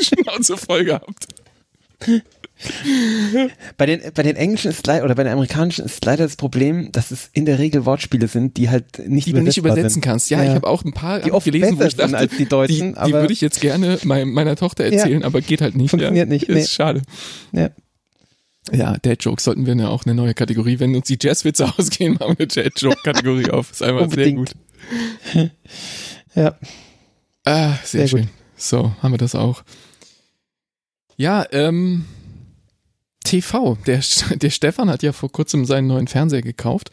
Schnauze voll gehabt. Bei den Englischen ist leider, oder bei den Amerikanischen ist leider das Problem, dass es in der Regel Wortspiele sind, die halt nicht übersetzbar sind. Die du nicht übersetzen kannst. Ja, ich habe auch ein paar die oft gelesen, wo ich dachte, als die Deutschen, die würde ich jetzt gerne meiner Tochter erzählen, aber geht halt nicht. Funktioniert nicht. Ist schade. Ja, Dad-Jokes sollten wir ja auch eine neue Kategorie, wenn uns die Jazzwitze ausgehen, machen wir eine Dad-Joke-Kategorie auf. Ist einmal unbedingt. Sehr gut. Ja. Sehr schön. Gut. So, haben wir das auch. Ja, TV. Der Stefan hat ja vor kurzem seinen neuen Fernseher gekauft.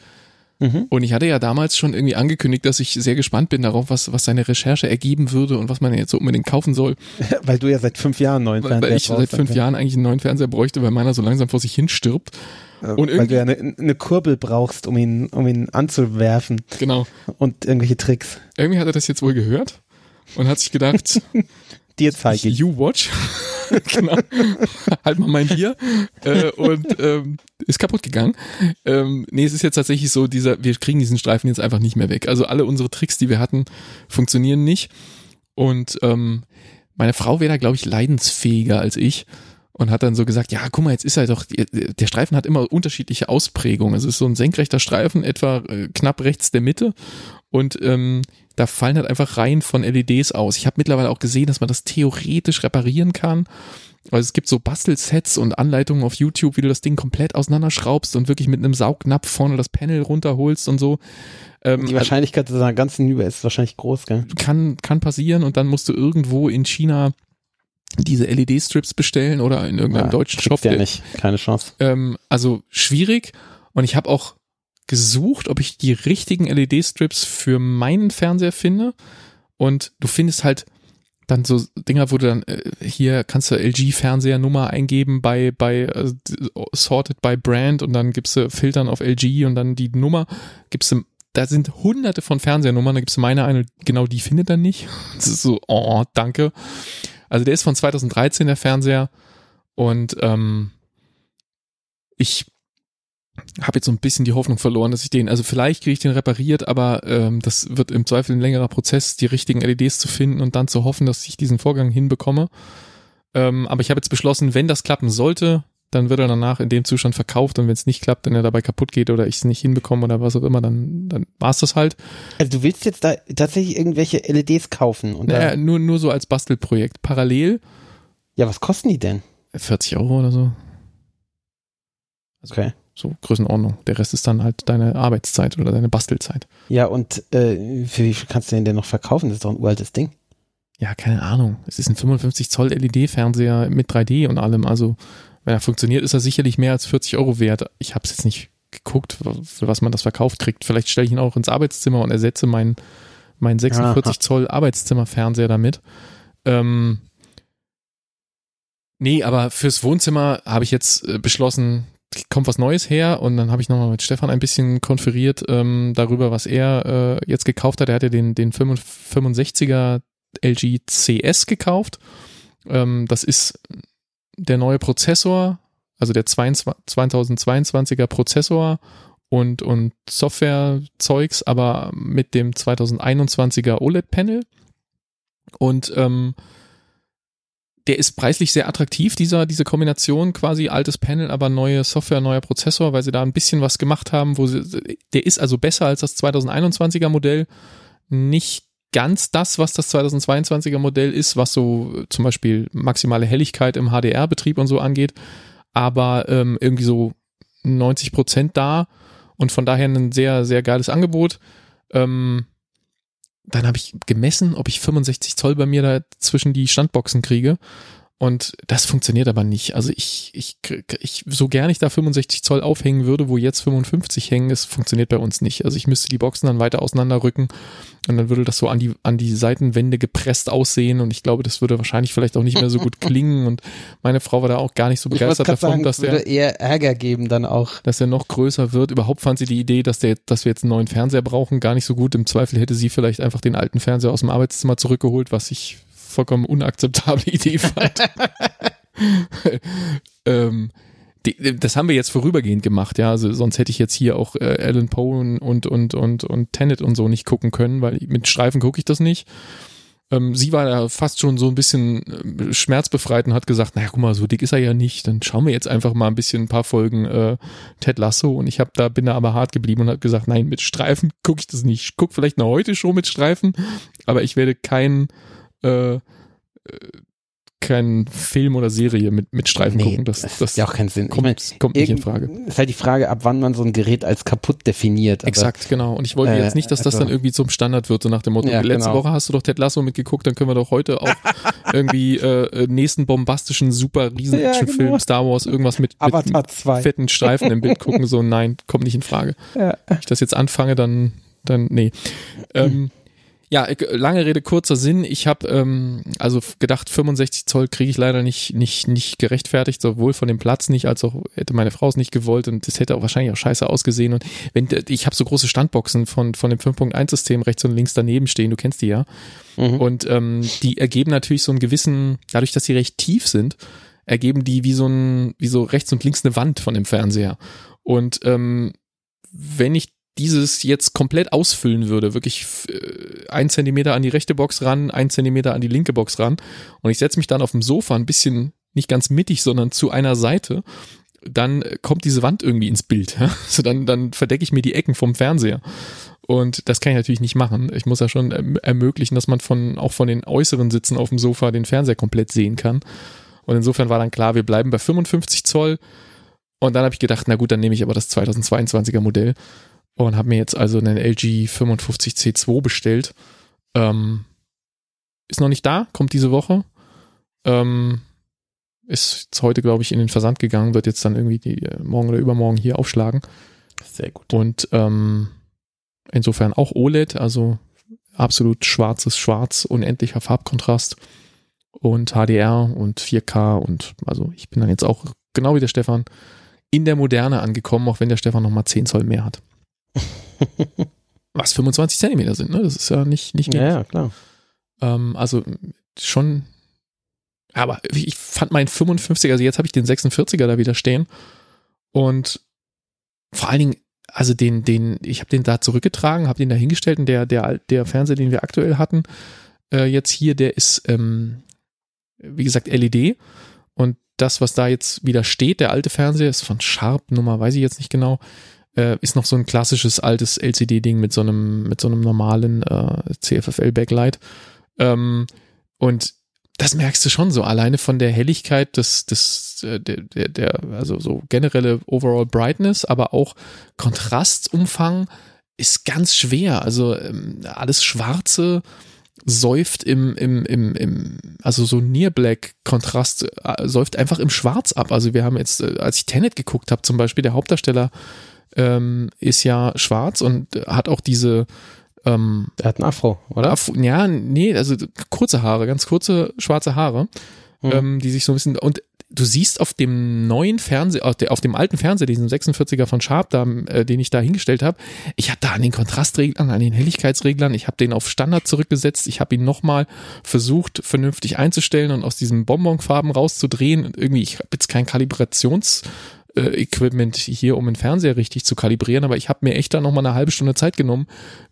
Mhm. Und ich hatte ja damals schon irgendwie angekündigt, dass ich sehr gespannt bin darauf, was seine Recherche ergeben würde und was man jetzt so unbedingt kaufen soll. Weil du ja seit 5 Jahren einen neuen Fernseher brauchst. Weil ich seit 5 Jahren eigentlich einen neuen Fernseher bräuchte, weil meiner so langsam vor sich hin stirbt. Und weil du ja eine Kurbel brauchst, um ihn anzuwerfen. Genau. Und irgendwelche Tricks. Irgendwie hat er das jetzt wohl gehört und hat sich gedacht... Dir zeige ich. You watch. Genau. Halt mal mein Bier. Und ist kaputt gegangen. Nee, es ist jetzt tatsächlich so, wir kriegen diesen Streifen jetzt einfach nicht mehr weg. Also alle unsere Tricks, die wir hatten, funktionieren nicht. Und meine Frau wäre da, glaube ich, leidensfähiger als ich. Und hat dann so gesagt, ja, guck mal, jetzt ist er doch, der Streifen hat immer unterschiedliche Ausprägungen. Es ist so ein senkrechter Streifen, etwa knapp rechts der Mitte. Und da fallen halt einfach Reihen von LEDs aus. Ich habe mittlerweile auch gesehen, dass man das theoretisch reparieren kann. Also es gibt so Bastelsets und Anleitungen auf YouTube, wie du das Ding komplett auseinanderschraubst und wirklich mit einem Saugnapf vorne das Panel runterholst und so. Die Wahrscheinlichkeit der ganzen Übel ist wahrscheinlich groß, gell? Kann passieren und dann musst du irgendwo in China diese LED-Strips bestellen oder in irgendeinem deutschen Shop. Ja, nicht. Keine Chance. Also schwierig. Und ich habe auch gesucht, ob ich die richtigen LED-Strips für meinen Fernseher finde. Und du findest halt dann so Dinger, wo du dann hier kannst du LG-Fernseher-Nummer eingeben bei sorted by Brand und dann gibst du Filtern auf LG und dann die Nummer gibst du. Da sind hunderte von Fernsehnummern, da gibst du meine eine, genau die findet er nicht. Das ist so, oh, danke. Also der ist von 2013, der Fernseher, und ich habe jetzt so ein bisschen die Hoffnung verloren, dass ich den, also vielleicht kriege ich den repariert, aber das wird im Zweifel ein längerer Prozess, die richtigen LEDs zu finden und dann zu hoffen, dass ich diesen Vorgang hinbekomme. Aber ich habe jetzt beschlossen, wenn das klappen sollte, dann wird er danach in dem Zustand verkauft und wenn es nicht klappt, wenn er dabei kaputt geht oder ich es nicht hinbekomme oder was auch immer, dann war es das halt. Also du willst jetzt da tatsächlich irgendwelche LEDs kaufen? Und naja, nur so als Bastelprojekt. Parallel. Ja, was kosten die denn? 40 Euro oder so. Also okay. So Größenordnung. Der Rest ist dann halt deine Arbeitszeit oder deine Bastelzeit. Ja, und für wie viel kannst du den denn noch verkaufen? Das ist doch ein uraltes Ding. Ja, keine Ahnung. Es ist ein 55 Zoll LED-Fernseher mit 3D und allem, also wenn er funktioniert, ist er sicherlich mehr als 40 Euro wert. Ich habe es jetzt nicht geguckt, für was man das verkauft kriegt. Vielleicht stelle ich ihn auch ins Arbeitszimmer und ersetze mein 46 Zoll Arbeitszimmerfernseher damit. Nee, aber fürs Wohnzimmer habe ich jetzt beschlossen, kommt was Neues her, und dann habe ich nochmal mit Stefan ein bisschen konferiert darüber, was er jetzt gekauft hat. Er hat ja den 65er LG CS gekauft. Das ist der neue Prozessor, also der 2022er Prozessor und Software-Zeugs, aber mit dem 2021er OLED-Panel. Und der ist preislich sehr attraktiv, diese Kombination, quasi altes Panel, aber neue Software, neuer Prozessor, weil sie da ein bisschen was gemacht haben, der ist also besser als das 2021er Modell, nicht ganz das, was das 2022er Modell ist, was so zum Beispiel maximale Helligkeit im HDR-Betrieb und so angeht, aber irgendwie so 90% da und von daher ein sehr, sehr geiles Angebot. Dann habe ich gemessen, ob ich 65 Zoll bei mir da zwischen die Standboxen kriege und das funktioniert aber nicht. Also ich so gerne ich da 65 Zoll aufhängen würde, wo jetzt 55 hängen, es funktioniert bei uns nicht. Also ich müsste die Boxen dann weiter auseinanderrücken und dann würde das so an die Seitenwände gepresst aussehen und ich glaube, das würde wahrscheinlich vielleicht auch nicht mehr so gut klingen und meine Frau war da auch gar nicht so begeistert davon, dass der würde eher Ärger geben dann auch, dass er noch größer wird. Überhaupt fand sie die Idee, dass wir jetzt einen neuen Fernseher brauchen, gar nicht so gut. Im Zweifel hätte sie vielleicht einfach den alten Fernseher aus dem Arbeitszimmer zurückgeholt, was ich vollkommen unakzeptable Idee fand. Das haben wir jetzt vorübergehend gemacht, ja, also sonst hätte ich jetzt hier auch Allan Poe und Tenet und so nicht gucken können, weil mit Streifen gucke ich das nicht. Sie war da fast schon so ein bisschen schmerzbefreit und hat gesagt, naja, guck mal, so dick ist er ja nicht, dann schauen wir jetzt einfach mal ein paar Folgen Ted Lasso und ich bin da aber hart geblieben und habe gesagt, nein, mit Streifen gucke ich das nicht. Ich gucke vielleicht eine Heute-Show mit Streifen, aber ich werde keinen Film oder Serie mit Streifen gucken. Das ja auch keinen Sinn. Kommt nicht in Frage. Ist halt die Frage, ab wann man so ein Gerät als kaputt definiert. Aber, exakt, genau. Und ich wollte jetzt nicht, dass das dann irgendwie zum Standard wird, so nach dem Motto, ja, letzte Woche hast du doch Ted Lasso mitgeguckt, dann können wir doch heute auch irgendwie nächsten bombastischen, super riesen Actionfilm, genau. Star Wars, irgendwas mit fetten Streifen im Bild gucken. So, nein, kommt nicht in Frage. Ja. Wenn ich das jetzt anfange, dann nee. Ja, lange Rede, kurzer Sinn. Ich habe also gedacht, 65 Zoll kriege ich leider nicht gerechtfertigt, sowohl von dem Platz nicht, als auch hätte meine Frau es nicht gewollt und das hätte auch wahrscheinlich auch scheiße ausgesehen. Und ich habe so große Standboxen von dem 5.1-System rechts und links daneben stehen, du kennst die ja. Mhm. Und die ergeben natürlich so einen gewissen, dadurch, dass sie recht tief sind, ergeben die wie so rechts und links eine Wand von dem Fernseher. Und wenn ich dieses jetzt komplett ausfüllen würde, wirklich 1 Zentimeter an die rechte Box ran, 1 Zentimeter an die linke Box ran und ich setze mich dann auf dem Sofa ein bisschen, nicht ganz mittig, sondern zu einer Seite, dann kommt diese Wand irgendwie ins Bild. Ja? Also dann verdecke ich mir die Ecken vom Fernseher und das kann ich natürlich nicht machen. Ich muss ja schon ermöglichen, dass man auch von den äußeren Sitzen auf dem Sofa den Fernseher komplett sehen kann und insofern war dann klar, wir bleiben bei 55 Zoll und dann habe ich gedacht, na gut, dann nehme ich aber das 2022er Modell. Und habe mir jetzt also einen LG 55C2 bestellt. Ist noch nicht da, kommt diese Woche. Ist jetzt heute, glaube ich, in den Versand gegangen, wird jetzt dann irgendwie morgen oder übermorgen hier aufschlagen. Sehr gut. Und insofern auch OLED, also absolut schwarzes Schwarz, unendlicher Farbkontrast und HDR und 4K und also ich bin dann jetzt auch, genau wie der Stefan, in der Moderne angekommen, auch wenn der Stefan nochmal 10 Zoll mehr hat. Was 25 Zentimeter sind, ne? Das ist ja nicht wenig. Ja, klar. Also schon, aber ich fand meinen 55er, also jetzt habe ich den 46er da wieder stehen und vor allen Dingen, also ich habe den da zurückgetragen, habe den da hingestellt und der Fernseher, den wir aktuell hatten, jetzt hier, der ist, wie gesagt, LED und das, was da jetzt wieder steht, der alte Fernseher ist von Sharp, Nummer weiß ich jetzt nicht genau, ist noch so ein klassisches altes LCD-Ding mit so einem normalen CFFL-Backlight. Und das merkst du schon so alleine von der Helligkeit, also so generelle Overall Brightness, aber auch Kontrastumfang ist ganz schwer. Also alles Schwarze säuft also so Near Black Kontrast säuft einfach im Schwarz ab. Also wir haben jetzt, als ich Tenet geguckt habe zum Beispiel, der Hauptdarsteller ist ja schwarz und hat auch diese er hat einen Afro, oder? Ja, nee, also kurze Haare, ganz kurze schwarze Haare, die sich so ein bisschen, und du siehst auf dem neuen Fernseher, auf dem alten Fernseher, diesen 46er von Sharp, da, den ich da hingestellt habe, ich habe da an den Kontrastreglern, an den Helligkeitsreglern, ich habe den auf Standard zurückgesetzt, ich habe ihn nochmal versucht, vernünftig einzustellen und aus diesen Bonbonfarben rauszudrehen und irgendwie, ich habe jetzt kein Kalibrations- Equipment hier, um den Fernseher richtig zu kalibrieren, aber ich habe mir echt da nochmal eine halbe Stunde Zeit genommen,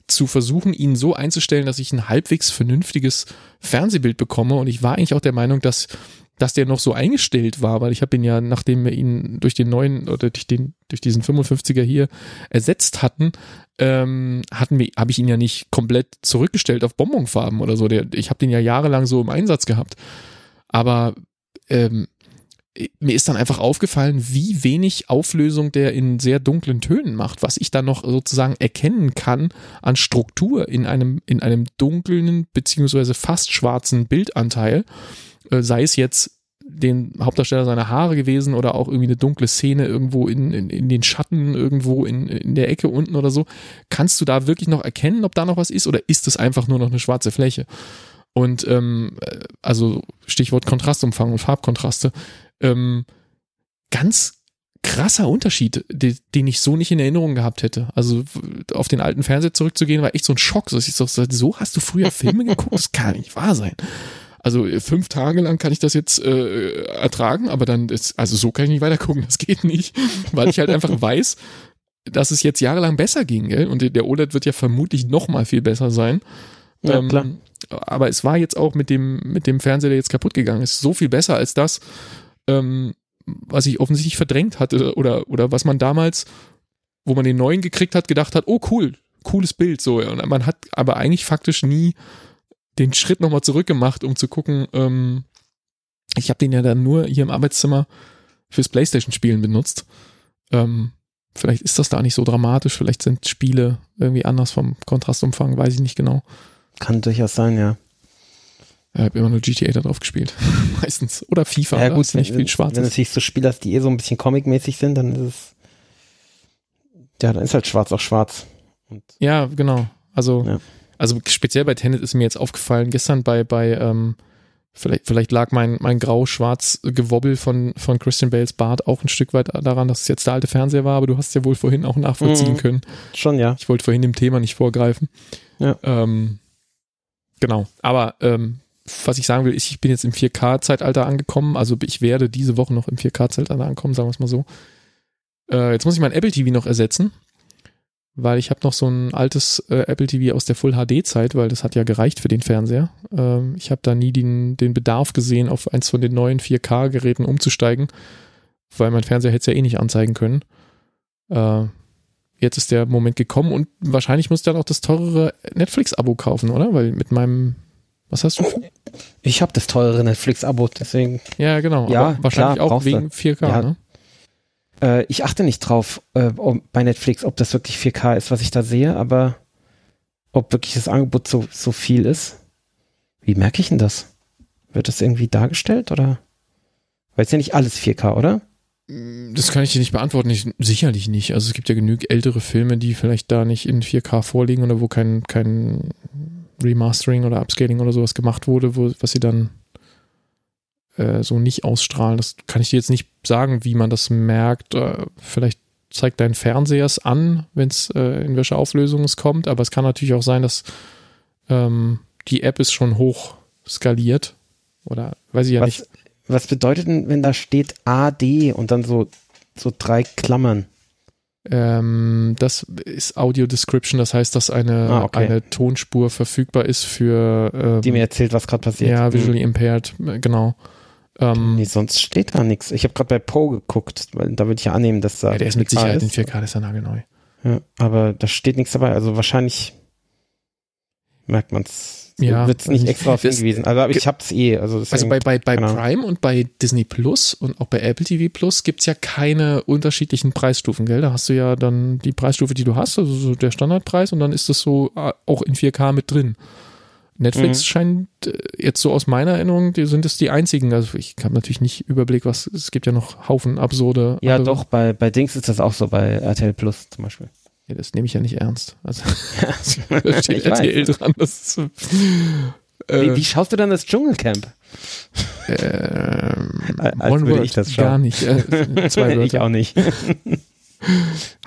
zu versuchen, ihn so einzustellen, dass ich ein halbwegs vernünftiges Fernsehbild bekomme, und ich war eigentlich auch der Meinung, dass der noch so eingestellt war, weil ich habe ihn ja, nachdem wir ihn durch den neuen oder durch diesen 55er hier ersetzt hatten, habe ich ihn ja nicht komplett zurückgestellt auf Bonbonfarben oder so. Ich habe den ja jahrelang so im Einsatz gehabt. Aber mir ist dann einfach aufgefallen, wie wenig Auflösung der in sehr dunklen Tönen macht, was ich dann noch sozusagen erkennen kann an Struktur in einem dunklen beziehungsweise fast schwarzen Bildanteil, sei es jetzt den Hauptdarsteller seiner Haare gewesen oder auch irgendwie eine dunkle Szene irgendwo in den Schatten, irgendwo in der Ecke unten oder so. Kannst du da wirklich noch erkennen, ob da noch was ist, oder ist es einfach nur noch eine schwarze Fläche? Und also Stichwort Kontrastumfang und Farbkontraste, ganz krasser Unterschied, den ich so nicht in Erinnerung gehabt hätte. Also auf den alten Fernseher zurückzugehen, war echt so ein Schock. So hast du früher Filme geguckt? Das kann nicht wahr sein. Also 5 Tage lang kann ich das jetzt ertragen, aber dann ist, also so kann ich nicht weitergucken, das geht nicht, weil ich halt einfach weiß, dass es jetzt jahrelang besser ging, gell? Und der OLED wird ja vermutlich noch mal viel besser sein. Ja, klar. Aber es war jetzt auch mit dem Fernseher, der jetzt kaputt gegangen ist, so viel besser als das, was ich offensichtlich verdrängt hatte oder was man damals, wo man den neuen gekriegt hat, gedacht hat, oh cool, cooles Bild, so. Und man hat aber eigentlich faktisch nie den Schritt nochmal zurück gemacht, um zu gucken. Ich habe den ja dann nur hier im Arbeitszimmer fürs Playstation-Spielen benutzt. Vielleicht ist das da nicht so dramatisch, vielleicht sind Spiele irgendwie anders vom Kontrastumfang, weiß ich nicht genau. Kann durchaus sein, ja. Ich habe immer nur GTA da drauf gespielt, meistens. Oder FIFA, ja, gut, wenn du natürlich so Spiele hast, die so ein bisschen comicmäßig sind, dann ist es, ja, dann ist halt schwarz auch schwarz. Und ja, genau. Also, ja. Also speziell bei Tenet ist mir jetzt aufgefallen, gestern bei vielleicht lag mein grau-schwarz Gewobbel von Christian Bales Bart auch ein Stück weit daran, dass es jetzt der alte Fernseher war, aber du hast es ja wohl vorhin auch nachvollziehen können. Schon, ja. Ich wollte vorhin dem Thema nicht vorgreifen. Ja. Genau, aber was ich sagen will, ich bin jetzt im 4K-Zeitalter angekommen, also ich werde diese Woche noch im 4K-Zeitalter ankommen, sagen wir es mal so. Jetzt muss ich mein Apple TV noch ersetzen, weil ich habe noch so ein altes Apple TV aus der Full-HD-Zeit, weil das hat ja gereicht für den Fernseher. Ich habe da nie den Bedarf gesehen, auf eins von den neuen 4K-Geräten umzusteigen, weil mein Fernseher hätte es ja eh nicht anzeigen können. Jetzt ist der Moment gekommen, und wahrscheinlich musst du dann auch das teurere Netflix-Abo kaufen, oder? Weil mit meinem, was hast du? Ich habe das teurere Netflix-Abo, deswegen. Ja, genau. Ja, aber wahrscheinlich klar, auch wegen 4K, ja. Ne? Ich achte nicht drauf bei Netflix, ob das wirklich 4K ist, was ich da sehe, aber ob wirklich das Angebot so viel ist. Wie merke ich denn das? Wird das irgendwie dargestellt, oder? Weil es ja nicht alles 4K, oder? Das kann ich dir nicht beantworten, sicherlich nicht. Also es gibt ja genügend ältere Filme, die vielleicht da nicht in 4K vorliegen oder wo kein Remastering oder Upscaling oder sowas gemacht wurde, was sie dann so nicht ausstrahlen. Das kann ich dir jetzt nicht sagen, wie man das merkt. Vielleicht zeigt dein Fernseher es an, wenn es in welcher Auflösung es kommt, aber es kann natürlich auch sein, dass die App ist schon hoch skaliert oder weiß ich ja nicht. Was bedeutet denn, wenn da steht AD und dann so 3 Klammern? Das ist Audio Description, das heißt, dass eine Tonspur verfügbar ist für... die mir erzählt, was gerade passiert. Ja, visually impaired, genau. Nee, sonst steht da nichts. Ich habe gerade bei Poe geguckt, weil da würde ich ja annehmen, dass da... Ja, der ist mit Sicherheit in 4K, das ist ja nagelneu. Ja, aber da steht nichts dabei, also wahrscheinlich merkt man es. Ja, wird es nicht extra auf hingewiesen. Also ich hab's eh. Also bei Prime und bei Disney Plus und auch bei Apple TV Plus gibt's ja keine unterschiedlichen Preisstufen, gell? Da hast du ja dann die Preisstufe, die du hast, also so der Standardpreis, und dann ist das so auch in 4K mit drin. Netflix scheint jetzt so aus meiner Erinnerung, die sind es die einzigen. Also ich habe natürlich nicht Überblick, was, es gibt ja noch Haufen absurde. Ja, andere. Doch, bei Dings ist das auch so, bei RTL Plus zum Beispiel. Ja, das nehme ich ja nicht ernst. Also, da steht RTL dran. Das ist, wie schaust du dann das Dschungelcamp? Als würde ich das schauen. Gar nicht. 2 Wörter. Ich auch nicht.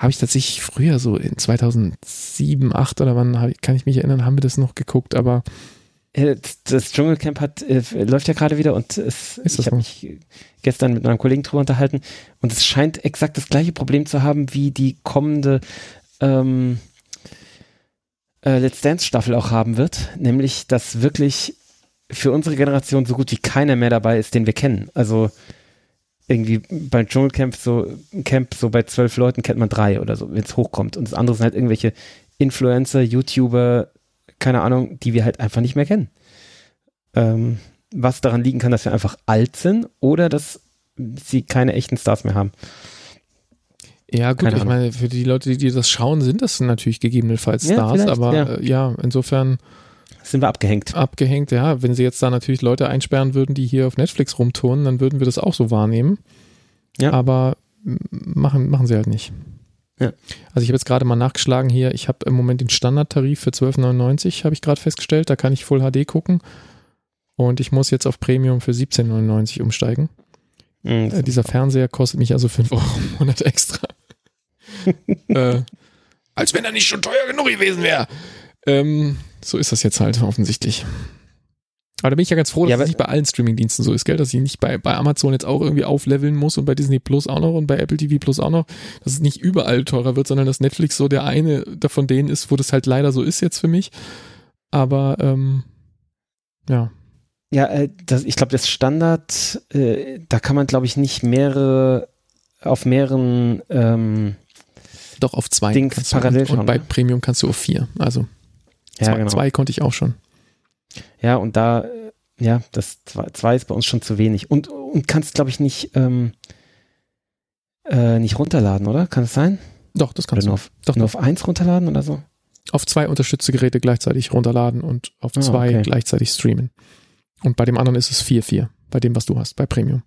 Habe ich tatsächlich früher so in 2007, 2008 oder wann, kann ich mich erinnern, haben wir das noch geguckt, aber Das Dschungelcamp läuft ja gerade wieder und ich habe mich gestern mit einem Kollegen drüber unterhalten und es scheint exakt das gleiche Problem zu haben wie die kommende Let's Dance Staffel auch haben wird, nämlich dass wirklich für unsere Generation so gut wie keiner mehr dabei ist, den wir kennen. Also irgendwie beim Dschungelcamp so bei 12 Leuten kennt man 3 oder so, wenn es hochkommt. Und das andere sind halt irgendwelche Influencer, YouTuber, keine Ahnung, die wir halt einfach nicht mehr kennen. Was daran liegen kann, dass wir einfach alt sind oder dass sie keine echten Stars mehr haben. Ja gut, ich meine, für die Leute, die das schauen, sind das natürlich gegebenenfalls Stars, aber insofern sind wir abgehängt. Abgehängt, ja. Wenn sie jetzt da natürlich Leute einsperren würden, die hier auf Netflix rumturnen, dann würden wir das auch so wahrnehmen. Ja. Aber machen sie halt nicht. Ja. Also ich habe jetzt gerade mal nachgeschlagen hier, ich habe im Moment den Standardtarif für 12,99, habe ich gerade festgestellt, da kann ich Full HD gucken und ich muss jetzt auf Premium für 17,99 umsteigen. Dieser Fernseher kostet mich also 5 Euro im Monat extra. Als wenn er nicht schon teuer genug gewesen wäre. So ist das jetzt halt offensichtlich. Aber da bin ich ja ganz froh, dass es nicht bei allen Streamingdiensten so ist, gell? Dass ich nicht bei Amazon jetzt auch irgendwie aufleveln muss und bei Disney Plus auch noch und bei Apple TV Plus auch noch, dass es nicht überall teurer wird, sondern dass Netflix so der eine davon denen ist, wo das halt leider so ist jetzt für mich. Aber ja. Ja, ich glaube, das Standard, da kann man, glaube ich, nicht auf mehreren doch auf 2 Dings parallel schauen. Und bei Premium kannst du auf 4. Also 2 konnte ich auch schon. Ja, und da, ja, das 2 ist bei uns schon zu wenig. Und kannst, glaube ich, nicht runterladen, oder? Kann es sein? Doch, das kannst du. Nur auf 1 runterladen oder so? Auf 2 unterstützte Geräte gleichzeitig runterladen und auf 2 gleichzeitig streamen. Und bei dem anderen ist es 4-4, bei dem, was du hast, bei Premium.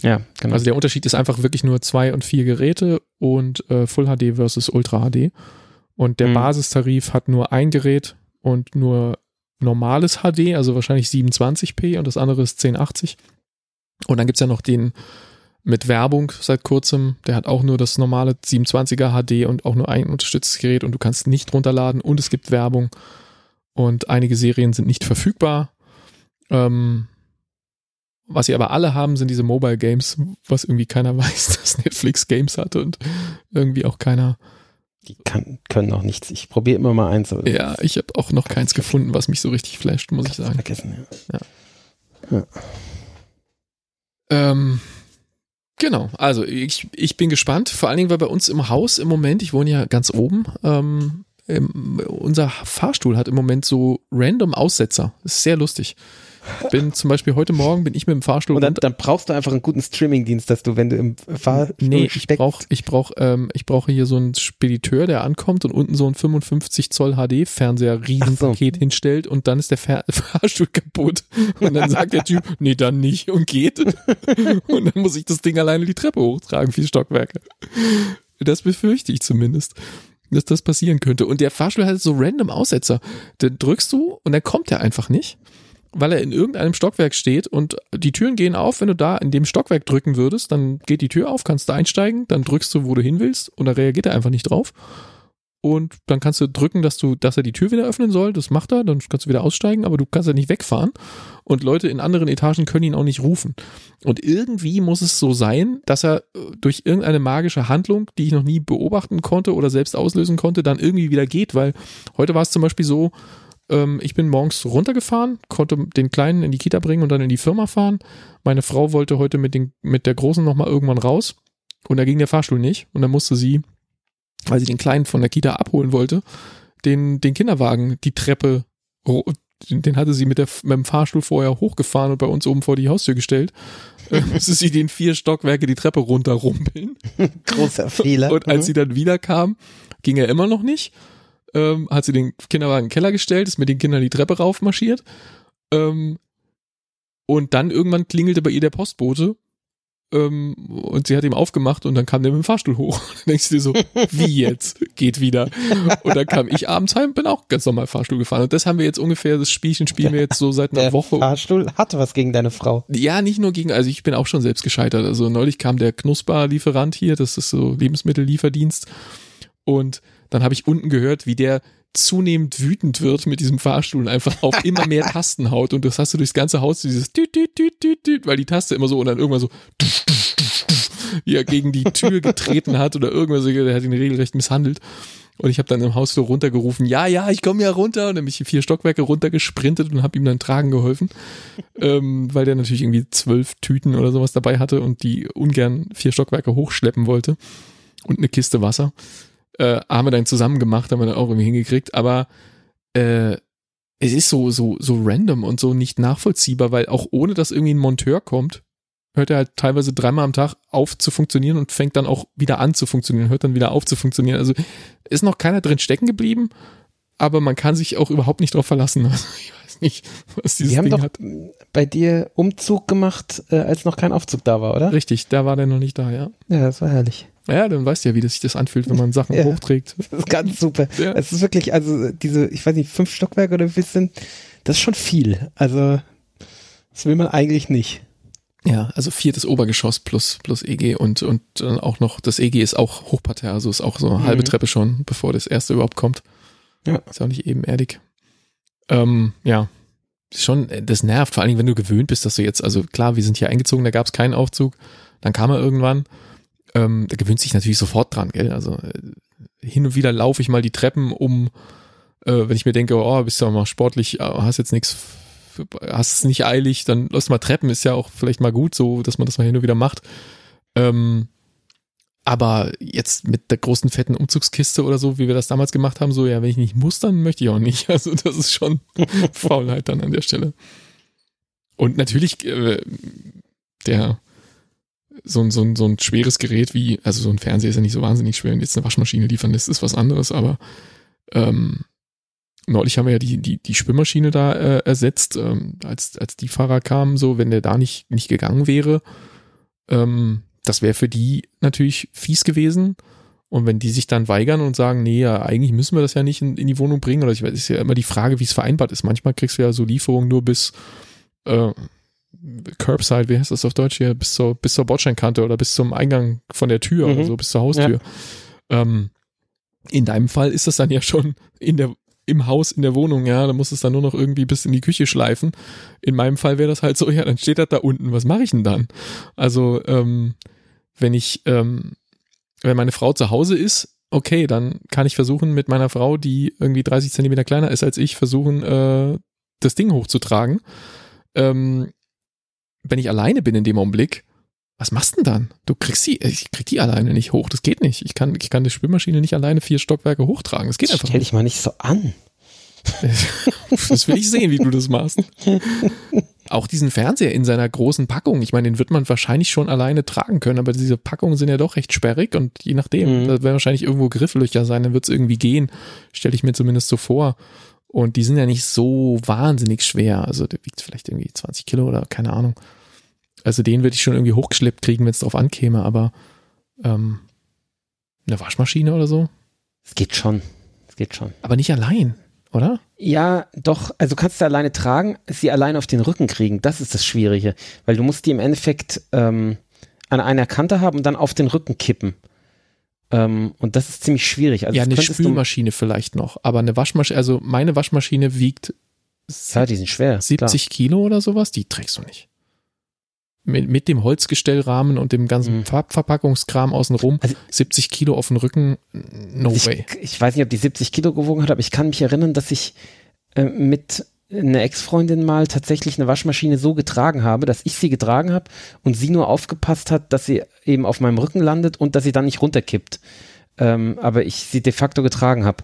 Ja, genau. Also der Unterschied ist einfach wirklich nur 2 und 4 Geräte und Full HD versus Ultra HD. Und der Basistarif hat nur ein Gerät und nur normales HD, also wahrscheinlich 27p und das andere ist 1080. Und dann gibt es ja noch den mit Werbung seit kurzem, der hat auch nur das normale 27er HD und auch nur ein unterstütztes Gerät und du kannst nicht runterladen und es gibt Werbung und einige Serien sind nicht verfügbar. Was sie aber alle haben, sind diese Mobile Games, was irgendwie keiner weiß, dass Netflix Games hat und irgendwie auch keiner. Die können auch nichts. Ich probiere immer mal eins. Ja, ich habe auch noch keins gefunden, was mich so richtig flasht, muss ich sagen. Vergessen, ja. Genau, also ich bin gespannt. Vor allen Dingen, weil bei uns im Haus im Moment, ich wohne ja ganz oben, unser Fahrstuhl hat im Moment so random Aussetzer. Ist sehr lustig. Zum Beispiel heute Morgen bin ich mit dem Fahrstuhl. Und dann brauchst du einfach einen guten Streamingdienst, dass du, wenn du im Fahrstuhl steckst. Ich brauche hier so einen Spediteur, der ankommt und unten so ein 55 Zoll HD-Fernseher Riesenpaket hinstellt und dann ist der Fahrstuhl kaputt. Und dann sagt der Typ, nee, dann nicht und geht. Und dann muss ich das Ding alleine die Treppe hochtragen, 4 Stockwerke. Das befürchte ich zumindest, dass das passieren könnte. Und der Fahrstuhl hat so random Aussetzer. Dann drückst du und dann kommt er einfach nicht, weil er in irgendeinem Stockwerk steht und die Türen gehen auf, wenn du da in dem Stockwerk drücken würdest, dann geht die Tür auf, kannst du einsteigen, dann drückst du, wo du hin willst und dann reagiert er einfach nicht drauf. Und dann kannst du drücken, dass er die Tür wieder öffnen soll, das macht er, dann kannst du wieder aussteigen, aber du kannst ja nicht wegfahren und Leute in anderen Etagen können ihn auch nicht rufen. Und irgendwie muss es so sein, dass er durch irgendeine magische Handlung, die ich noch nie beobachten konnte oder selbst auslösen konnte, dann irgendwie wieder geht, weil heute war es zum Beispiel so, ich bin morgens runtergefahren, konnte den Kleinen in die Kita bringen und dann in die Firma fahren. Meine Frau wollte heute mit der Großen nochmal irgendwann raus und da ging der Fahrstuhl nicht und dann musste sie, weil sie den Kleinen von der Kita abholen wollte, den Kinderwagen, die Treppe, den hatte sie mit dem Fahrstuhl vorher hochgefahren und bei uns oben vor die Haustür gestellt, musste sie den 4 Stockwerke die Treppe runter rumpeln. Großer Fehler. Und als sie dann wieder kam, ging er immer noch nicht, hat sie den Kinderwagen in den Keller gestellt, ist mit den Kindern die Treppe raufmarschiert und dann irgendwann klingelte bei ihr der Postbote und sie hat ihm aufgemacht und dann kam der mit dem Fahrstuhl hoch. Dann denkst du dir so, wie jetzt? Geht wieder. Und dann kam ich abends heim, bin auch ganz normal Fahrstuhl gefahren. Und das haben wir jetzt ungefähr, das Spielchen spielen wir jetzt so seit einer Woche. Fahrstuhl hat was gegen deine Frau. Ja, nicht nur gegen, also ich bin auch schon selbst gescheitert. Also neulich kam der Knusperlieferant hier, das ist so Lebensmittellieferdienst. Und dann habe ich unten gehört, wie der zunehmend wütend wird mit diesem Fahrstuhl und einfach auf immer mehr Tasten haut. Und das hast du durchs ganze Haus, dieses Tüt, Tüt, Tüt, Tüt, Tüt, weil die Taste immer so und dann irgendwann so wie er gegen die Tür getreten hat oder irgendwas, der hat ihn regelrecht misshandelt. Und ich habe dann im Hausflur runtergerufen, ja, ich komme ja runter. Und dann bin ich 4 Stockwerke runtergesprintet und habe ihm dann tragen geholfen, weil der natürlich irgendwie 12 Tüten oder sowas dabei hatte und die ungern 4 Stockwerke hochschleppen wollte und eine Kiste Wasser. Haben wir dann zusammen gemacht, haben wir dann auch irgendwie hingekriegt. Aber es ist so random und so nicht nachvollziehbar, weil auch ohne, dass irgendwie ein Monteur kommt, hört er halt teilweise 3-mal am Tag auf zu funktionieren und fängt dann auch wieder an zu funktionieren, hört dann wieder auf zu funktionieren. Also ist noch keiner drin stecken geblieben, aber man kann sich auch überhaupt nicht drauf verlassen. Also ich weiß nicht, was dieses Ding hat. Die haben doch bei dir Umzug gemacht, als noch kein Aufzug da war, oder? Richtig, da war der noch nicht da, ja. Ja, das war herrlich. Ja, dann weißt du ja, wie das sich das anfühlt, wenn man Sachen hochträgt. Das ist ganz super. Ja. Es ist wirklich, also diese, ich weiß nicht, 5 Stockwerke oder wie viel sind, das ist schon viel. Also das will man eigentlich nicht. Ja, also 4. Obergeschoss plus EG und dann auch noch, das EG ist auch Hochparterre, also ist auch so eine halbe Treppe schon, bevor das erste überhaupt kommt. Ja. Ist auch nicht ebenerdig. Ja, schon, das nervt, vor allen Dingen, wenn du gewöhnt bist, dass du jetzt, also klar, wir sind hier eingezogen, da gab es keinen Aufzug, dann kam er irgendwann. Da gewöhnt sich natürlich sofort dran, gell? Also hin und wieder laufe ich mal die Treppen um, wenn ich mir denke, oh, bist ja mal sportlich, hast jetzt nichts, hast es nicht eilig, dann läufst du mal Treppen, ist ja auch vielleicht mal gut so, dass man das mal hin und wieder macht. Aber jetzt mit der großen fetten Umzugskiste oder so, wie wir das damals gemacht haben, so ja, wenn ich nicht muss, dann möchte ich auch nicht. Also das ist schon Faulheit dann an der Stelle. Und natürlich so ein schweres Gerät wie, also so ein Fernseher ist ja nicht so wahnsinnig schwer und jetzt eine Waschmaschine liefern lässt, ist was anderes, aber neulich haben wir ja die Spülmaschine da ersetzt, als die Fahrer kamen, so, wenn der da nicht gegangen wäre, das wäre für die natürlich fies gewesen und wenn die sich dann weigern und sagen, nee, ja, eigentlich müssen wir das ja nicht in die Wohnung bringen, oder ich weiß, ist ja immer die Frage, wie es vereinbart ist, manchmal kriegst du ja so Lieferungen nur bis Curbside, wie heißt das auf Deutsch hier, bis zur Bordsteinkante oder bis zum Eingang von der Tür oder so, bis zur Haustür. Ja. In deinem Fall ist das dann ja schon im Haus, in der Wohnung, ja, da musst du es dann nur noch irgendwie bis in die Küche schleifen. In meinem Fall wäre das halt so, ja, dann steht das da unten, was mache ich denn dann? Also, wenn meine Frau zu Hause ist, okay, dann kann ich versuchen, mit meiner Frau, die irgendwie 30 Zentimeter kleiner ist als ich, versuchen, das Ding hochzutragen. Wenn ich alleine bin in dem Augenblick, was machst du denn dann? Ich krieg die alleine nicht hoch, das geht nicht. Ich kann die Spülmaschine nicht alleine 4 Stockwerke hochtragen, das geht einfach nicht. Stell dich mal nicht so an. Das will ich sehen, wie du das machst. Auch diesen Fernseher in seiner großen Packung, ich meine, den wird man wahrscheinlich schon alleine tragen können, aber diese Packungen sind ja doch recht sperrig und je nachdem, da werden wahrscheinlich irgendwo Grifflöcher sein, dann wird es irgendwie gehen, stelle ich mir zumindest so vor. Und die sind ja nicht so wahnsinnig schwer, also der wiegt vielleicht irgendwie 20 Kilo oder keine Ahnung. Also den würde ich schon irgendwie hochgeschleppt kriegen, wenn es drauf ankäme, aber eine Waschmaschine oder so? Es geht schon. Aber nicht allein, oder? Ja, doch, also kannst du alleine tragen, sie alleine auf den Rücken kriegen, das ist das Schwierige, weil du musst die im Endeffekt an einer Kante haben und dann auf den Rücken kippen. Und das ist ziemlich schwierig. Also ja, eine Spülmaschine vielleicht noch, aber eine Waschmaschine, also meine Waschmaschine wiegt die sind schwer, 70 Kilo oder sowas, die trägst du nicht. Mit dem Holzgestellrahmen und dem ganzen Farbverpackungskram außenrum, also, 70 Kilo auf den Rücken, no way. Ich weiß nicht, ob die 70 Kilo gewogen hat, aber ich kann mich erinnern, dass ich mit einer Ex-Freundin mal tatsächlich eine Waschmaschine so getragen habe, dass ich sie getragen habe und sie nur aufgepasst hat, dass sie eben auf meinem Rücken landet und dass sie dann nicht runterkippt. Aber ich sie de facto getragen habe.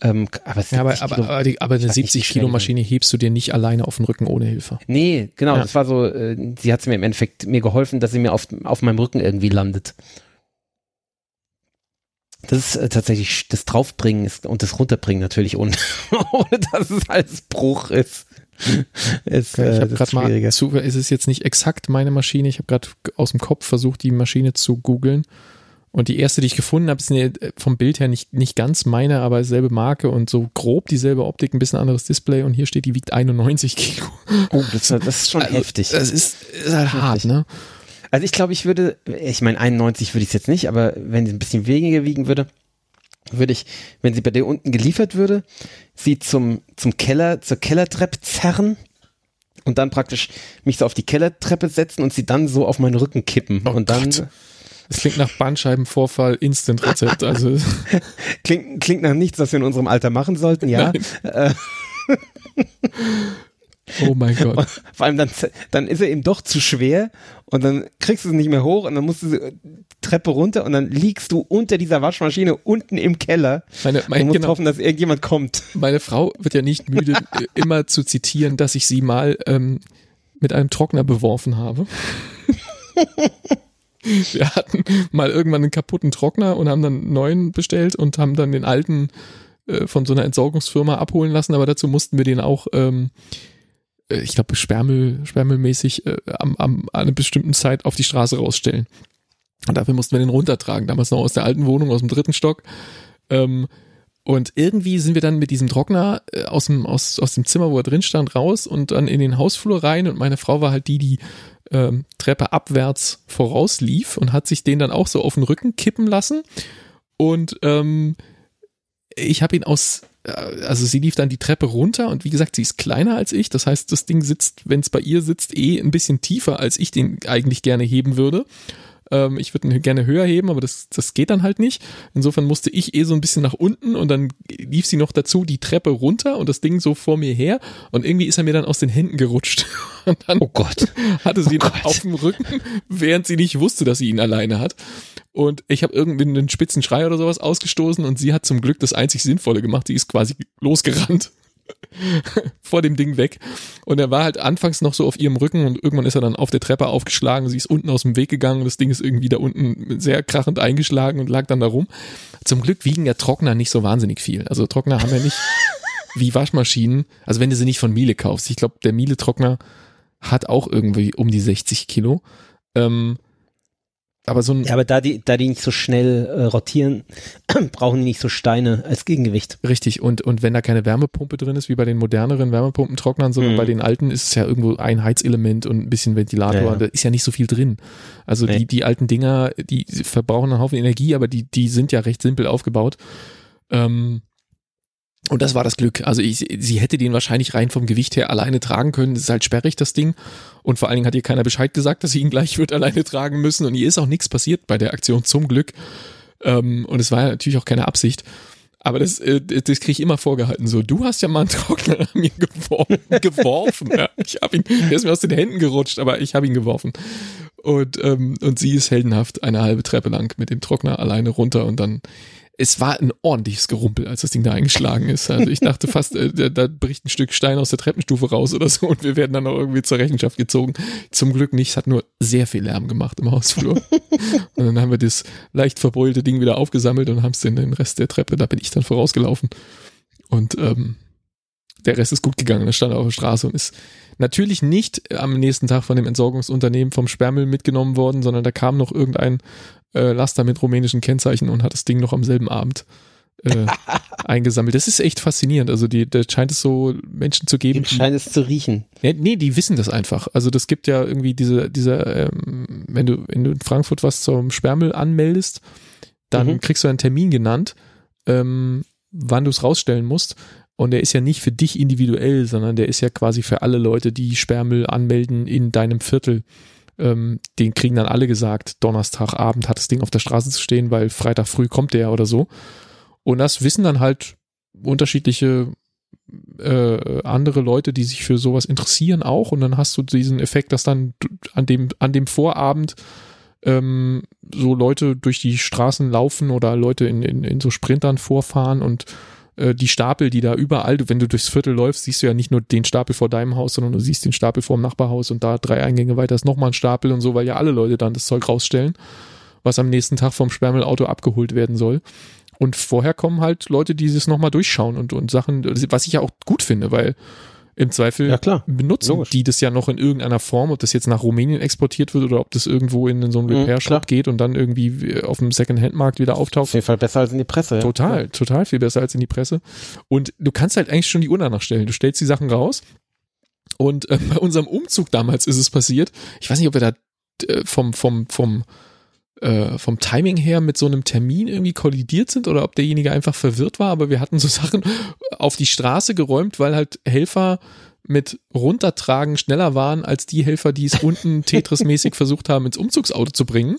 Aber eine 70-Kilo-Maschine hebst du dir nicht alleine auf den Rücken ohne Hilfe. Nee, genau. Ja. Das war so, sie hat es mir im Endeffekt geholfen, dass sie mir auf meinem Rücken irgendwie landet. Das ist tatsächlich das Draufbringen und das Runterbringen natürlich, ohne dass es alles Bruch ist. Ich habe gerade mal, es ist jetzt nicht exakt meine Maschine, ich habe gerade aus dem Kopf versucht, die Maschine zu googeln. Und die erste, die ich gefunden habe, ist vom Bild her nicht ganz meine, aber selbe Marke und so grob dieselbe Optik, ein bisschen anderes Display. Und hier steht, die wiegt 91 Kilo. Oh, das ist schon heftig. Das ist halt hart, ne? Also ich glaube, ich meine 91 würde ich es jetzt nicht, aber wenn es ein bisschen weniger wiegen würde, würde ich, wenn sie bei dir unten geliefert würde, sie zum Keller, zur Kellertreppe zerren und dann praktisch mich so auf die Kellertreppe setzen und sie dann so auf meinen Rücken kippen. Oh und dann. Gott. Das klingt nach Bandscheibenvorfall, Instant-Rezept. Also. Klingt nach nichts, was wir in unserem Alter machen sollten, ja. Oh mein Gott. Und vor allem dann ist er eben doch zu schwer und dann kriegst du es nicht mehr hoch und dann musst du die Treppe runter und dann liegst du unter dieser Waschmaschine unten im Keller und musst hoffen, dass irgendjemand kommt. Meine Frau wird ja nicht müde, immer zu zitieren, dass ich sie mal mit einem Trockner beworfen habe. Wir hatten mal irgendwann einen kaputten Trockner und haben dann einen neuen bestellt und haben dann den alten von so einer Entsorgungsfirma abholen lassen, aber dazu mussten wir den auch, ich glaube, sperrmüllmäßig an einer bestimmten Zeit auf die Straße rausstellen. Und dafür mussten wir den runtertragen, damals noch aus der alten Wohnung, aus dem 3. Stock. Und irgendwie sind wir dann mit diesem Trockner aus dem Zimmer, wo er drin stand, raus und dann in den Hausflur rein und meine Frau war halt die Treppe abwärts vorauslief und hat sich den dann auch so auf den Rücken kippen lassen und ich habe ihn also sie lief dann die Treppe runter und wie gesagt, sie ist kleiner als ich, das heißt, das Ding sitzt, wenn es bei ihr sitzt, ein bisschen tiefer, als ich den eigentlich gerne heben würde. Ich würde ihn gerne höher heben, aber das geht dann halt nicht. Insofern musste ich so ein bisschen nach unten und dann lief sie noch dazu die Treppe runter und das Ding so vor mir her und irgendwie ist er mir dann aus den Händen gerutscht. Und dann hatte sie ihn auf dem Rücken, während sie nicht wusste, dass sie ihn alleine hat. Und ich habe irgendwie einen spitzen Schrei oder sowas ausgestoßen und sie hat zum Glück das einzig Sinnvolle gemacht. Sie ist quasi losgerannt. Vor dem Ding weg. Und er war halt anfangs noch so auf ihrem Rücken und irgendwann ist er dann auf der Treppe aufgeschlagen. Sie ist unten aus dem Weg gegangen und das Ding ist irgendwie da unten sehr krachend eingeschlagen und lag dann da rum. Zum Glück wiegen ja Trockner nicht so wahnsinnig viel. Also Trockner haben ja nicht wie Waschmaschinen. Also wenn du sie nicht von Miele kaufst. Ich glaube, der Miele-Trockner hat auch irgendwie um die 60 Kilo. Aber aber da die nicht so schnell rotieren, brauchen die nicht so Steine als Gegengewicht. Richtig, und wenn da keine Wärmepumpe drin ist, wie bei den moderneren Wärmepumpentrocknern, sondern bei den alten ist es ja irgendwo ein Heizelement und ein bisschen Ventilator, Da ist ja nicht so viel drin. Also die alten Dinger, die verbrauchen einen Haufen Energie, aber die sind ja recht simpel aufgebaut. Und das war das Glück. Also sie hätte den wahrscheinlich rein vom Gewicht her alleine tragen können. Das ist halt sperrig, das Ding. Und vor allen Dingen hat ihr keiner Bescheid gesagt, dass sie ihn gleich wird alleine tragen müssen. Und ihr ist auch nichts passiert bei der Aktion, zum Glück. Und es war ja natürlich auch keine Absicht. Aber das kriege ich immer vorgehalten. So, du hast ja mal einen Trockner an mir geworfen. Ja, der ist mir aus den Händen gerutscht, aber ich habe ihn geworfen. Und sie ist heldenhaft eine halbe Treppe lang mit dem Trockner alleine runter und dann. Es war ein ordentliches Gerumpel, als das Ding da eingeschlagen ist. Also ich dachte fast, da bricht ein Stück Stein aus der Treppenstufe raus oder so und wir werden dann auch irgendwie zur Rechenschaft gezogen. Zum Glück nicht, es hat nur sehr viel Lärm gemacht im Hausflur. Und dann haben wir das leicht verbrüllte Ding wieder aufgesammelt und haben es in den Rest der Treppe, da bin ich dann vorausgelaufen. Und der Rest ist gut gegangen, das stand auf der Straße und ist natürlich nicht am nächsten Tag von dem Entsorgungsunternehmen vom Sperrmüll mitgenommen worden, sondern da kam noch irgendein Laster mit rumänischen Kennzeichen und hat das Ding noch am selben Abend eingesammelt. Das ist echt faszinierend. Also da scheint es so Menschen zu geben. Dem scheint es zu riechen. Nee, die wissen das einfach. Also das gibt ja irgendwie wenn du in Frankfurt was zum Sperrmüll anmeldest, dann kriegst du einen Termin genannt, wann du es rausstellen musst. Und der ist ja nicht für dich individuell, sondern der ist ja quasi für alle Leute, die Sperrmüll anmelden in deinem Viertel. Den kriegen dann alle gesagt, Donnerstagabend hat das Ding auf der Straße zu stehen, weil Freitag früh kommt der oder so. Und das wissen dann halt unterschiedliche andere Leute, die sich für sowas interessieren auch. Und dann hast du diesen Effekt, dass dann an dem Vorabend so Leute durch die Straßen laufen oder Leute in so Sprintern vorfahren und die Stapel, die da überall, wenn du durchs Viertel läufst, siehst du ja nicht nur den Stapel vor deinem Haus, sondern du siehst den Stapel vor dem Nachbarhaus und da 3 Eingänge weiter ist nochmal ein Stapel und so, weil ja alle Leute dann das Zeug rausstellen, was am nächsten Tag vom Sperrmüllauto abgeholt werden soll. Und vorher kommen halt Leute, die es nochmal durchschauen und Sachen, was ich ja auch gut finde, weil im Zweifel benutzen logisch. Die das ja noch in irgendeiner Form, ob das jetzt nach Rumänien exportiert wird oder ob das irgendwo in so einen Repair-Shop geht und dann irgendwie auf dem Second-Hand-Markt wieder auftaucht. Auf jeden Fall besser als in die Presse. Total viel besser als in die Presse. Und du kannst halt eigentlich schon die Uhr danach stellen. Du stellst die Sachen raus und bei unserem Umzug damals ist es passiert. Ich weiß nicht, ob wir da vom vom Timing her mit so einem Termin irgendwie kollidiert sind oder ob derjenige einfach verwirrt war, aber wir hatten so Sachen auf die Straße geräumt, weil halt Helfer mit runtertragen schneller waren als die Helfer, die es unten Tetris-mäßig versucht haben, ins Umzugsauto zu bringen.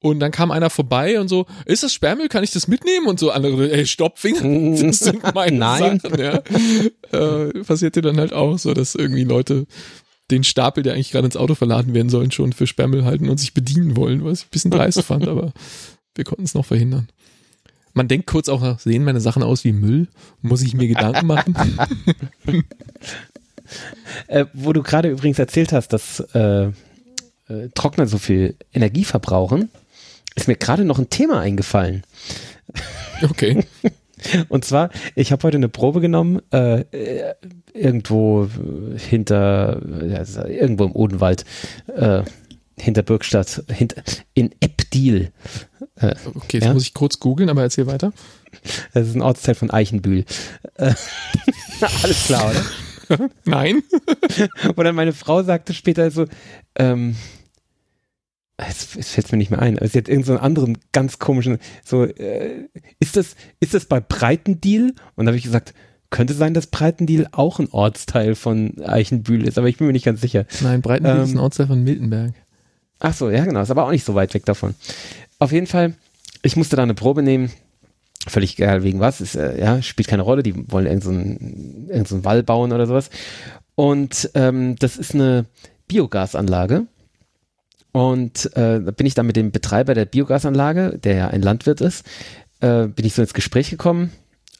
Und dann kam einer vorbei und so, ist das Sperrmüll, kann ich das mitnehmen? Und so andere, ey, stopp, Finger, das sind meine Sachen. Ja. Passierte dann halt auch so, dass irgendwie Leute den Stapel, der eigentlich gerade ins Auto verladen werden sollen, schon für Sperrmüll halten und sich bedienen wollen, was ich ein bisschen dreist fand, aber wir konnten es noch verhindern. Man denkt kurz auch nach, sehen meine Sachen aus wie Müll? Muss ich mir Gedanken machen? Wo du gerade übrigens erzählt hast, dass Trockner so viel Energie verbrauchen, ist mir gerade noch ein Thema eingefallen. Okay. Und zwar, ich habe heute eine Probe genommen, irgendwo im Odenwald, hinter Birkstadt, in Eppdiel. Okay, jetzt muss ich kurz googeln, aber erzähl weiter. Das ist ein Ortsteil von Eichenbühl. Alles klar, oder? Nein. Und dann meine Frau sagte später so, es fällt mir nicht mehr ein, aber sie hat irgend so einen anderen ganz komischen, so, ist das bei Breitendiel? Und da habe ich gesagt, könnte sein, dass Breitendiel auch ein Ortsteil von Eichenbühl ist, aber ich bin mir nicht ganz sicher. Nein, Breitendiel ist ein Ortsteil von Miltenberg. Ach so, ja genau, ist aber auch nicht so weit weg davon. Auf jeden Fall, ich musste da eine Probe nehmen, völlig egal wegen was, spielt keine Rolle, die wollen irgend so einen Wall bauen oder sowas. Und das ist eine Biogasanlage. Und da bin ich dann mit dem Betreiber der Biogasanlage, der ja ein Landwirt ist, bin ich so ins Gespräch gekommen.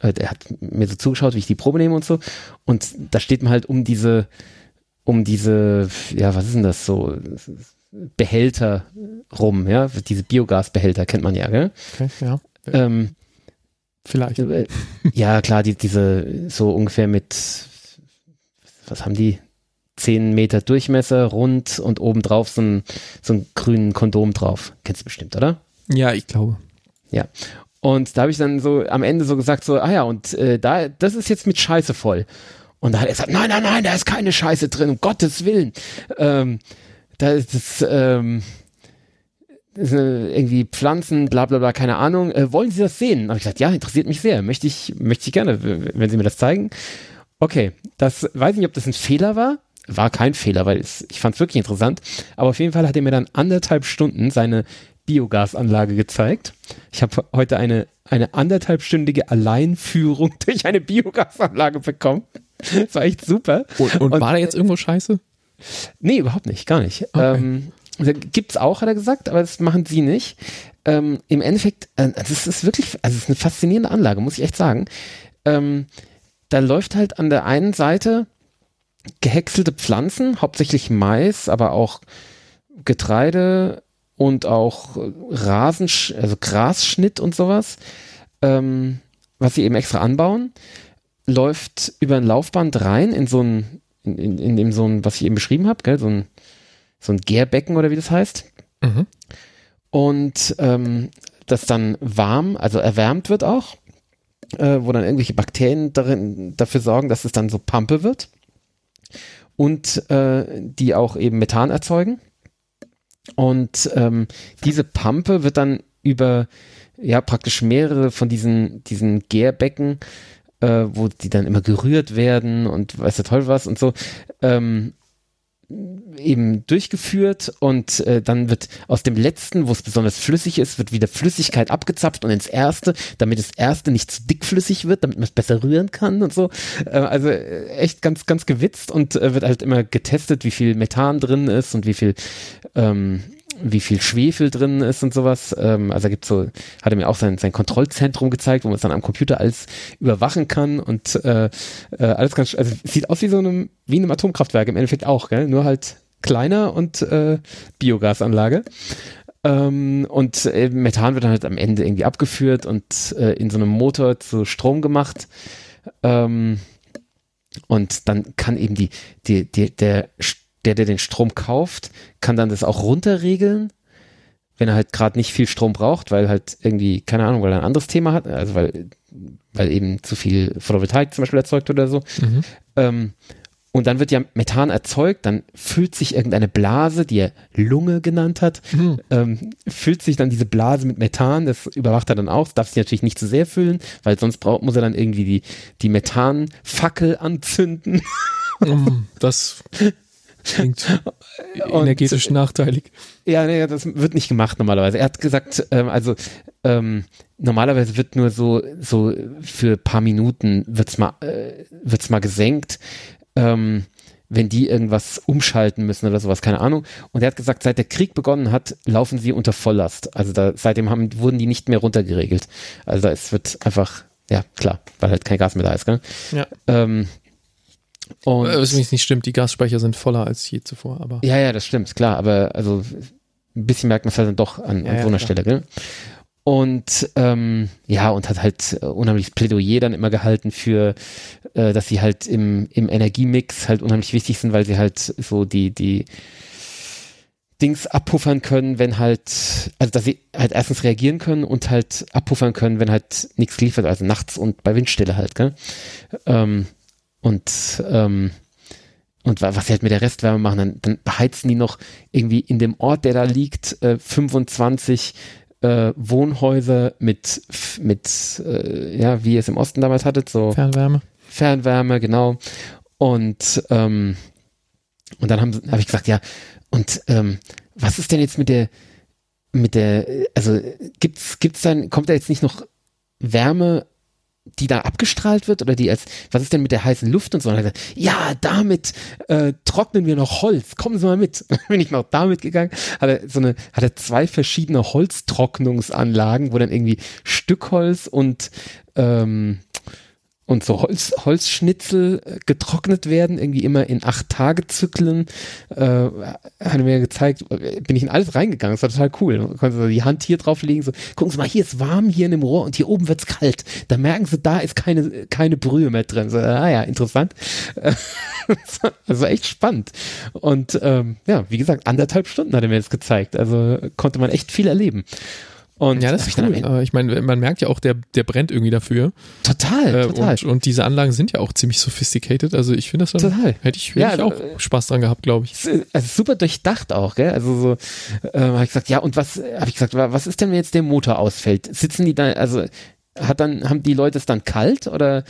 Der hat mir so zugeschaut, wie ich die Probe nehme und so. Und da steht man halt um diese, ja, was ist denn das so, Behälter rum, ja, diese Biogasbehälter kennt man ja, gell? Okay, ja. Vielleicht. Ja, klar, diese so ungefähr mit, was haben die? 10 Meter Durchmesser, rund und obendrauf so einen grünen Kondom drauf. Kennst du bestimmt, oder? Ja, ich glaube. Ja. Und da habe ich dann so am Ende so gesagt, so, das ist jetzt mit Scheiße voll. Und da hat er gesagt, nein, da ist keine Scheiße drin, um Gottes Willen. Das ist irgendwie Pflanzen, bla bla bla, keine Ahnung. Wollen Sie das sehen? Da habe ich gesagt, ja, interessiert mich sehr, möchte ich gerne, wenn Sie mir das zeigen. Okay, das weiß ich nicht, ob das ein Fehler war. War kein Fehler, weil ich fand es wirklich interessant. Aber auf jeden Fall hat er mir dann 1,5 Stunden seine Biogasanlage gezeigt. Ich habe heute eine 1,5-stündige Alleinführung durch eine Biogasanlage bekommen. Das war echt super. Und war da jetzt irgendwo Scheiße? Nee, überhaupt nicht, gar nicht. Okay. Gibt's auch, hat er gesagt, aber das machen sie nicht. Im Endeffekt, das ist wirklich, also es ist eine faszinierende Anlage, muss ich echt sagen. Da läuft halt an der einen Seite gehäckselte Pflanzen, hauptsächlich Mais, aber auch Getreide und auch Grasschnitt und sowas, was sie eben extra anbauen, läuft über ein Laufband rein in so ein, was ich eben beschrieben habe, gell, so ein Gärbecken oder wie das heißt. Mhm. Und das dann warm, also erwärmt wird auch, wo dann irgendwelche Bakterien dafür sorgen, dass es dann so Pampe wird. Und die auch eben Methan erzeugen. Und diese Pampe wird dann über praktisch mehrere von diesen Gärbecken, wo die dann immer gerührt werden und weiß der Teufel was und so, eben durchgeführt und dann wird aus dem letzten, wo es besonders flüssig ist, wird wieder Flüssigkeit abgezapft und ins erste, damit das erste nicht zu dickflüssig wird, damit man es besser rühren kann und so. Also echt ganz, ganz gewitzt und wird halt immer getestet, wie viel Methan drin ist und wie viel Schwefel drin ist und sowas. Also hat er mir auch sein Kontrollzentrum gezeigt, wo man es dann am Computer alles überwachen kann und alles ganz, also sieht aus wie wie einem Atomkraftwerk im Endeffekt auch, gell? Nur halt kleiner und Biogasanlage. Und Methan wird dann halt am Ende irgendwie abgeführt und in so einem Motor zu Strom gemacht. Und dann kann eben der den Strom kauft, kann dann das auch runterregeln, wenn er halt gerade nicht viel Strom braucht, weil halt irgendwie, keine Ahnung, weil er ein anderes Thema hat, also weil eben zu viel Photovoltaik zum Beispiel erzeugt oder so. Mhm. Und dann wird ja Methan erzeugt, dann füllt sich irgendeine Blase, die er Lunge genannt hat, füllt sich dann diese Blase mit Methan, das überwacht er dann auch, das darf sich natürlich nicht zu sehr füllen, weil sonst muss er dann irgendwie die Methanfackel anzünden. Das klingt energetisch nachteilig. Ja, nee, das wird nicht gemacht normalerweise. Er hat gesagt, normalerweise wird nur so für ein paar Minuten wird's mal gesenkt, wenn die irgendwas umschalten müssen oder sowas, keine Ahnung. Und er hat gesagt, seit der Krieg begonnen hat, laufen sie unter Volllast. Also seitdem wurden die nicht mehr runtergeregelt. Also es wird einfach, ja klar, weil halt kein Gas mehr da ist, gell? Ja. Was übrigens nicht stimmt, die Gasspeicher sind voller als je zuvor, aber. Ja, ja, das stimmt, klar, aber also ein bisschen merkt man es halt dann doch an so einer Stelle, gell? Und und hat halt unheimliches Plädoyer dann immer gehalten für, dass sie halt im Energiemix halt unheimlich wichtig sind, weil sie halt so die Dings abpuffern können, wenn halt, also dass sie halt erstens reagieren können und halt abpuffern können, wenn halt nichts geliefert, also nachts und bei Windstille halt, gell? Und was sie halt mit der Restwärme machen, dann beheizen die noch irgendwie in dem Ort, der da liegt, 25 Wohnhäuser mit wie ihr es im Osten damals hattet, so Fernwärme, genau. Und dann habe ich gesagt, ja, und was ist denn jetzt mit der, also gibt's dann, kommt da jetzt nicht noch Wärme, die da abgestrahlt wird, oder die als, was ist denn mit der heißen Luft und so? Und dann gesagt, ja, damit trocknen wir noch Holz, kommen Sie mal mit. Bin ich noch damit gegangen, hat er zwei verschiedene Holztrocknungsanlagen, wo dann irgendwie Stückholz und so Holzschnitzel getrocknet werden, irgendwie immer in 8-Tage-Zyklen, hat er mir gezeigt, bin ich in alles reingegangen, das war total cool. Man konnte so die Hand hier drauflegen, so, gucken Sie mal, hier ist warm, hier in dem Rohr und hier oben wird's kalt. Da merken Sie, da ist keine Brühe mehr drin. So, interessant. Das war echt spannend. Und wie gesagt, 1,5 Stunden hat er mir das gezeigt. Also konnte man echt viel erleben. Und ja, das ist cool. Ich meine, man merkt ja auch, der brennt irgendwie dafür. Total. Und diese Anlagen sind ja auch ziemlich sophisticated. Also ich finde das dann, total. Hätte ich auch Spaß dran gehabt, glaube ich. Also super durchdacht auch, gell? Also so habe ich gesagt, ja, und was ist denn, wenn jetzt der Motor ausfällt? Sitzen die da, also haben die Leute es dann kalt oder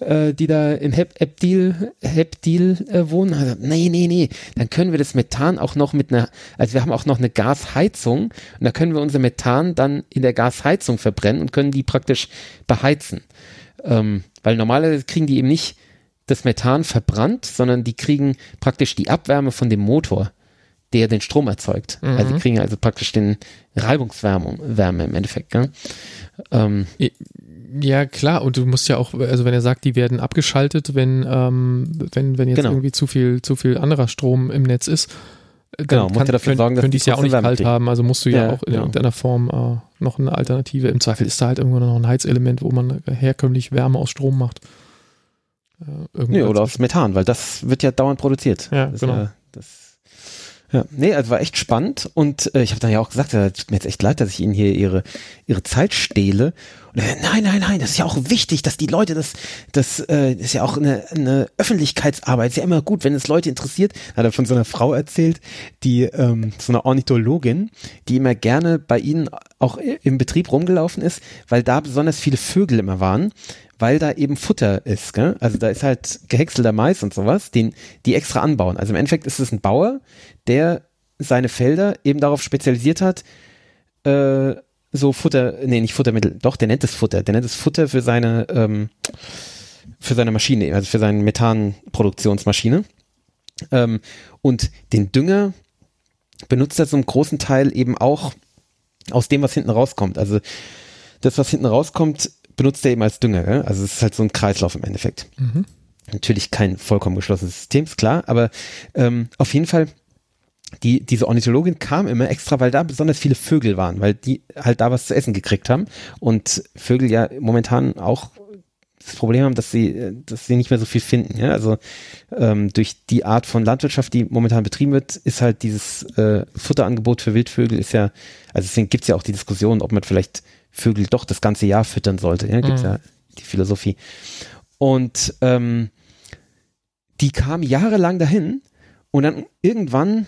die da in Hebdil wohnen? Also, nee, dann können wir das Methan auch noch wir haben auch noch eine Gasheizung und da können wir unser Methan dann in der Gasheizung verbrennen und können die praktisch beheizen. Weil normalerweise kriegen die eben nicht das Methan verbrannt, sondern die kriegen praktisch die Abwärme von dem Motor, der den Strom erzeugt. Mhm. Also sie kriegen also praktisch den Reibungswärme im Endeffekt. Gell? Ja, klar. Und du musst ja auch, also wenn er sagt, die werden abgeschaltet, wenn jetzt irgendwie zu viel anderer Strom im Netz ist, dann können die es ja auch nicht kalt haben. Also musst du ja auch in irgendeiner Form noch eine Alternative. Im Zweifel ist da halt irgendwann noch ein Heizelement, wo man herkömmlich Wärme aus Strom macht. Oder aus Methan, weil das wird ja dauernd produziert. Ja, das genau. Ja, nee, also war echt spannend und ich habe dann ja auch gesagt, es tut mir jetzt echt leid, dass ich Ihnen hier ihre Zeit stehle. Und nein, das ist ja auch wichtig, dass die Leute das ist ja auch eine Öffentlichkeitsarbeit, ist ja immer gut, wenn es Leute interessiert. Hat er von so einer Frau erzählt, die so einer Ornithologin, die immer gerne bei Ihnen auch im Betrieb rumgelaufen ist, weil da besonders viele Vögel immer waren, weil da eben Futter ist, gell? Also da ist halt gehäckselter Mais und sowas, die extra anbauen. Also im Endeffekt ist es ein Bauer, der seine Felder eben darauf spezialisiert hat, der nennt es Futter. Der nennt es Futter für seine Maschine, also für seine Methanproduktionsmaschine. Und den Dünger benutzt er zum großen Teil eben auch aus dem, was hinten rauskommt. Also das, was hinten rauskommt, benutzt er eben als Dünger, gell? Also es ist halt so ein Kreislauf im Endeffekt. Mhm. Natürlich kein vollkommen geschlossenes System, ist klar, aber auf jeden Fall, diese Ornithologin kam immer extra, weil da besonders viele Vögel waren, weil die halt da was zu essen gekriegt haben und Vögel ja momentan auch das Problem haben, dass sie nicht mehr so viel finden. Ja? Also durch die Art von Landwirtschaft, die momentan betrieben wird, ist halt dieses Futterangebot für Wildvögel ist ja, also deswegen gibt es ja auch die Diskussion, ob man vielleicht Vögel doch das ganze Jahr füttern sollte. Ja, gibt's ja die Philosophie. Und die kam jahrelang dahin und dann irgendwann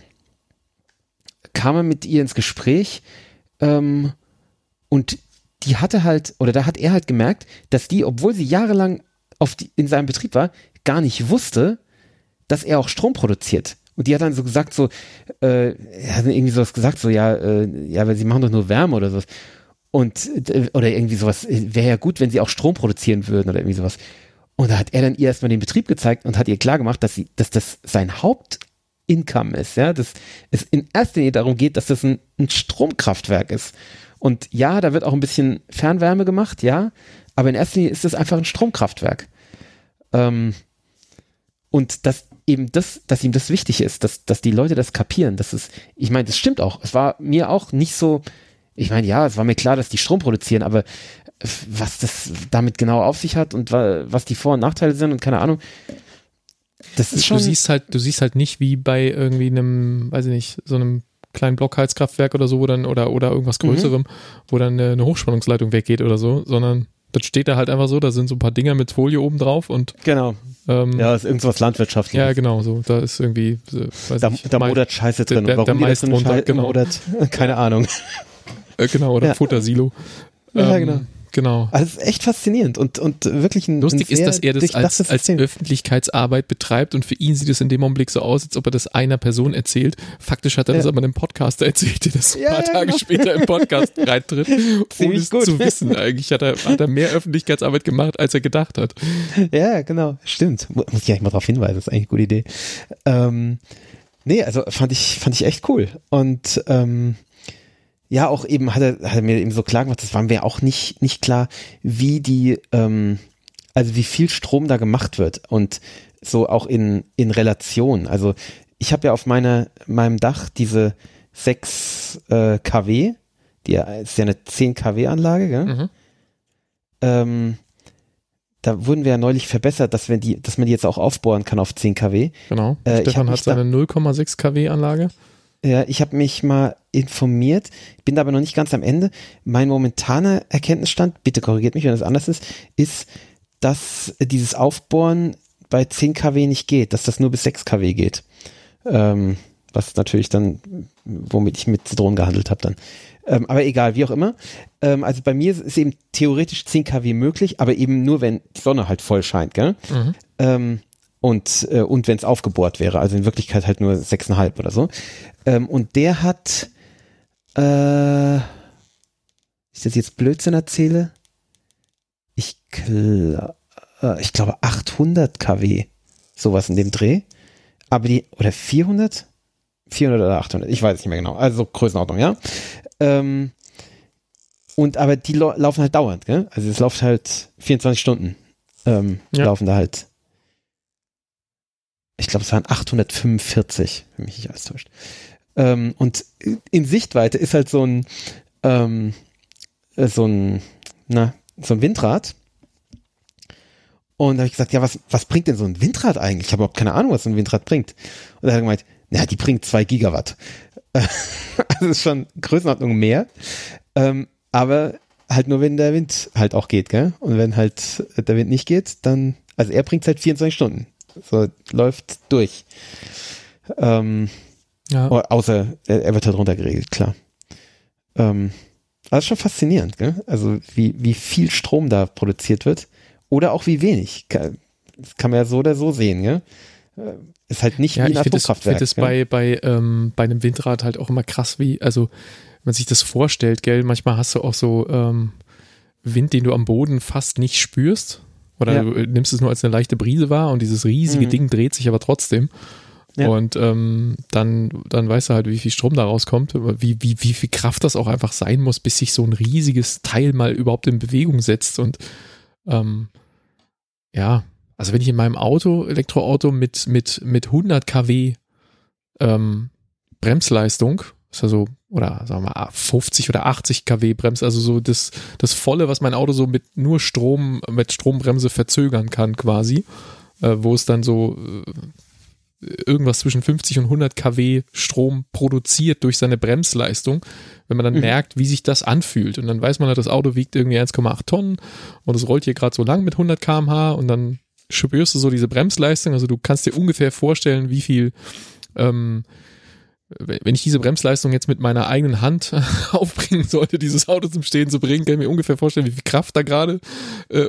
kam er mit ihr ins Gespräch und die hatte halt, oder da hat er halt gemerkt, dass die, obwohl sie jahrelang in seinem Betrieb war, gar nicht wusste, dass er auch Strom produziert. Und die hat dann so gesagt, so, hat irgendwie sowas gesagt, so, ja, weil sie machen doch nur Wärme oder sowas. Und, oder irgendwie sowas, wäre ja gut, wenn sie auch Strom produzieren würden oder irgendwie sowas. Und da hat er dann ihr erstmal den Betrieb gezeigt und hat ihr klar gemacht, dass das sein Hauptincome ist, ja, dass es in erster Linie darum geht, dass das ein Stromkraftwerk ist. Und ja, da wird auch ein bisschen Fernwärme gemacht, ja, aber in erster Linie ist das einfach ein Stromkraftwerk. Und das eben dass ihm das wichtig ist, dass die Leute das kapieren, dass es, ich meine, das stimmt auch, es war mir auch nicht so, ich meine, ja, es war mir klar, dass die Strom produzieren, aber was das damit genau auf sich hat und was die Vor- und Nachteile sind und keine Ahnung, das ist schon... Du siehst halt nicht wie bei irgendwie einem, weiß ich nicht, so einem kleinen Blockheizkraftwerk oder so, wo dann, oder irgendwas Größerem, wo dann eine Hochspannungsleitung weggeht oder so, sondern das steht da halt einfach so, da sind so ein paar Dinger mit Folie oben drauf und... Genau. Ja, ist irgendwas landwirtschaftlich. Ja, genau, so, da ist irgendwie... Da modert Scheiße drin. Warum die das so modert? Keine Ahnung. Genau, oder ja. Futtersilo. Ja, genau. Genau. Also das ist echt faszinierend und wirklich ein lustig ein sehr ist, dass er das als Öffentlichkeitsarbeit betreibt und für ihn sieht es in dem Augenblick so aus, als ob er das einer Person erzählt. Faktisch hat er das aber einem Podcaster erzählt, der das ein paar Tage später im Podcast reintritt, ohne es zu wissen. Eigentlich hat er mehr Öffentlichkeitsarbeit gemacht, als er gedacht hat. Ja, genau. Stimmt. Muss ich eigentlich mal darauf hinweisen. Das ist eigentlich eine gute Idee. Nee, also fand ich echt cool. Und ja, auch eben hat er mir eben so klar gemacht, das war mir auch nicht klar, wie die, also wie viel Strom da gemacht wird und so auch in Relation. Also ich habe ja auf meinem Dach diese 6 kW, die ist ja eine 10 kW Anlage, gell? Mhm. Da wurden wir ja neulich verbessert, dass man die jetzt auch aufbohren kann auf 10 kW. Genau, Stefan hat seine 0,6 kW Anlage. Ja, ich habe mich mal informiert, bin da aber noch nicht ganz am Ende. Mein momentaner Erkenntnisstand, bitte korrigiert mich, wenn das anders ist, dass dieses Aufbohren bei 10 kW nicht geht, dass das nur bis 6 kW geht. Was natürlich dann, womit ich mit Zitronen gehandelt habe dann. Aber egal, wie auch immer. Also bei mir ist eben theoretisch 10 kW möglich, aber eben nur, wenn die Sonne halt voll scheint, gell? Mhm. Und wenn es aufgebohrt wäre, also in Wirklichkeit halt nur 6,5 oder so. Und der hat, ich das jetzt Blödsinn erzähle, ich glaube 800 kW, sowas in dem Dreh, aber oder 400 oder 800, ich weiß nicht mehr genau, also Größenordnung, ja. Und aber die laufen halt dauernd, gell? Also es läuft halt 24 Stunden, laufen da halt. Ich glaube, es waren 845, wenn mich nicht alles täuscht. Und in Sichtweite ist halt so ein Windrad. Und da habe ich gesagt, ja, was bringt denn so ein Windrad eigentlich? Ich habe überhaupt keine Ahnung, was so ein Windrad bringt. Und da hat er gemeint, naja, die bringt 2 Gigawatt. Also ist schon Größenordnung mehr. Aber halt nur, wenn der Wind halt auch geht, gell? Und wenn halt der Wind nicht geht, dann, also er bringt es halt 24 Stunden. So, läuft durch. Ja. Außer, er wird halt runtergeregelt, klar. Also schon faszinierend, gell? Also wie viel Strom da produziert wird oder auch wie wenig. Das kann man ja so oder so sehen, gell? Ist halt nicht wie ein Atomkraftwerk. Ich finde es bei einem Windrad halt auch immer krass, wie, also wenn man sich das vorstellt, gell? Manchmal hast du auch so Wind, den du am Boden fast nicht spürst. Oder du nimmst es nur als eine leichte Brise wahr und dieses riesige Ding dreht sich aber trotzdem. Ja. Und dann weißt du halt, wie viel Strom da rauskommt, wie viel Kraft das auch einfach sein muss, bis sich so ein riesiges Teil mal überhaupt in Bewegung setzt. Und also wenn ich in meinem Elektroauto mit 100 kW Bremsleistung, ist ja so, oder sagen wir mal 50 oder 80 kW bremst, also so das Volle, was mein Auto so mit nur Strom, mit Strombremse verzögern kann quasi, wo es dann so irgendwas zwischen 50 und 100 kW Strom produziert durch seine Bremsleistung, wenn man dann merkt, wie sich das anfühlt und dann weiß man halt, das Auto wiegt irgendwie 1,8 Tonnen und es rollt hier gerade so lang mit 100 km/h und dann spürst du so diese Bremsleistung, also du kannst dir ungefähr vorstellen, wie viel, wenn ich diese Bremsleistung jetzt mit meiner eigenen Hand aufbringen sollte, dieses Auto zum Stehen zu bringen, kann ich mir ungefähr vorstellen, wie viel Kraft da gerade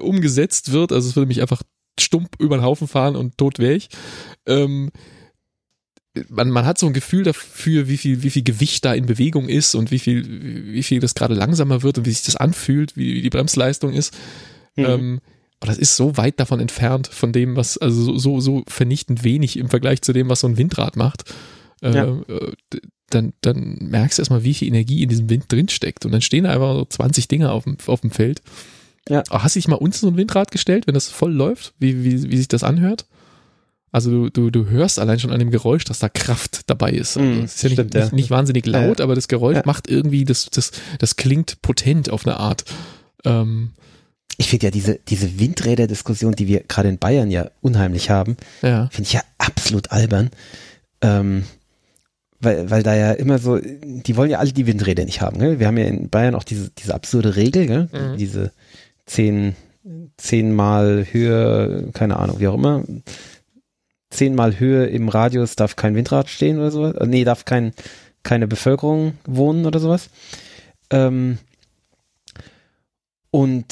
umgesetzt wird, also es würde mich einfach stumpf über den Haufen fahren und tot wäre ich. Man hat so ein Gefühl dafür, wie viel Gewicht da in Bewegung ist und wie viel das gerade langsamer wird und wie sich das anfühlt, wie die Bremsleistung ist. Mhm. Aber das ist so weit davon entfernt von dem, was, also so vernichtend wenig im Vergleich zu dem, was so ein Windrad macht. Ja. Dann merkst du erstmal, wie viel Energie in diesem Wind drin steckt. Und dann stehen da einfach so 20 Dinger auf dem Feld. Ja. Hast du dich mal unten so ein Windrad gestellt, wenn das voll läuft, wie sich das anhört? Also du hörst allein schon an dem Geräusch, dass da Kraft dabei ist. Also es ist ja nicht wahnsinnig laut, aber das Geräusch macht irgendwie, das klingt potent auf eine Art. Ich finde ja diese Windräder-Diskussion, die wir gerade in Bayern ja unheimlich haben, finde ich ja absolut albern. Weil da ja immer so, die wollen ja alle die Windräder nicht haben. Gell? Wir haben ja in Bayern auch diese absurde Regel, gell? Mhm. Diese 10 mal Höhe, keine Ahnung, wie auch immer, 10 mal Höhe im Radius darf kein Windrad stehen oder sowas. Nee, darf keine Bevölkerung wohnen oder sowas. Und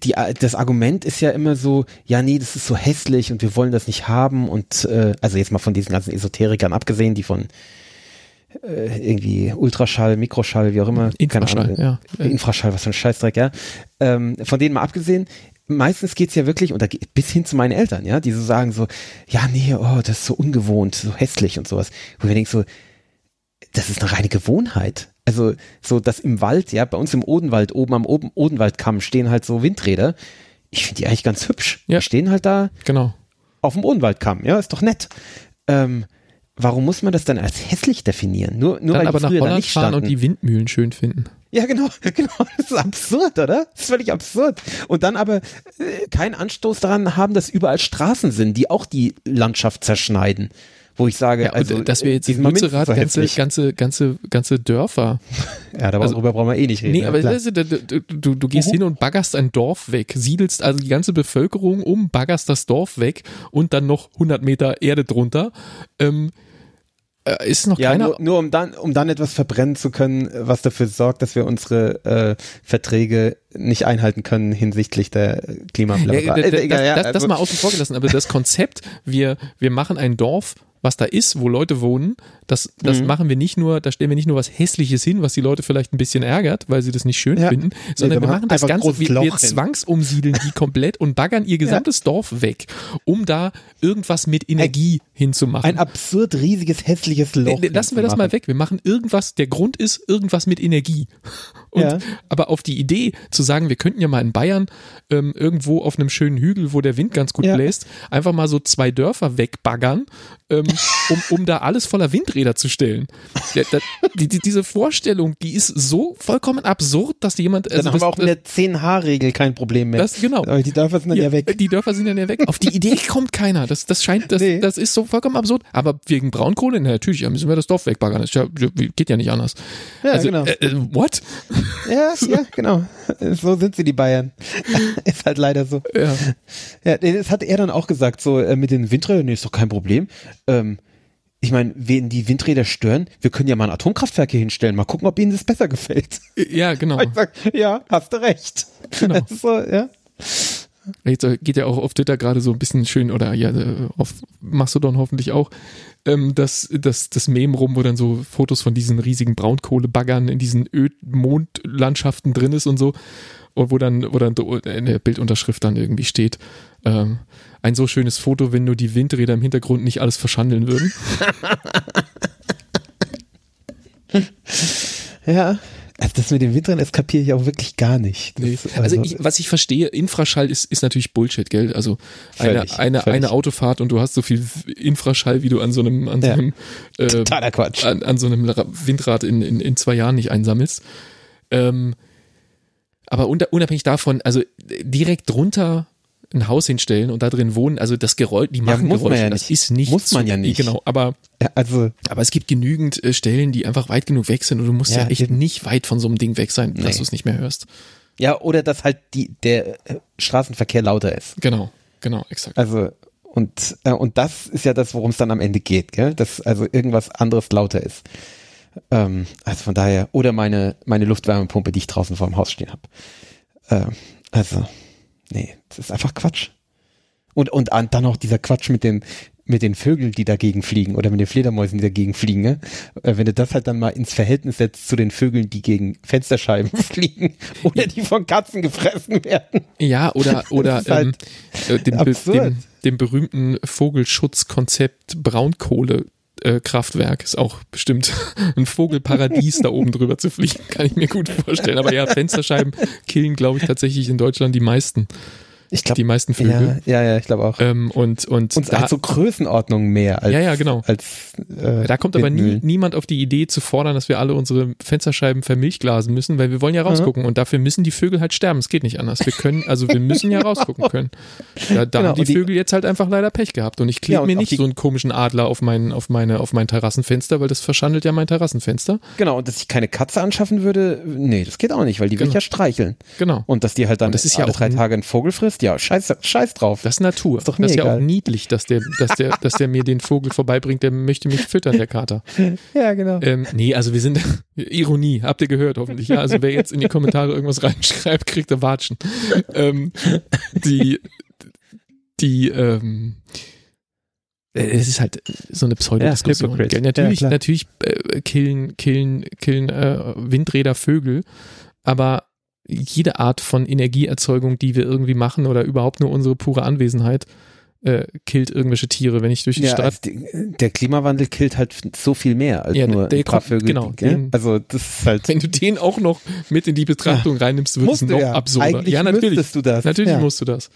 das Argument ist ja immer so, ja nee, das ist so hässlich und wir wollen das nicht haben und also jetzt mal von diesen ganzen Esoterikern abgesehen, die von irgendwie Ultraschall, Mikroschall, wie auch immer. Infraschall, keine Ahnung, Infraschall, was für ein Scheißdreck, ja. Von denen mal abgesehen, meistens geht's ja wirklich, und da bis hin zu meinen Eltern, ja, die so sagen so, ja nee, oh, das ist so ungewohnt, so hässlich und sowas. Wo wir denken so, das ist eine reine Gewohnheit. Also so, dass im Wald, ja, bei uns im Odenwald, oben am Odenwaldkamm stehen halt so Windräder. Ich finde die eigentlich ganz hübsch. Ja. Die stehen halt da auf dem Odenwaldkamm, ja, ist doch nett. Warum muss man das dann als hässlich definieren? Nur dann weil aber die früher nach Holland da nicht fahren standen. Und die Windmühlen schön finden. Ja, genau. Das ist absurd, oder? Das ist völlig absurd. Und dann aber keinen Anstoß daran haben, dass überall Straßen sind, die auch die Landschaft zerschneiden. Wo ich sage, ja, also dass wir jetzt im Lützerath ganze Dörfer. Ja, darüber brauchen wir eh nicht reden. Nee, aber du gehst hin und baggerst ein Dorf weg, siedelst also die ganze Bevölkerung um, baggerst das Dorf weg und dann noch 100 Meter Erde drunter. Ist noch keiner. Nur um dann etwas verbrennen zu können, was dafür sorgt, dass wir unsere Verträge nicht einhalten können hinsichtlich der Klimabilanz. Ja, das mal außen vor gelassen, aber das Konzept, wir machen ein Dorf, was da ist, wo Leute wohnen, das machen wir nicht nur, da stellen wir nicht nur was Hässliches hin, was die Leute vielleicht ein bisschen ärgert, weil sie das nicht schön finden, sondern wir machen das Ganze, wir zwangsumsiedeln die komplett und baggern ihr gesamtes Dorf weg, um da irgendwas mit Energie hinzumachen. Ein absurd riesiges, hässliches Loch. Lassen wir das mal weg, wir machen irgendwas, der Grund ist irgendwas mit Energie. Und, aber auf die Idee zu sagen, wir könnten ja mal in Bayern irgendwo auf einem schönen Hügel, wo der Wind ganz gut bläst, einfach mal so 2 Dörfer wegbaggern, um da alles voller Windräder zu stellen. Diese Vorstellung, die ist so vollkommen absurd, dass jemand... Also dann haben wir auch mit der 10-H-Regel kein Problem mehr. Genau. Aber die Dörfer sind dann ja weg. Die Dörfer sind dann ja weg. Auf die Idee kommt keiner. Das ist so vollkommen absurd. Aber wegen Braunkohle, natürlich, müssen wir das Dorf wegbaggern. Das geht ja nicht anders. Ja, also, genau. What? Ja, genau. So sind sie, die Bayern. Ist halt leider so. Ja, das hat er dann auch gesagt, so mit den Windrädern, nee, ist doch kein Problem. Ich meine, wenn die Windräder stören, wir können ja mal ein Atomkraftwerk hier hinstellen, mal gucken, ob ihnen das besser gefällt. Ja, genau. Ich sag, ja, hast du recht. Genau. Das ist so, ja. Jetzt geht ja auch auf Twitter gerade so ein bisschen schön, oder ja, auf Mastodon hoffentlich auch, das Meme rum, wo dann so Fotos von diesen riesigen Braunkohlebaggern in diesen Mondlandschaften drin ist und so. Und wo dann eine Bildunterschrift dann irgendwie steht. Ein so schönes Foto, wenn nur die Windräder im Hintergrund nicht alles verschandeln würden. Ja, also das mit den Windrädern, das kapiere ich auch wirklich gar nicht. Nee. Also was ich verstehe, Infraschall ist natürlich Bullshit, gell? Also eine Autofahrt und du hast so viel Infraschall, wie du an so einem totaler Quatsch. An so einem Windrad in 2 Jahren nicht einsammelst. Aber unabhängig davon, also direkt drunter ein Haus hinstellen und da drin wohnen, also das Geräusch, die machen Geräusche, ja, das ist nicht. Muss man ja nicht. Genau, aber es gibt genügend Stellen, die einfach weit genug weg sind und du musst ja echt nicht weit von so einem Ding weg sein, dass du es nicht mehr hörst. Ja, oder dass halt der Straßenverkehr lauter ist. Genau. Genau, exakt. Also und das ist ja das, worum es dann am Ende geht, gell? Dass also irgendwas anderes lauter ist. Also von daher, oder meine Luftwärmepumpe, die ich draußen vor dem Haus stehen habe. Also, nee, das ist einfach Quatsch. Und dann auch dieser Quatsch mit den Vögeln, die dagegen fliegen, oder mit den Fledermäusen, die dagegen fliegen. Ne? Wenn du das halt dann mal ins Verhältnis setzt zu den Vögeln, die gegen Fensterscheiben fliegen oder die von Katzen gefressen werden. Ja, oder halt dem berühmten Vogelschutzkonzept Braunkohlekraftwerk ist auch bestimmt ein Vogelparadies, da oben drüber zu fliegen, kann ich mir gut vorstellen. Aber ja, Fensterscheiben killen, glaube ich, tatsächlich in Deutschland die meisten. Ich glaube, die meisten Vögel. Ja, ich glaube auch. Und da, halt so Größenordnung mehr als. Ja, genau. Da kommt aber niemand auf die Idee zu fordern, dass wir alle unsere Fensterscheiben vermilchglasen müssen, weil wir wollen ja rausgucken. Mhm. Und dafür müssen die Vögel halt sterben. Es geht nicht anders. Wir müssen ja rausgucken können. Da haben die Vögel jetzt halt einfach leider Pech gehabt. Und ich klebe mir nicht so einen komischen Adler auf mein Terrassenfenster, weil das verschandelt ja mein Terrassenfenster. Genau. Und dass ich keine Katze anschaffen würde, nee, das geht auch nicht, weil die will ich ja streicheln. Genau. Und dass die halt dann alle 3 Tage einen Vogel frisst. Ja, scheiß drauf. Das ist Natur. Ist doch mir das egal. Ja auch niedlich, dass der mir den Vogel vorbeibringt, der möchte mich füttern, der Kater. Ja, genau. Nee, also wir sind, Ironie, habt ihr gehört hoffentlich. Ja, also wer jetzt in die Kommentare irgendwas reinschreibt, kriegt er Watschen. Es ist halt so eine Pseudodiskussion. Ja, natürlich, killen Windräder Vögel, aber jede Art von Energieerzeugung, die wir irgendwie machen oder überhaupt nur unsere pure Anwesenheit, killt irgendwelche Tiere, wenn ich durch die Stadt... Der Klimawandel killt halt so viel mehr als nur ein paar Vögel. Genau, also das ist halt... Wenn du den auch noch mit in die Betrachtung reinnimmst, wird es noch absurder. Eigentlich müsstest du das. Natürlich musst du das.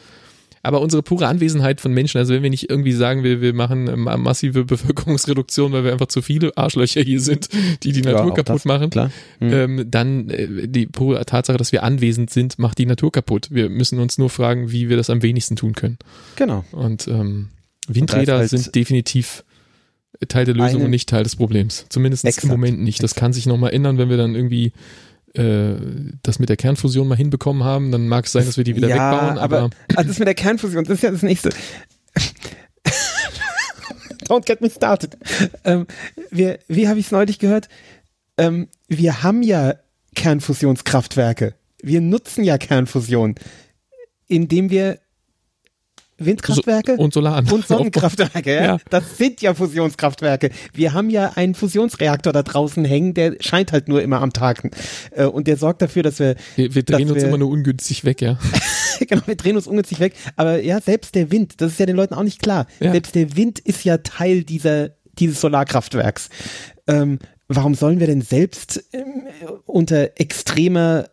Aber unsere pure Anwesenheit von Menschen, also wenn wir nicht irgendwie sagen, wir machen massive Bevölkerungsreduktion, weil wir einfach zu viele Arschlöcher hier sind, die Natur kaputt machen, klar. Die pure Tatsache, dass wir anwesend sind, macht die Natur kaputt. Wir müssen uns nur fragen, wie wir das am wenigsten tun können. Genau. Und Windräder sind definitiv Teil der Lösung und nicht Teil des Problems. Zumindest im Moment nicht. Das kann sich nochmal ändern, wenn wir dann irgendwie das mit der Kernfusion mal hinbekommen haben, dann mag es sein, dass wir die wieder wegbauen. Aber das mit der Kernfusion, das ist ja das Nächste. Don't get me started. Wie habe ich es neulich gehört? Wir haben ja Kernfusionskraftwerke. Wir nutzen ja Kernfusion, indem wir Windkraftwerke und Solaranlagen und Sonnenkraftwerke, das sind ja Fusionskraftwerke. Wir haben ja einen Fusionsreaktor da draußen hängen, der scheint halt nur immer am Tag und der sorgt dafür, dass wir drehen uns immer nur ungünstig weg, ja. Genau, wir drehen uns ungünstig weg, aber ja, selbst der Wind, das ist ja den Leuten auch nicht klar. Ja. Selbst der Wind ist ja Teil dieses Solarkraftwerks. Warum sollen wir denn selbst unter extremem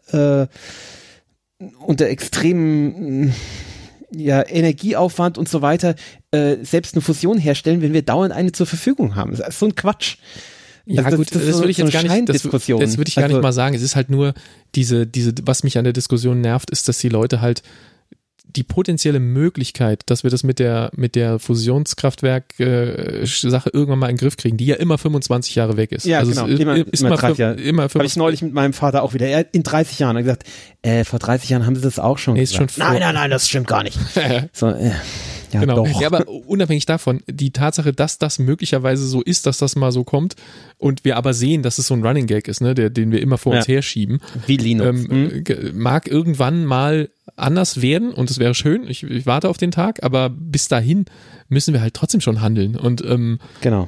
Energieaufwand und so weiter, selbst eine Fusion herstellen, wenn wir dauernd eine zur Verfügung haben. Das ist so ein Quatsch. Ja, also gut, das würde ich jetzt gar nicht, das würde ich gar nicht mal sagen. Es ist halt nur diese, was mich an der Diskussion nervt, ist, dass die Leute halt die potenzielle Möglichkeit, dass wir das mit der Fusionskraftwerk-Sache irgendwann mal in den Griff kriegen, die ja immer 25 Jahre weg ist. Ja, also genau. Immer habe ich neulich mit meinem Vater auch wieder. In 30 Jahren hat gesagt, vor 30 Jahren haben sie das auch schon gesagt. Nein, das stimmt gar nicht. So, ja, genau. Doch. Ja, aber unabhängig davon, die Tatsache, dass das möglicherweise so ist, dass das mal so kommt und wir aber sehen, dass es so ein Running Gag ist, ne, den wir immer vor uns herschieben. Wie Linux. Mag irgendwann mal anders werden und es wäre schön, ich warte auf den Tag, aber bis dahin müssen wir halt trotzdem schon handeln und genau.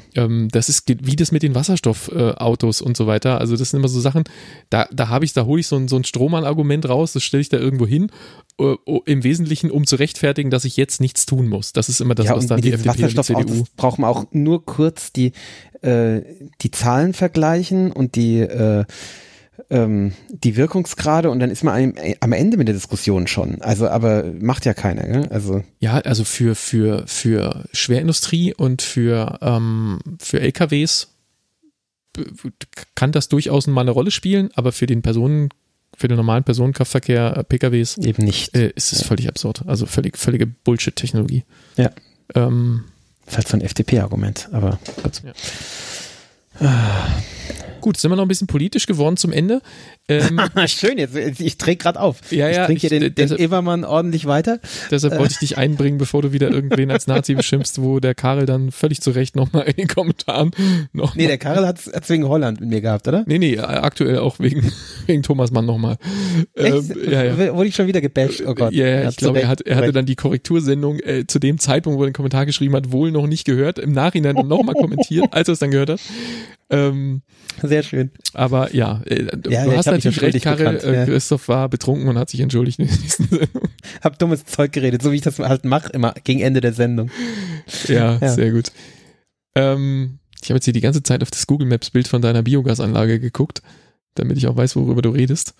Das ist wie das mit den Wasserstoffautos und so weiter, also das sind immer so Sachen, da hole ich so ein Strohmann-Argument raus, das stelle ich da irgendwo hin, im Wesentlichen, um zu rechtfertigen, dass ich jetzt nichts tun muss. Das ist immer das, was dann die FDP und die CDU. Braucht man auch nur kurz die Zahlen vergleichen und die Wirkungsgrade und dann ist man am Ende mit der Diskussion schon. Also, aber macht ja keiner, gell? Also. Ja, also für Schwerindustrie und für LKWs kann das durchaus mal eine Rolle spielen, aber für den normalen Personenkraftverkehr, PKWs eben nicht. Ist es völlig absurd. Also völlige Bullshit-Technologie. Ja. Das ist halt so ein FDP-Argument, aber gut. Ja. Gut, sind wir noch ein bisschen politisch geworden zum Ende. Schön, jetzt, ich trinke gerade auf. Ja, ja, ich trinke hier den Ebermann ordentlich weiter. Deshalb wollte ich dich einbringen, bevor du wieder irgendwen als Nazi beschimpfst, wo der Karel dann völlig zu Recht nochmal in den Kommentaren noch. Nee, der Karel hat es wegen Holland mit mir gehabt, oder? Nee, aktuell auch wegen Thomas Mann nochmal. Ja. Wurde ich schon wieder gebasht? Oh Gott. Ja, ich glaube, er hatte dann die Korrektursendung zu dem Zeitpunkt, wo er den Kommentar geschrieben hat, wohl noch nicht gehört, im Nachhinein nochmal kommentiert, als er es dann gehört hat. Sehr schön. Aber ja, du hast natürlich recht, Karel. Christoph war betrunken und hat sich entschuldigt in der nächsten Sendung. Hab dummes Zeug geredet, so wie ich das halt mache, immer gegen Ende der Sendung. Ja, sehr gut. Ich habe jetzt hier die ganze Zeit auf das Google Maps Bild von deiner Biogasanlage geguckt, damit ich auch weiß, worüber du redest.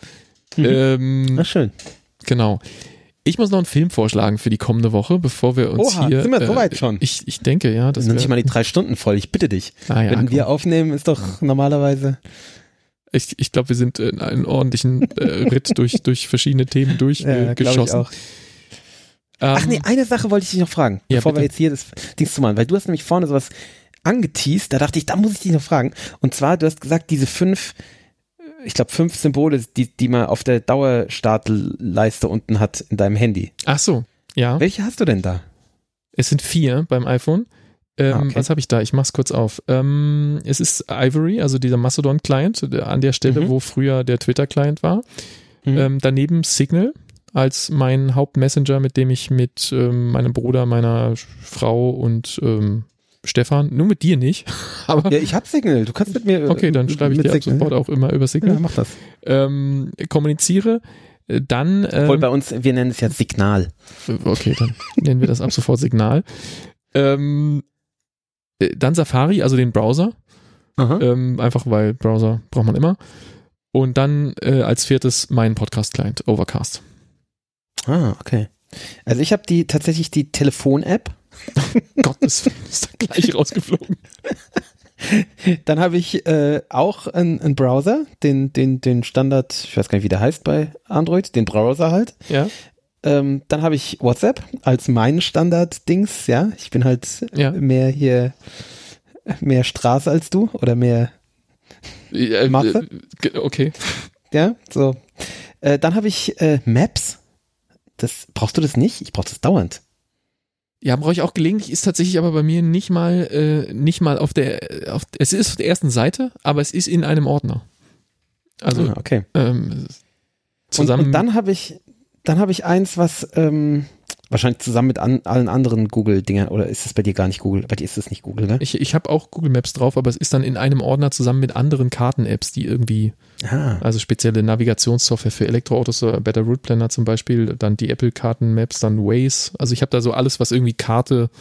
Ach, schön. Genau. Ich muss noch einen Film vorschlagen für die kommende Woche, bevor wir uns hier... sind wir so weit schon? Ich denke, ja. Das sind nicht mal die 3 Stunden voll, ich bitte dich. Wenn wir aufnehmen, ist doch normalerweise... Ich glaube, wir sind in einen ordentlichen Ritt durch verschiedene Themen durchgeschossen. Ach nee, eine Sache wollte ich dich noch fragen, bevor wir jetzt hier das Ding zu machen, weil du hast nämlich vorne sowas angeteased, da dachte ich, da muss ich dich noch fragen. Und zwar, du hast gesagt, diese 5 Symbole, die man auf der Dauerstartleiste unten hat in deinem Handy. Ach so, ja. Welche hast du denn da? Es sind 4 beim iPhone. Okay. Was habe ich da? Ich mach's kurz auf. Es ist Ivory, also dieser Mastodon-Client, an der Stelle, wo früher der Twitter-Client war. Daneben Signal als mein Hauptmessenger, mit dem ich mit meinem Bruder, meiner Frau und Stefan, nur mit dir nicht. Aber ja, ich hab Signal, du kannst mit mir. Okay, dann schreibe ich dir ab sofort auch immer über Signal. Ja, mach das. Kommuniziere, dann. Obwohl bei uns, wir nennen es ja Signal. Okay, dann nennen wir das ab sofort Signal. Dann Safari, also den Browser. Einfach weil Browser braucht man immer. Und dann als 4. mein Podcast-Client, Overcast. Ah, okay. Also ich habe tatsächlich die Telefon-App. Gottes Willen, ist da gleich rausgeflogen. Dann habe ich auch einen Browser, den Standard, ich weiß gar nicht, wie der heißt bei Android, den Browser halt. Ja. Dann habe ich WhatsApp als mein Standard-Dings, ja. Ich bin halt mehr Straße als du oder mehr Masse. Okay. Ja, so. Dann habe ich Maps. Brauchst du das nicht? Ich brauche das dauernd. Ja, brauche ich auch gelegentlich, ist tatsächlich aber bei mir nicht mal es ist auf der ersten Seite, aber es ist in einem Ordner. Also, okay. Zusammen. Und dann habe ich eins, was wahrscheinlich zusammen mit allen anderen Google-Dingern, oder ist es bei dir gar nicht Google? Bei dir ist es nicht Google, ne? Ich habe auch Google Maps drauf, aber es ist dann in einem Ordner zusammen mit anderen Karten-Apps, die irgendwie, also spezielle Navigationssoftware für Elektroautos, so Better Route Planner zum Beispiel, dann die Apple-Karten-Maps, dann Waze. Also ich habe da so alles, was irgendwie Karte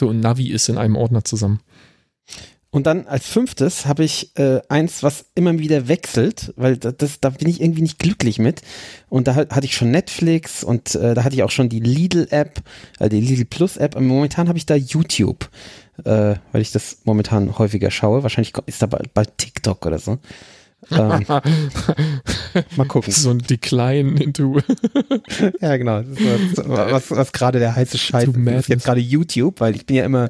und Navi ist, in einem Ordner zusammen. Und dann als 5. habe ich eins, was immer wieder wechselt, weil da bin ich irgendwie nicht glücklich mit. Und da hatte ich schon Netflix und da hatte ich auch schon die Lidl-App, die Lidl Plus-App. Und momentan habe ich da YouTube, weil ich das momentan häufiger schaue. Wahrscheinlich ist da bald TikTok oder so. Mal gucken. So ein Decline into. Ja, genau. Das war, was gerade der heiße Scheiß ist. Das ist jetzt gerade YouTube, weil ich bin ja immer...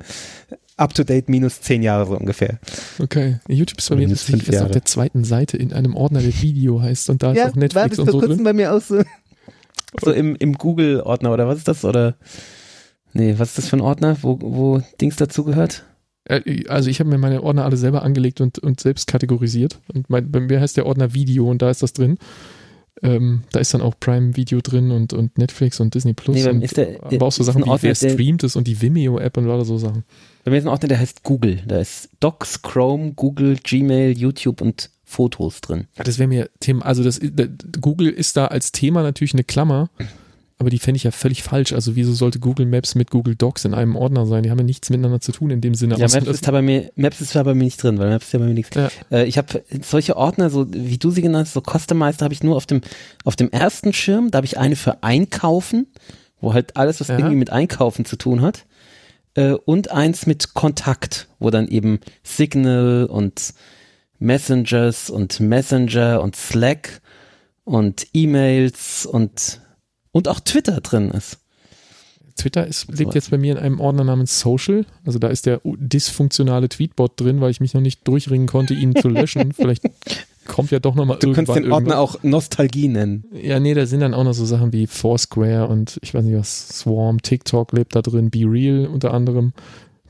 up-to-date minus 10 Jahre so ungefähr. Okay. YouTube ist bei mir das ist auf der 2. Seite in einem Ordner, der Video heißt und da ist auch Netflix und so drin. Ja, war bis vor kurzem bei mir auch so im Google-Ordner oder was ist das? Oder nee, was ist das für ein Ordner, wo Dings dazu gehört? Also ich habe mir meine Ordner alle selber angelegt und selbst kategorisiert und bei mir heißt der Ordner Video und da ist das drin. Da ist dann auch Prime Video drin und Netflix und Disney Plus. Nee, aber auch so Sachen wie wer streamt es und die Vimeo-App und lauter so Sachen. Bei mir ist ein Ordner, der heißt Google. Da ist Docs, Chrome, Google, Gmail, YouTube und Fotos drin. Ja, das wäre mir Thema. Also Google ist da als Thema natürlich eine Klammer, aber die fände ich ja völlig falsch. Also wieso sollte Google Maps mit Google Docs in einem Ordner sein? Die haben ja nichts miteinander zu tun in dem Sinne. Ja, Maps ist da bei mir nicht drin, weil Maps ist ja bei mir nichts. Ja. Ich habe solche Ordner, so wie du sie genannt hast, so Customized, habe ich nur auf dem ersten Schirm. Da habe ich eine für Einkaufen, wo halt alles, was irgendwie mit Einkaufen zu tun hat. Und eins mit Kontakt, wo dann eben Signal und Messengers und Messenger und Slack und E-Mails und auch Twitter drin ist. Twitter lebt jetzt bei mir in einem Ordner namens Social. Also da ist der dysfunktionale Tweetbot drin, weil ich mich noch nicht durchringen konnte, ihn zu löschen. Vielleicht kommt ja doch nochmal irgendwann. Du kannst den Ordner auch Nostalgie nennen. Ja, nee, da sind dann auch noch so Sachen wie Foursquare und ich weiß nicht was, Swarm, TikTok lebt da drin, Be Real unter anderem,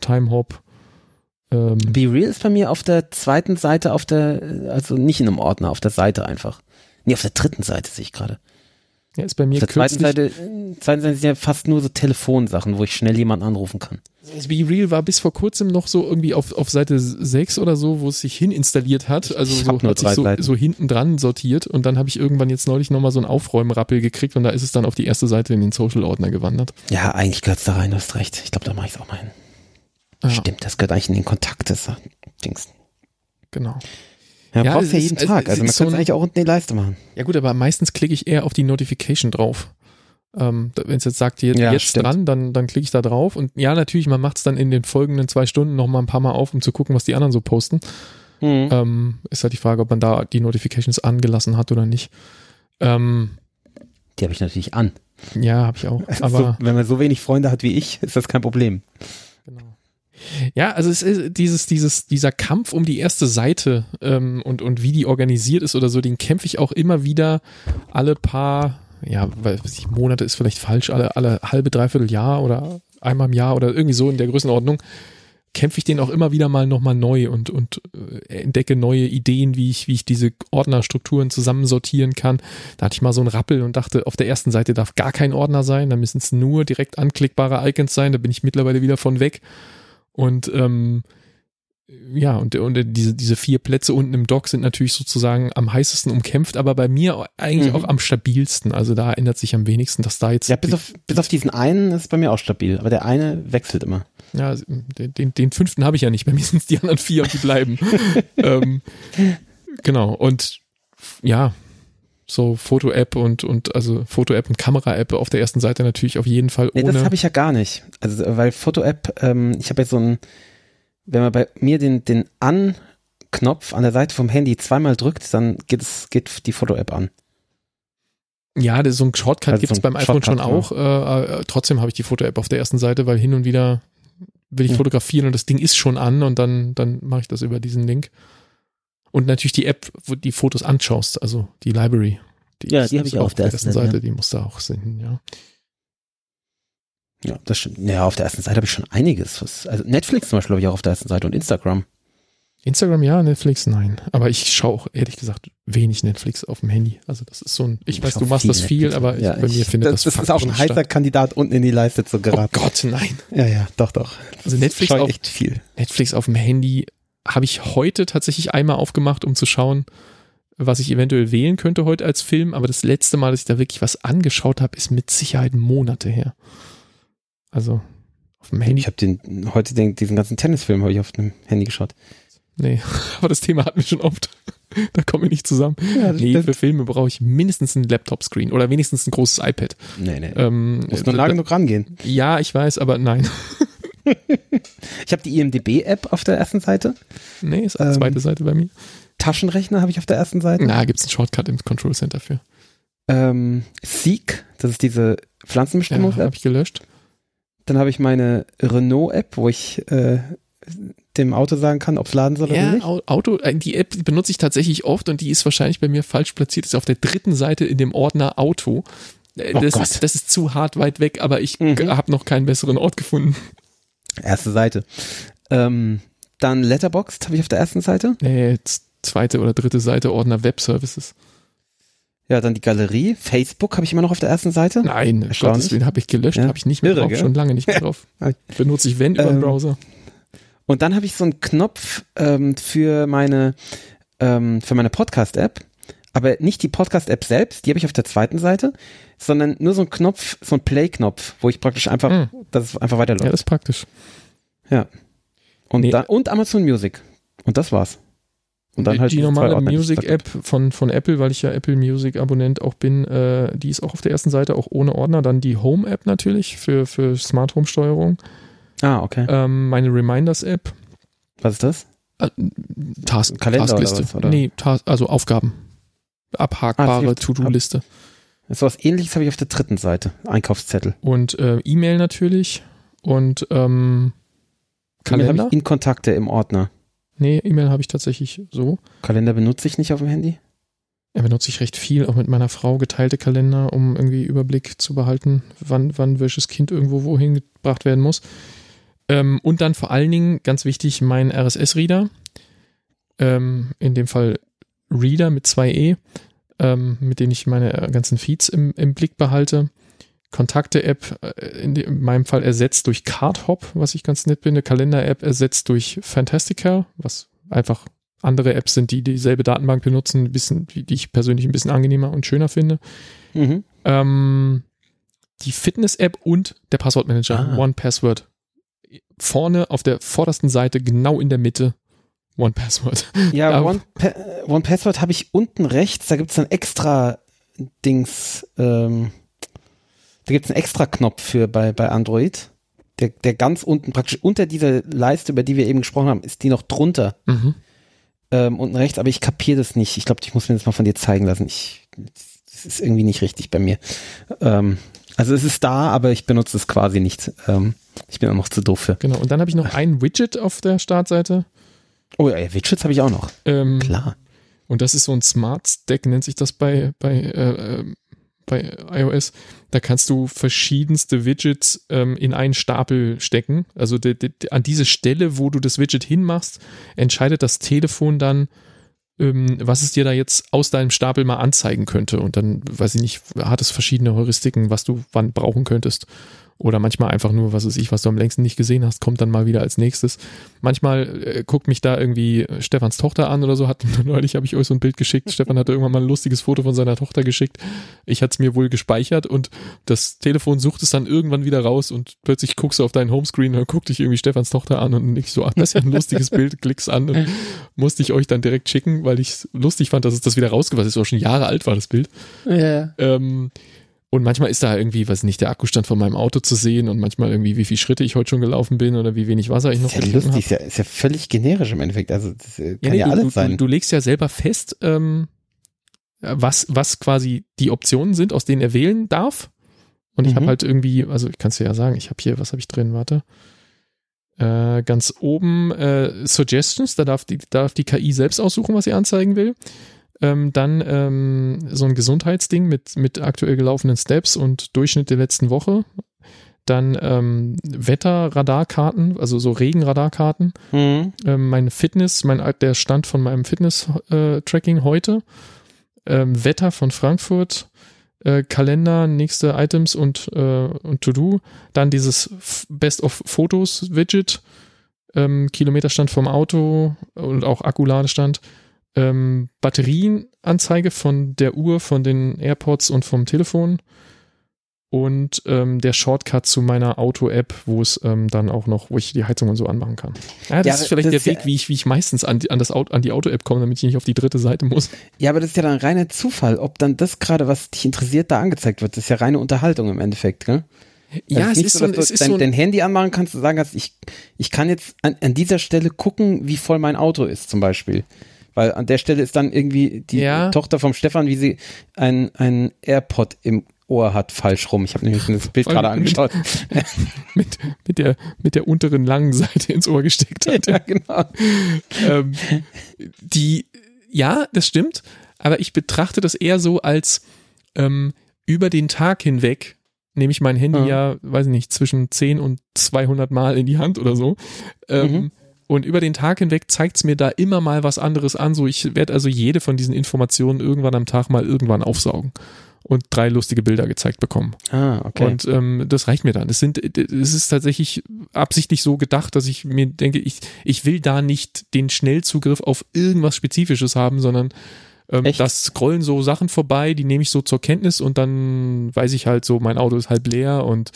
Timehop. Be Real ist bei mir auf der zweiten Seite, also nicht in einem Ordner, auf der Seite einfach. Nee, auf der dritten Seite sehe ich gerade. Ja, ist bei mir auf der zweiten Seite sind ja fast nur so Telefonsachen, wo ich schnell jemanden anrufen kann. Also Be Real war bis vor kurzem noch so irgendwie auf Seite 6 oder so, wo es sich hininstalliert hat. Also so hat sich so hinten dran sortiert und dann habe ich irgendwann jetzt neulich nochmal so einen Aufräumrappel gekriegt und da ist es dann auf die erste Seite in den Social-Ordner gewandert. Ja, eigentlich gehört es da rein, du hast recht. Ich glaube, da mache ich es auch mal hin. Ah. Stimmt, das gehört eigentlich in den Kontakt des Dings. Genau. Ja, man braucht es ja jeden Tag. Also man kann es eigentlich auch unten in die Leiste machen. Ja gut, aber meistens klicke ich eher auf die Notification drauf. Wenn es jetzt sagt, jetzt dran, dann klicke ich da drauf. Und ja, natürlich, man macht es dann in den folgenden 2 Stunden nochmal ein paar Mal auf, um zu gucken, was die anderen so posten. Mhm. Ist halt die Frage, ob man da die Notifications angelassen hat oder nicht. Die habe ich natürlich an. Ja, habe ich auch. Aber wenn man so wenig Freunde hat wie ich, ist das kein Problem. Genau. Ja, also es ist dieser Kampf um die erste Seite und wie die organisiert ist oder so, den kämpfe ich auch immer wieder alle paar, ja, weiß ich, Monate ist vielleicht falsch, alle halbe, dreiviertel Jahr oder einmal im Jahr oder irgendwie so in der Größenordnung, kämpfe ich den auch immer wieder mal nochmal neu und entdecke neue Ideen, wie ich diese Ordnerstrukturen zusammensortieren kann. Da hatte ich mal so einen Rappel und dachte, auf der ersten Seite darf gar kein Ordner sein, da müssen es nur direkt anklickbare Icons sein, da bin ich mittlerweile wieder von weg. Und diese 4 Plätze unten im Dock sind natürlich sozusagen am heißesten umkämpft, aber bei mir eigentlich auch am stabilsten. Also da ändert sich am wenigsten, dass da jetzt... Ja, bis auf diesen einen ist es bei mir auch stabil, aber der eine wechselt immer. Ja, den 5. habe ich ja nicht, bei mir sind es die anderen 4 und die bleiben. Genau, und ja, so Foto-App und Foto-App und Kamera-App auf der ersten Seite natürlich auf jeden Fall ohne. Nee, das habe ich ja gar nicht. Also, weil Foto-App, ich habe jetzt so ein, wenn man bei mir den An-Knopf an der Seite vom Handy zweimal drückt, dann geht die Foto-App an. Ja, so ein Shortcut gibt es beim iPhone schon auch. Trotzdem habe ich die Foto-App auf der ersten Seite, weil hin und wieder will ich fotografieren und das Ding ist schon an und dann mache ich das über diesen Link. Und natürlich die App, wo du die Fotos anschaust, also die Library. Die habe ich auch auf der ersten Seite. Ja. Die muss da auch sehen, ja. Ja, das stimmt. Ja, auf der ersten Seite habe ich schon einiges. Also Netflix zum Beispiel habe ich auch auf der ersten Seite und Instagram. Instagram ja, Netflix nein. Aber ich schaue auch ehrlich gesagt wenig Netflix auf dem Handy. Also das ist so ein, ich weiß, du machst das viel, Netflix, aber bei mir findet das faktisch statt. Das ist auch ein heißer Kandidat unten in die Leiste zu geraten. Oh Gott, nein. Ja, doch. Also Netflix schaue echt viel. Netflix auf dem Handy habe ich heute tatsächlich einmal aufgemacht, um zu schauen, was ich eventuell wählen könnte heute als Film. Aber das letzte Mal, dass ich da wirklich was angeschaut habe, ist mit Sicherheit Monate her. Also auf dem Handy. Ich habe diesen ganzen Tennisfilm habe ich auf dem Handy geschaut. Nee, aber das Thema hatten wir schon oft. Da kommen wir nicht zusammen. Ja, für Filme brauche ich mindestens einen Laptop-Screen oder wenigstens ein großes iPad. Nee. Muss nur lange genug rangehen. Ja, ich weiß, aber nein. Ich habe die IMDb-App auf der ersten Seite. Nee, ist auf der zweiten Seite bei mir. Taschenrechner habe ich auf der ersten Seite. Na, gibt es einen Shortcut im Control Center für. Seek, das ist diese Pflanzenbestimmung-App. Ja, habe ich gelöscht. Dann habe ich meine Renault-App, wo ich dem Auto sagen kann, ob es laden soll oder nicht. Ja, Auto, die App benutze ich tatsächlich oft und die ist wahrscheinlich bei mir falsch platziert. Ist auf der dritten Seite in dem Ordner Auto. Das ist zu hart weit weg, aber ich habe noch keinen besseren Ort gefunden. Erste Seite. Dann Letterboxd habe ich auf der ersten Seite. Zweite oder dritte Seite, Ordner Web Services. Ja, dann die Galerie. Facebook habe ich immer noch auf der ersten Seite. Nein, den habe ich gelöscht, ja. Habe ich nicht mehr drauf, schon lange nicht mehr drauf. Benutze ich, wenn, über den Browser. Und dann habe ich so einen Knopf für meine Podcast-App, aber nicht die Podcast-App selbst, die habe ich auf der zweiten Seite, sondern nur so einen Knopf, so einen Play-Knopf, wo ich praktisch einfach, dass es einfach weiterläuft. Ja, das ist praktisch. Ja. Und Amazon Music. Und das war's. Und dann halt die normale Music-App von Apple, weil ich ja Apple Music-Abonnent auch bin, die ist auch auf der ersten Seite, auch ohne Ordner. Dann die Home-App natürlich für Smart-Home-Steuerung. Ah, okay. Meine Reminders-App. Was ist das? Task-Liste. Oder was, oder? Nee, also Aufgaben. Abhakbare To-Do-Liste. So was Ähnliches habe ich auf der dritten Seite. Einkaufszettel. Und E-Mail natürlich. Und Kalender. E-Mail habe ich in Kontakte im Ordner. Nee, E-Mail habe ich tatsächlich so. Kalender benutze ich nicht auf dem Handy? Ja, benutze ich recht viel, auch mit meiner Frau geteilte Kalender, um irgendwie Überblick zu behalten, wann welches Kind irgendwo wohin gebracht werden muss. Und dann vor allen Dingen, ganz wichtig, mein RSS-Reader. In dem Fall Reader mit 2E. Mit denen ich meine ganzen Feeds im Blick behalte. Kontakte-App in meinem Fall ersetzt durch Cardhop, was ich ganz nett bin. Eine Kalender-App ersetzt durch Fantastica, was einfach andere Apps sind, die dieselbe Datenbank benutzen, die ich persönlich ein bisschen angenehmer und schöner finde. Mhm. Die Fitness-App und der Passwortmanager, OnePassword. Vorne auf der vordersten Seite, genau in der Mitte, OnePassword. Ja, OnePassword habe ich unten rechts, da gibt es ein extra Dings, da gibt es einen extra Knopf für bei Android, der ganz unten, praktisch unter dieser Leiste, über die wir eben gesprochen haben, ist die noch drunter. Mhm. Unten rechts, aber ich kapiere das nicht. Ich glaube, ich muss mir das mal von dir zeigen lassen. Das ist irgendwie nicht richtig bei mir. Also es ist da, aber ich benutze es quasi nicht. Ich bin auch noch zu doof für. Genau, und dann habe ich noch ein Widget auf der Startseite. Oh ja, Widgets habe ich auch noch. Klar. Und das ist so ein Smart Stack, nennt sich das bei iOS. Da kannst du verschiedenste Widgets in einen Stapel stecken. Also an diese Stelle, wo du das Widget hinmachst, entscheidet das Telefon dann, was es dir da jetzt aus deinem Stapel mal anzeigen könnte. Und dann, weiß ich nicht, hat es verschiedene Heuristiken, was du wann brauchen könntest. Oder manchmal einfach nur, was weiß ich, was du am längsten nicht gesehen hast, kommt dann mal wieder als nächstes. Manchmal guckt mich da irgendwie Stefans Tochter an oder so. Neulich habe ich euch so ein Bild geschickt. Stefan hatte irgendwann mal ein lustiges Foto von seiner Tochter geschickt. Ich hatte es mir wohl gespeichert und das Telefon sucht es dann irgendwann wieder raus und plötzlich guckst du auf deinen Homescreen und guckt dich irgendwie Stefans Tochter an und ich so, ach, das ist ja ein lustiges Bild, klickst an und musste ich euch dann direkt schicken, weil ich es lustig fand, dass es das wieder rausgekommen ist. Auch schon Jahre alt war das Bild. Ja. Und manchmal ist da irgendwie, weiß nicht, der Akkustand von meinem Auto zu sehen und manchmal irgendwie, wie viele Schritte ich heute schon gelaufen bin oder wie wenig Wasser ich noch getrunken habe. Ist ja völlig generisch im Endeffekt. Also das kann alles sein. Du legst ja selber fest, was quasi die Optionen sind, aus denen er wählen darf. Und ich habe halt irgendwie, also ich kann es dir ja sagen, ich habe hier, was habe ich drin? Warte. Ganz oben Suggestions, da darf die KI selbst aussuchen, was sie anzeigen will. Dann so ein Gesundheitsding mit aktuell gelaufenen Steps und Durchschnitt der letzten Woche. Dann Wetterradarkarten, also so Regenradarkarten. Mhm. Meine Fitness, der Stand von meinem Fitness-Tracking heute. Wetter von Frankfurt. Kalender, nächste Items und To-Do. Dann dieses Best-of-Fotos-Widget. Kilometerstand vom Auto und auch Akkuladestand. Batterienanzeige von der Uhr, von den AirPods und vom Telefon und der Shortcut zu meiner Auto-App, wo es dann auch noch, wo ich die Heizung und so anmachen kann. Ja, das ist vielleicht der Weg, wie ich meistens an die Auto-App komme, damit ich nicht auf die dritte Seite muss. Ja, aber das ist ja dann reiner Zufall, ob dann das gerade, was dich interessiert, da angezeigt wird. Das ist ja reine Unterhaltung im Endeffekt, gell? Ja, es ist so, dass du dein Handy anmachen kannst und sagen kannst, ich kann jetzt an dieser Stelle gucken, wie voll mein Auto ist zum Beispiel. Weil an der Stelle ist dann irgendwie die Tochter vom Stefan, wie sie einen AirPod im Ohr hat, falsch rum. Ich habe nämlich das Bild gerade angeschaut. Mit der unteren langen Seite ins Ohr gesteckt hat. Ja, genau. Das stimmt. Aber ich betrachte das eher so als über den Tag hinweg nehme ich mein Handy weiß ich nicht, zwischen 10 und 200 Mal in die Hand oder so. Und über den Tag hinweg zeigt es mir da immer mal was anderes an. So, ich werde also jede von diesen Informationen irgendwann am Tag mal irgendwann aufsaugen und 3 lustige Bilder gezeigt bekommen. Ah, okay. Und das reicht mir dann. Es ist tatsächlich absichtlich so gedacht, dass ich mir denke, ich will da nicht den Schnellzugriff auf irgendwas Spezifisches haben, sondern das scrollen so Sachen vorbei, die nehme ich so zur Kenntnis und dann weiß ich halt so, mein Auto ist halb leer und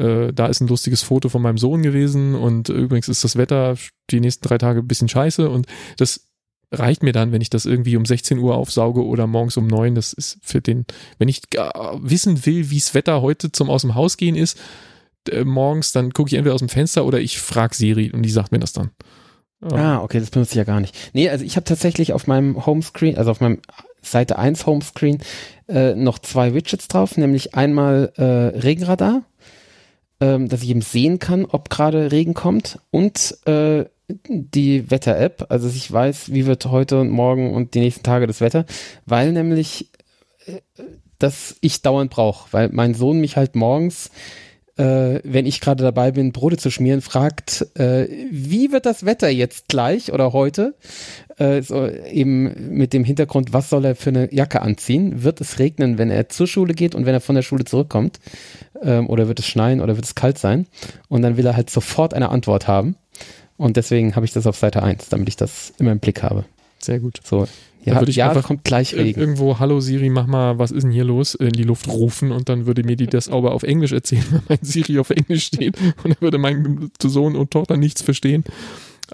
da ist ein lustiges Foto von meinem Sohn gewesen und übrigens ist das Wetter die nächsten 3 Tage ein bisschen scheiße und das reicht mir dann, wenn ich das irgendwie um 16 Uhr aufsauge oder morgens um 9. Das ist für den, wenn ich wissen will, wie das Wetter heute zum aus dem Haus gehen ist, morgens, dann gucke ich entweder aus dem Fenster oder ich frage Siri und die sagt mir das dann. Okay, das benutze ich ja gar nicht. Nee, also ich habe tatsächlich auf meinem Homescreen, also auf meinem Seite 1 Homescreen noch zwei Widgets drauf, nämlich einmal Regenradar, dass ich eben sehen kann, ob gerade Regen kommt, und die Wetter-App, also dass ich weiß, wie wird heute und morgen und die nächsten Tage das Wetter, weil nämlich dass ich dauernd brauche, weil mein Sohn mich halt morgens, wenn ich gerade dabei bin, Brote zu schmieren, fragt, wie wird das Wetter jetzt gleich oder heute? So eben mit dem Hintergrund, was soll er für eine Jacke anziehen? Wird es regnen, wenn er zur Schule geht und wenn er von der Schule zurückkommt? Oder wird es schneien oder wird es kalt sein? Und dann will er halt sofort eine Antwort haben. Und deswegen habe ich das auf Seite 1, damit ich das immer im Blick habe. Sehr gut. So. Ja, würde ich einfach kommt gleich Regen. Irgendwo, hallo Siri, mach mal, was ist denn hier los, in die Luft rufen, und dann würde mir die das aber auf Englisch erzählen, weil mein Siri auf Englisch steht, und dann würde mein Sohn und Tochter nichts verstehen.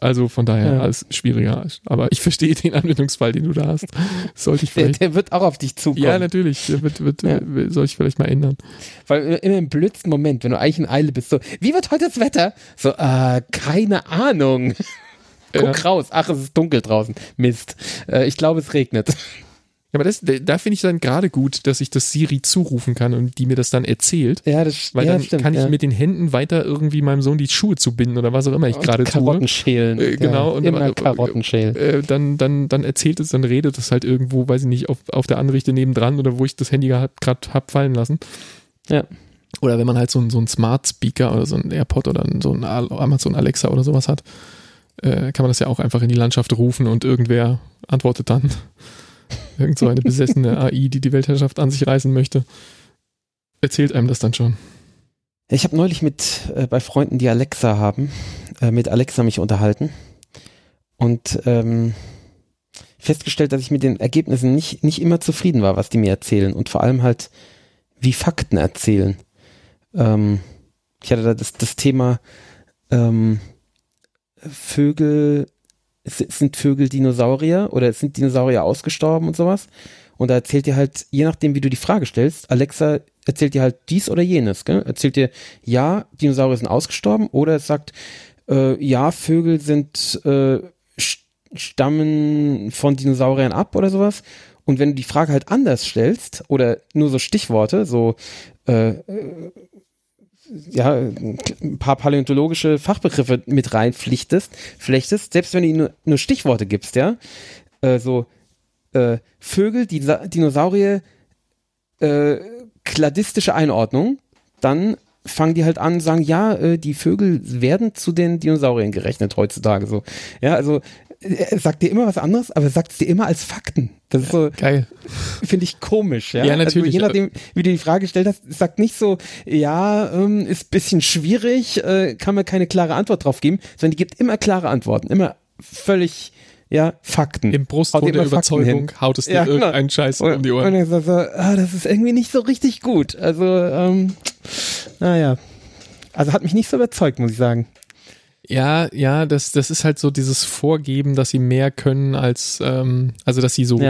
Also von daher, alles schwieriger. Aber ich verstehe den Anwendungsfall, den du da hast. Sollte ich vielleicht. Der wird auch auf dich zukommen. Ja, natürlich. Der soll ich vielleicht mal ändern. Weil immer im blödsten Moment, wenn du eigentlich in Eile bist, so, wie wird heute das Wetter? So, keine Ahnung. Guck raus. Ach, es ist dunkel draußen. Mist. Ich glaube, es regnet. Ja, aber da finde ich dann gerade gut, dass ich das Siri zurufen kann und die mir das dann erzählt. Ja, das stimmt. Weil dann kann ich mit den Händen weiter irgendwie meinem Sohn die Schuhe zubinden oder was auch immer ich gerade tue. Karotten schälen. Genau. Und immer Karotten schälen. Dann erzählt es, dann redet es halt irgendwo, weiß ich nicht, auf der Anrichte nebendran oder wo ich das Handy gerade habe fallen lassen. Ja. Oder wenn man halt so einen Smart Speaker oder so einen AirPod oder so einen Amazon Alexa oder sowas hat, kann man das ja auch einfach in die Landschaft rufen und irgendwer antwortet dann. Irgend so eine besessene AI, die Weltherrschaft an sich reißen möchte, erzählt einem das dann schon. Ich habe neulich bei Freunden, die Alexa haben, mit Alexa mich unterhalten und festgestellt, dass ich mit den Ergebnissen nicht immer zufrieden war, was die mir erzählen, und vor allem halt, wie Fakten erzählen. Ich hatte da das Thema Vögel, sind Vögel Dinosaurier oder sind Dinosaurier ausgestorben und sowas? Und da erzählt dir halt, je nachdem, wie du die Frage stellst, Alexa erzählt dir halt dies oder jenes, gell? Erzählt dir, ja, Dinosaurier sind ausgestorben, oder es sagt, ja, Vögel sind, stammen von Dinosauriern ab oder sowas. Und wenn du die Frage halt anders stellst oder nur so Stichworte, so, ja, ein paar paläontologische Fachbegriffe mit reinflechtest, selbst wenn du ihnen nur Stichworte gibst, ja, Vögel, Dinosaurier, kladistische Einordnung, dann fangen die halt an und sagen, ja, die Vögel werden zu den Dinosauriern gerechnet heutzutage, so. Ja, also, er sagt dir immer was anderes, aber er sagt es dir immer als Fakten. Das ist so, geil. Finde ich komisch. Ja, ja, natürlich. Also je nachdem, wie du die Frage gestellt hast, sagt nicht so, ja, ist ein bisschen schwierig, kann man keine klare Antwort drauf geben, sondern die gibt immer klare Antworten, immer völlig, ja, Fakten. Im Brustton der Überzeugung haut es dir irgendeinen Scheiß um die Ohren. Und dann sagst du, das ist irgendwie nicht so richtig gut. Also, naja. Also hat mich nicht so überzeugt, muss ich sagen. Ja, das ist halt so dieses Vorgeben, dass sie mehr können als, also dass sie so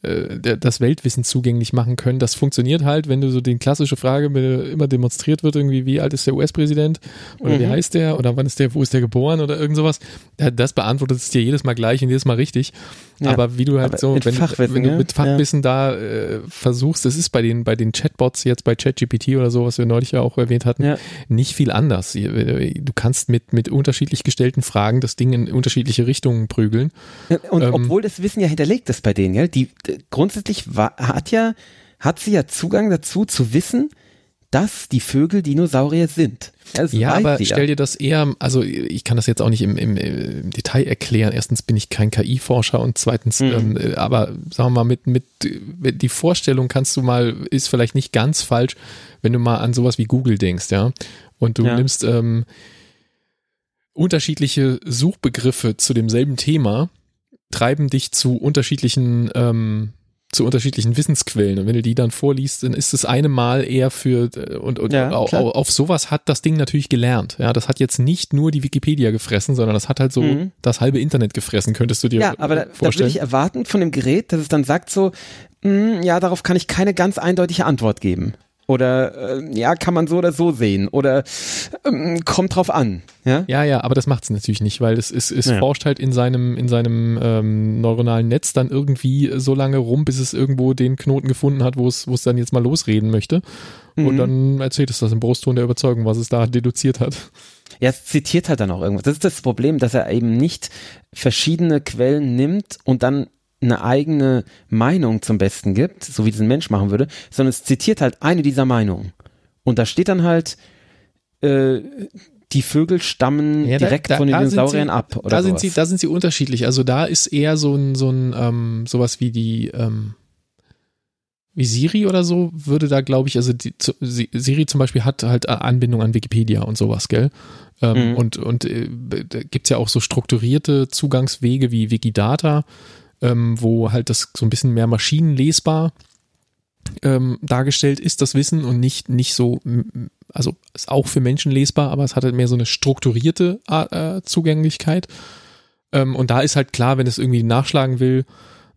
das Weltwissen zugänglich machen können. Das funktioniert halt, wenn du so die klassische Frage, wenn immer demonstriert wird, irgendwie, wie alt ist der US-Präsident oder wie heißt der oder wann ist der, wo ist der geboren oder irgend sowas. Das beantwortet es dir jedes Mal gleich und jedes Mal richtig. Ja, aber wie du halt so, wenn du mit Fachwissen da versuchst, das ist bei den Chatbots jetzt, bei ChatGPT oder so, was wir neulich ja auch erwähnt hatten, nicht viel anders. Du kannst mit unterschiedlich gestellten Fragen das Ding in unterschiedliche Richtungen prügeln. Und obwohl das Wissen ja hinterlegt ist bei denen, ja, die grundsätzlich hat sie ja Zugang dazu, zu wissen, dass die Vögel Dinosaurier sind. Das aber stell dir das eher, also ich kann das jetzt auch nicht im Detail erklären. Erstens bin ich kein KI-Forscher und zweitens, aber sagen wir mal, mit die Vorstellung kannst du mal, ist vielleicht nicht ganz falsch, wenn du mal an sowas wie Google denkst, ja. Und du nimmst unterschiedliche Suchbegriffe zu demselben Thema, treiben dich zu unterschiedlichen Wissensquellen. Und wenn du die dann vorliest, dann ist das eine Mal eher für auf sowas hat das Ding natürlich gelernt. Ja, das hat jetzt nicht nur die Wikipedia gefressen, sondern das hat halt so das halbe Internet gefressen, könntest du dir vorstellen. Ja, aber da würde ich erwarten von dem Gerät, dass es dann sagt so, darauf kann ich keine ganz eindeutige Antwort geben. Oder ja, kann man so oder so sehen. Oder kommt drauf an. Ja, ja, ja, aber das macht es natürlich nicht, weil es forscht halt in seinem neuronalen Netz dann irgendwie so lange rum, bis es irgendwo den Knoten gefunden hat, wo es dann jetzt mal losreden möchte. Und dann erzählt es das im Brustton der Überzeugung, was es da deduziert hat. Ja, es zitiert halt dann auch irgendwas. Das ist das Problem, dass er eben nicht verschiedene Quellen nimmt und dann eine eigene Meinung zum Besten gibt, so wie das ein Mensch machen würde, sondern es zitiert halt eine dieser Meinungen. Und da steht dann halt, die Vögel stammen direkt von den Dinosauriern ab. Oder da sind sie unterschiedlich. Also da ist eher so ein sowas wie die wie Siri oder so, würde da, glaube ich, also Siri zum Beispiel hat halt Anbindung an Wikipedia und sowas, gell? Und da gibt es ja auch so strukturierte Zugangswege wie Wikidata, wo halt das so ein bisschen mehr maschinenlesbar dargestellt ist, das Wissen, und nicht so, also ist auch für Menschen lesbar, aber es hat halt mehr so eine strukturierte Zugänglichkeit. Und da ist halt klar, wenn es irgendwie nachschlagen will,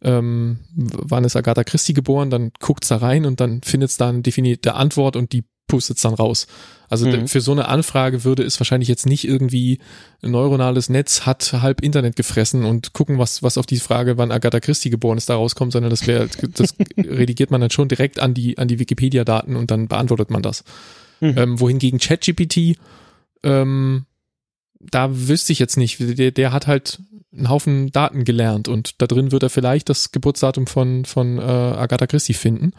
wann ist Agatha Christie geboren, dann guckt's da rein und dann findet es da eine definierte Antwort und die pustet's dann raus. Also für so eine Anfrage würde es wahrscheinlich jetzt nicht irgendwie ein neuronales Netz hat halb Internet gefressen und gucken, was auf die Frage, wann Agatha Christie geboren ist, da rauskommt, sondern das redigiert man dann schon direkt an die Wikipedia-Daten und dann beantwortet man das. Wohingegen ChatGPT, da wüsste ich jetzt nicht, der hat halt einen Haufen Daten gelernt und da drin wird er vielleicht das Geburtsdatum von Agatha Christie finden.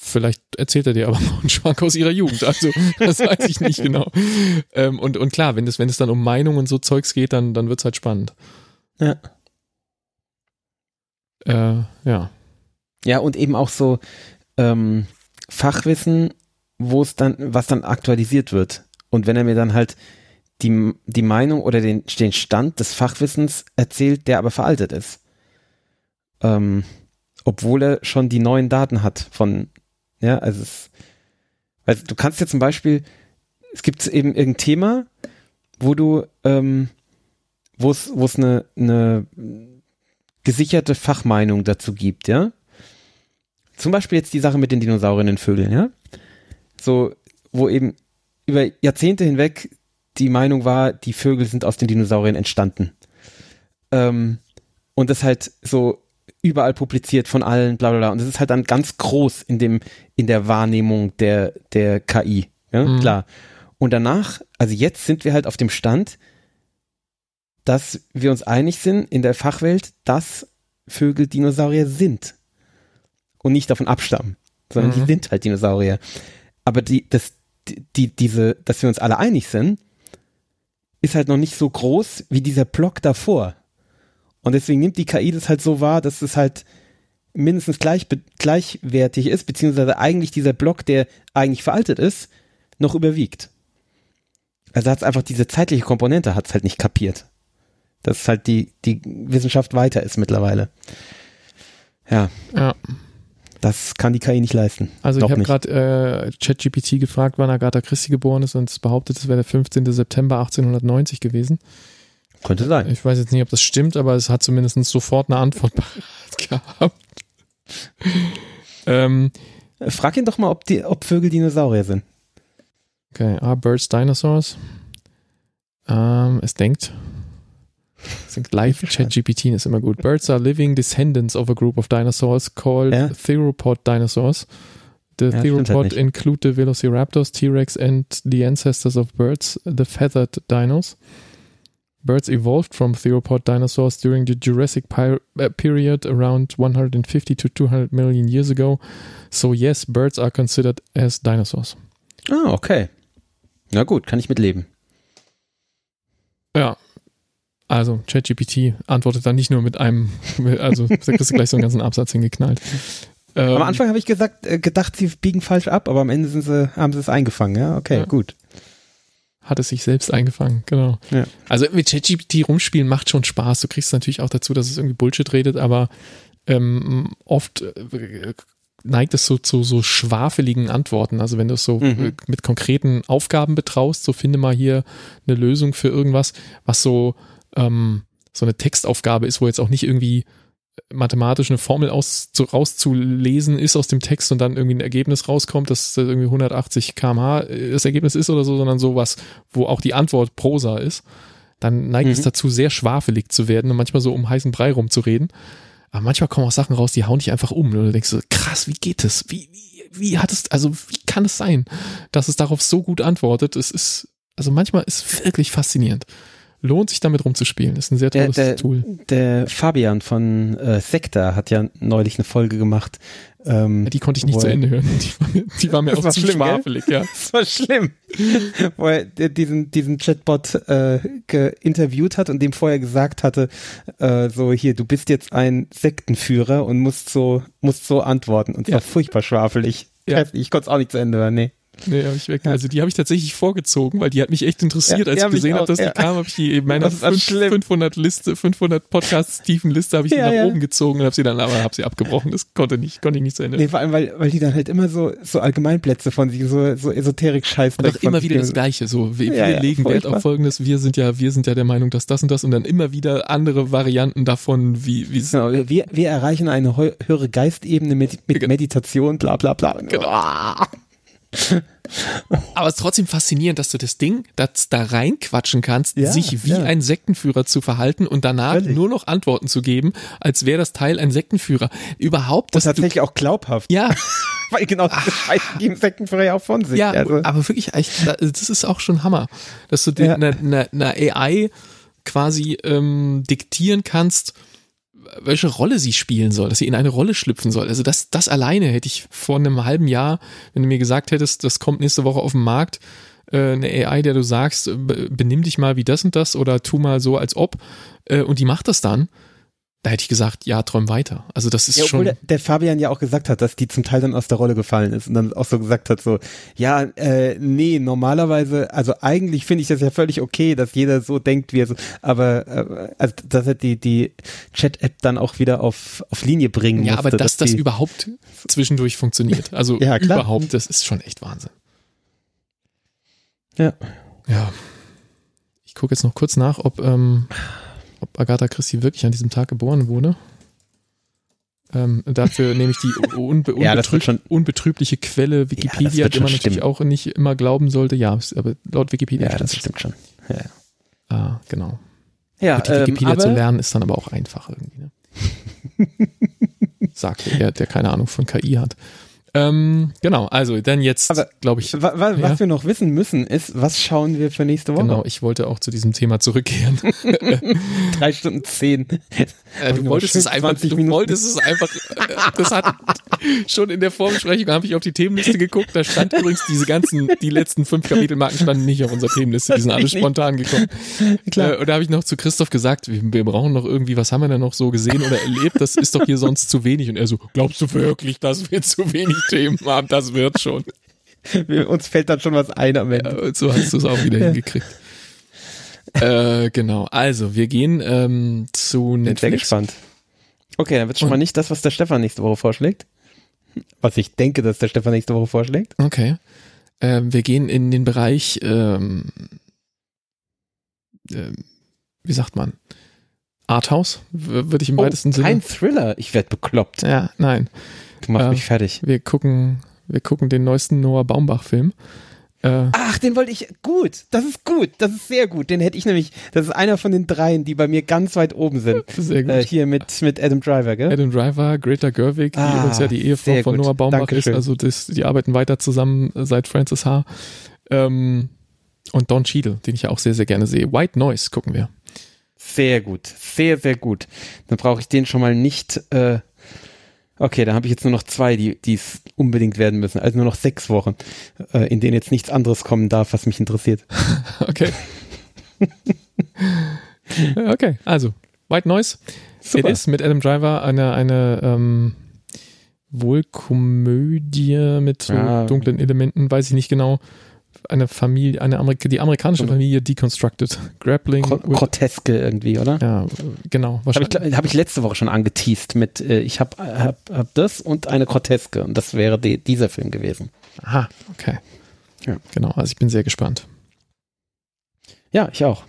Vielleicht erzählt er dir aber noch einen Schwank aus ihrer Jugend, also das weiß ich nicht genau. Und klar, wenn es dann um Meinung und so Zeugs geht, dann wird es halt spannend. Ja. Ja. Ja, und eben auch so Fachwissen, was dann aktualisiert wird. Und wenn er mir dann halt die Meinung oder den Stand des Fachwissens erzählt, der aber veraltet ist. Obwohl er schon die neuen Daten hat also du kannst ja zum Beispiel, es gibt eben irgendein Thema, wo du, wo es eine gesicherte Fachmeinung dazu gibt, ja. Zum Beispiel jetzt die Sache mit den Dinosauriern und Vögeln, ja. So, wo eben über Jahrzehnte hinweg die Meinung war, die Vögel sind aus den Dinosauriern entstanden. Und das halt so überall publiziert von allen, bla bla bla. Und das ist halt dann ganz groß in der Wahrnehmung der KI. Ja, klar. Und danach, also jetzt sind wir halt auf dem Stand, dass wir uns einig sind in der Fachwelt, dass Vögel Dinosaurier sind. Und nicht davon abstammen. Sondern die sind halt Dinosaurier. Aber dass wir uns alle einig sind, ist halt noch nicht so groß wie dieser Block davor. Und deswegen nimmt die KI das halt so wahr, dass es halt mindestens gleichwertig ist, beziehungsweise eigentlich dieser Block, der eigentlich veraltet ist, noch überwiegt. Also hat es einfach diese zeitliche Komponente, hat es halt nicht kapiert. Dass halt die Wissenschaft weiter ist mittlerweile. Ja. Das kann die KI nicht leisten. Also ich habe gerade ChatGPT gefragt, wann Agatha Christie geboren ist, und es behauptet, es wäre der 15. September 1890 gewesen. Könnte sein. Ich weiß jetzt nicht, ob das stimmt, aber es hat zumindest sofort eine Antwort gehabt. Frag ihn doch mal, ob Vögel Dinosaurier sind. Okay, are birds dinosaurs? Es denkt live ChatGPT ist immer gut. Birds are living descendants of a group of dinosaurs called theropod dinosaurs. The theropod halt include the velociraptors, T-Rex and the ancestors of birds, the feathered dinos. Birds evolved from theropod dinosaurs during the Jurassic period around 150 to 200 million years ago. So yes, birds are considered as dinosaurs. Ah, okay. Na gut, kann ich mitleben. Ja. Also, ChatGPT antwortet dann nicht nur mit einem, also da kriegst du gleich so einen ganzen Absatz hingeknallt. Am Anfang habe ich gedacht, sie biegen falsch ab, aber am Ende haben sie es eingefangen, ja? Okay, ja. Gut. Hat es sich selbst eingefangen, genau. Ja. Also mit ChatGPT rumspielen macht schon Spaß. Du kriegst es natürlich auch dazu, dass es irgendwie Bullshit redet, aber oft neigt es so zu so schwafeligen Antworten. Also wenn du es so mit konkreten Aufgaben betraust, so finde mal hier eine Lösung für irgendwas, was so eine Textaufgabe ist, wo jetzt auch nicht irgendwie mathematisch eine Formel rauszulesen ist aus dem Text und dann irgendwie ein Ergebnis rauskommt, dass das irgendwie 180 km/h das Ergebnis ist oder so, sondern sowas, wo auch die Antwort Prosa ist, dann neigt es dazu, sehr schwafelig zu werden und manchmal so um heißen Brei rumzureden. Aber manchmal kommen auch Sachen raus, die hauen dich einfach um. Und du denkst so, krass, wie geht das? Wie kann es sein, dass es darauf so gut antwortet? Es ist, also manchmal ist wirklich faszinierend. Lohnt sich damit rumzuspielen, ist ein sehr tolles Tool. Der Fabian von Sekta hat ja neulich eine Folge gemacht. Die konnte ich nicht zu Ende hören. Die war mir auch zu schwafelig. Ja. Das war schlimm. Wo er diesen Chatbot interviewt hat und dem vorher gesagt hatte, so hier, du bist jetzt ein Sektenführer und musst so antworten. Und es war furchtbar schwafelig. Ja. Ich konnte es auch nicht zu Ende hören, nee. Nee, hab ich also die habe ich tatsächlich vorgezogen, weil die hat mich echt interessiert, als ich gesehen habe, dass die kam, habe ich die in meiner 500 Podcasts tiefen Liste habe ich die nach oben gezogen und habe sie abgebrochen. Das konnte ich nicht zu Ende. Nee, vor allem weil die dann halt immer so Allgemeinplätze von sich so esoterik scheißen und immer wieder das Gleiche, so wir legen Wert auf Folgendes, wir sind ja der Meinung, dass das und das und dann immer wieder andere Varianten davon, wie genau, wir erreichen eine höhere Geistebene mit Meditation, bla bla bla. Genau. Aber es ist trotzdem faszinierend, dass du das Ding, das da reinquatschen kannst, sich wie ein Sektenführer zu verhalten und danach nur noch Antworten zu geben, als wäre das Teil ein Sektenführer. Überhaupt. Das ist tatsächlich auch glaubhaft. Ja. Weil genau das heißt, die im Sektenführer ja auch von sich. Ja, also. Aber wirklich, das ist auch schon Hammer, dass du einer AI quasi diktieren kannst, welche Rolle sie spielen soll, dass sie in eine Rolle schlüpfen soll. Also das alleine hätte ich vor einem halben Jahr, wenn du mir gesagt hättest, das kommt nächste Woche auf den Markt, eine AI, der du sagst, benimm dich mal wie das und das oder tu mal so als ob und die macht das dann, da hätte ich gesagt, ja, träum weiter. Also das ist schon... Der Fabian ja auch gesagt hat, dass die zum Teil dann aus der Rolle gefallen ist und dann auch so gesagt hat, so, ja, nee, normalerweise, also eigentlich finde ich das ja völlig okay, dass jeder so denkt, wie er so, aber also, dass er die Chat-App dann auch wieder auf Linie bringen musste. Ja, aber dass das überhaupt zwischendurch funktioniert. Also ja, überhaupt, das ist schon echt Wahnsinn. Ja. Ja. Ich gucke jetzt noch kurz nach, ob Agatha Christie wirklich an diesem Tag geboren wurde. Dafür nehme ich die unbetrübliche Quelle Wikipedia, die man natürlich auch nicht immer glauben sollte. Ja, aber laut Wikipedia stimmt das. Ja, das stimmt schon. Ja. Ah, genau. Ja, aber die Wikipedia zu lernen ist dann aber auch einfach irgendwie. Ne? Sagt er, der keine Ahnung von KI hat. Genau, also dann jetzt, glaube ich. Was wir noch wissen müssen, ist, was schauen wir für nächste Woche? Genau, ich wollte auch zu diesem Thema zurückkehren. 3 Stunden 10. Du wolltest es einfach. Das hat schon in der Vorbesprechung, habe ich auf die Themenliste geguckt, da stand übrigens die letzten 5 Kapitelmarken standen nicht auf unserer Themenliste, die sind alle spontan gekommen. Klar. Und da habe ich noch zu Christoph gesagt, wir brauchen noch irgendwie, was haben wir denn noch so gesehen oder erlebt, das ist doch hier sonst zu wenig. Und er so, glaubst du wirklich, dass wir zu wenig Themen haben, das wird schon. Uns fällt dann schon was ein am Ende. Ja, so hast du es auch wieder hingekriegt. Genau, also wir gehen zu Netflix. Bin sehr gespannt. Okay, dann wird schon mal nicht das, was der Stefan nächste Woche vorschlägt. Was ich denke, dass der Stefan nächste Woche vorschlägt. Okay. Wir gehen in den Bereich wie sagt man? Arthouse, würde ich im weitesten Sinne. Kein Thriller, ich werde bekloppt. Ja, nein. Du machst mich fertig. Wir gucken den neuesten Noah Baumbach-Film. Ach, den wollte ich. Gut, das ist sehr gut. Den hätte ich nämlich, das ist einer von den 3, die bei mir ganz weit oben sind. Sehr gut. Hier mit Adam Driver, gell? Adam Driver, Greta Gerwig, die übrigens ja die Ehefrau von Noah Baumbach ist. Also die arbeiten weiter zusammen seit Frances H. Und Don Cheadle, den ich ja auch sehr, sehr gerne sehe. White Noise gucken wir. Sehr gut, sehr, sehr gut. Dann brauche ich den schon mal nicht... Okay, da habe ich jetzt nur noch 2, die es unbedingt werden müssen. Also nur noch 6 Wochen, in denen jetzt nichts anderes kommen darf, was mich interessiert. Okay. Okay, also White Noise. Super. It Is mit Adam Driver eine wohl Komödie mit so dunklen Elementen, weiß ich nicht genau. Eine Familie, die amerikanische Familie deconstructed. Grappling. Groteske irgendwie, oder? Ja, genau. Habe ich letzte Woche schon angeteased mit, ich hab das und eine Groteske. Und das wäre dieser Film gewesen. Aha, okay. Ja. Genau, also ich bin sehr gespannt. Ja, ich auch.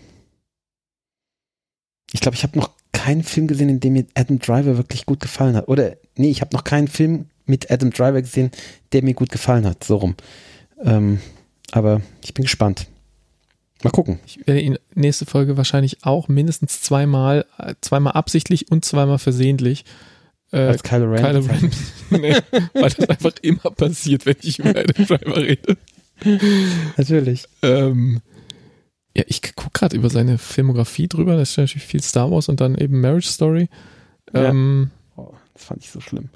Ich glaube, ich habe noch keinen Film gesehen, in dem mir Adam Driver wirklich gut gefallen hat. Oder, nee, ich habe noch keinen Film mit Adam Driver gesehen, der mir gut gefallen hat. So rum. Aber ich bin gespannt. Mal gucken. Ich werde ihn nächste Folge wahrscheinlich auch mindestens zweimal absichtlich und zweimal versehentlich. Als Kylo Ren. Nee, weil das einfach immer passiert, wenn ich über Adam Driver rede. Natürlich. Ja, ich gucke gerade über seine Filmografie drüber. Da ist natürlich viel Star Wars und dann eben Marriage Story. Ja. Oh, das fand ich so schlimm.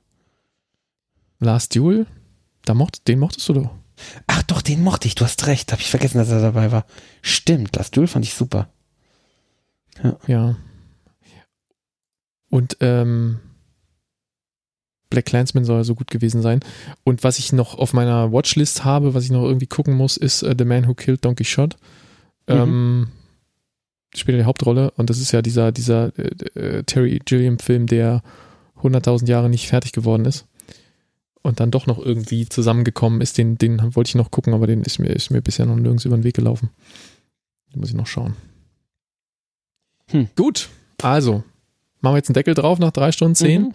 Last Duel, den mochtest du doch. Ach doch, den mochte ich, du hast recht. Habe ich vergessen, dass er dabei war. Stimmt, Last Duel fand ich super. Ja. Und Black Clansman soll so gut gewesen sein. Und was ich noch auf meiner Watchlist habe, was ich noch irgendwie gucken muss, ist The Man Who Killed Don Quixote. Spielt die Hauptrolle und das ist ja dieser Terry Gilliam-Film, der 100.000 Jahre nicht fertig geworden ist und dann doch noch irgendwie zusammengekommen ist. Den wollte ich noch gucken, aber den ist mir bisher noch nirgends über den Weg gelaufen. Den muss ich noch schauen. Gut, also machen wir jetzt einen Deckel drauf nach 3 Stunden 10.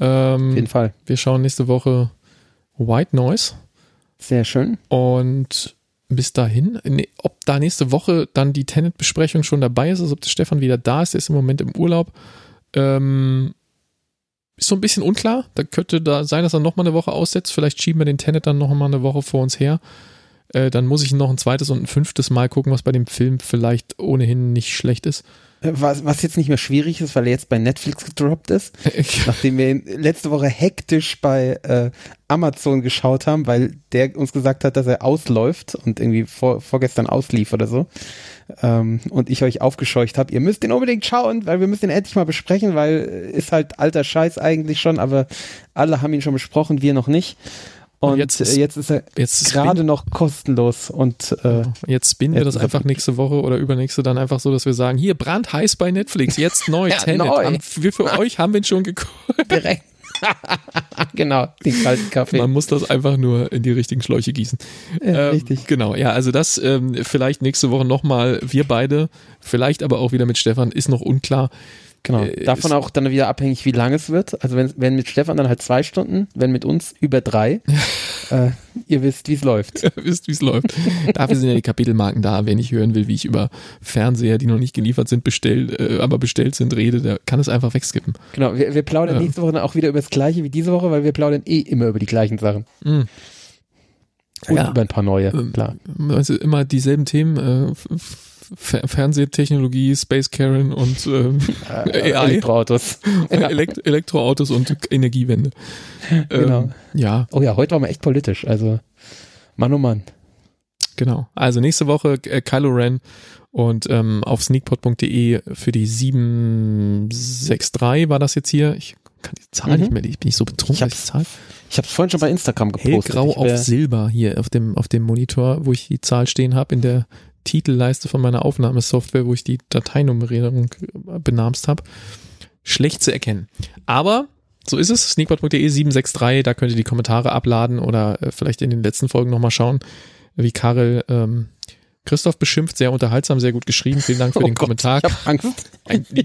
Auf jeden Fall. Wir schauen nächste Woche White Noise. Sehr schön. Und bis dahin, ob da nächste Woche dann die Tenet-Besprechung schon dabei ist, also ob der Stefan wieder da ist, der ist im Moment im Urlaub, ist so ein bisschen unklar. Da könnte da sein, dass er nochmal eine Woche aussetzt. Vielleicht schieben wir den Tenet dann nochmal eine Woche vor uns her. Dann muss ich noch ein zweites und ein fünftes Mal gucken, was bei dem Film vielleicht ohnehin nicht schlecht ist. Was jetzt nicht mehr schwierig ist, weil er jetzt bei Netflix gedroppt ist, nachdem wir ihn letzte Woche hektisch bei Amazon geschaut haben, weil der uns gesagt hat, dass er ausläuft und irgendwie vorgestern auslief oder so. Und ich euch aufgescheucht habe, ihr müsst den unbedingt schauen, weil wir müssen den endlich mal besprechen, weil ist halt alter Scheiß eigentlich schon, aber alle haben ihn schon besprochen, wir noch nicht. Und jetzt ist er gerade noch kostenlos. Und jetzt spinnen wir das einfach nächste Woche oder übernächste dann einfach so, dass wir sagen, hier, brandheiß bei Netflix, jetzt neu, ja, Tenet. Wir für euch haben wir ihn schon geguckt. Direkt. Genau, den kalten Kaffee. Man muss das einfach nur in die richtigen Schläuche gießen. Ja, richtig. Genau, ja, also das vielleicht nächste Woche nochmal, wir beide, vielleicht aber auch wieder mit Stefan, ist noch unklar. Genau, davon auch dann wieder abhängig, wie lang es wird. Also wenn mit Stefan dann halt 2 Stunden, wenn mit uns über 3. Ihr wisst, wie es läuft. Ihr wisst, wie es läuft. Dafür sind ja die Kapitelmarken da. Wer nicht hören will, wie ich über Fernseher, die noch nicht geliefert sind, bestellt sind, rede, der kann es einfach wegskippen. Genau, wir plaudern nächste Woche dann auch wieder über das Gleiche wie diese Woche, weil wir plaudern eh immer über die gleichen Sachen. Mhm. Und über ein paar neue, klar. Also immer dieselben Themen, Fernsehtechnologie, Space Karen und AI. Elektroautos. Elektroautos und Energiewende. Genau. Ja. Oh ja, heute waren wir echt politisch. Also, Mann, oh Mann. Genau. Also nächste Woche Kylo Ren und auf sneakpot.de für die 763 war das jetzt hier. Ich kann die Zahl nicht mehr, ich bin nicht so betrunken. Ich hab's vorhin schon bei Instagram gepostet. Hellgrau auf Silber hier auf dem Monitor, wo ich die Zahl stehen habe in der Titelleiste von meiner Aufnahmesoftware, wo ich die Dateinummerierung benamst habe, schlecht zu erkennen. Aber so ist es, sneakpot.de 763, da könnt ihr die Kommentare abladen oder vielleicht in den letzten Folgen nochmal schauen, wie Karel Christoph beschimpft, sehr unterhaltsam, sehr gut geschrieben, vielen Dank für den Kommentar. Ich hab Angst.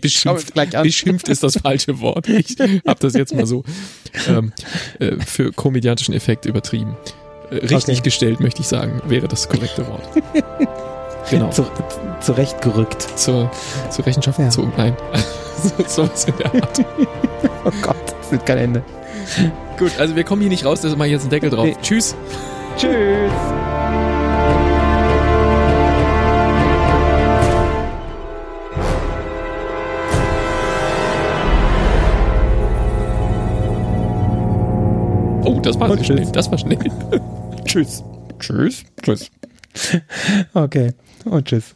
Beschimpft ist das falsche Wort, ich habe das jetzt mal so für komödiantischen Effekt übertrieben. Richtig gestellt, möchte ich sagen, wäre das korrekte Wort. Genau. Zurechtgerückt. Zur Rechenschaft gezogen. Nein. So was in der Art. Oh Gott, das wird kein Ende. Gut, also wir kommen hier nicht raus, da mache ich jetzt einen Deckel drauf. Nee. Tschüss. Tschüss. Oh, das war schnell. Das war schnell. Tschüss. Tschüss. Tschüss. Okay. Und tschüss.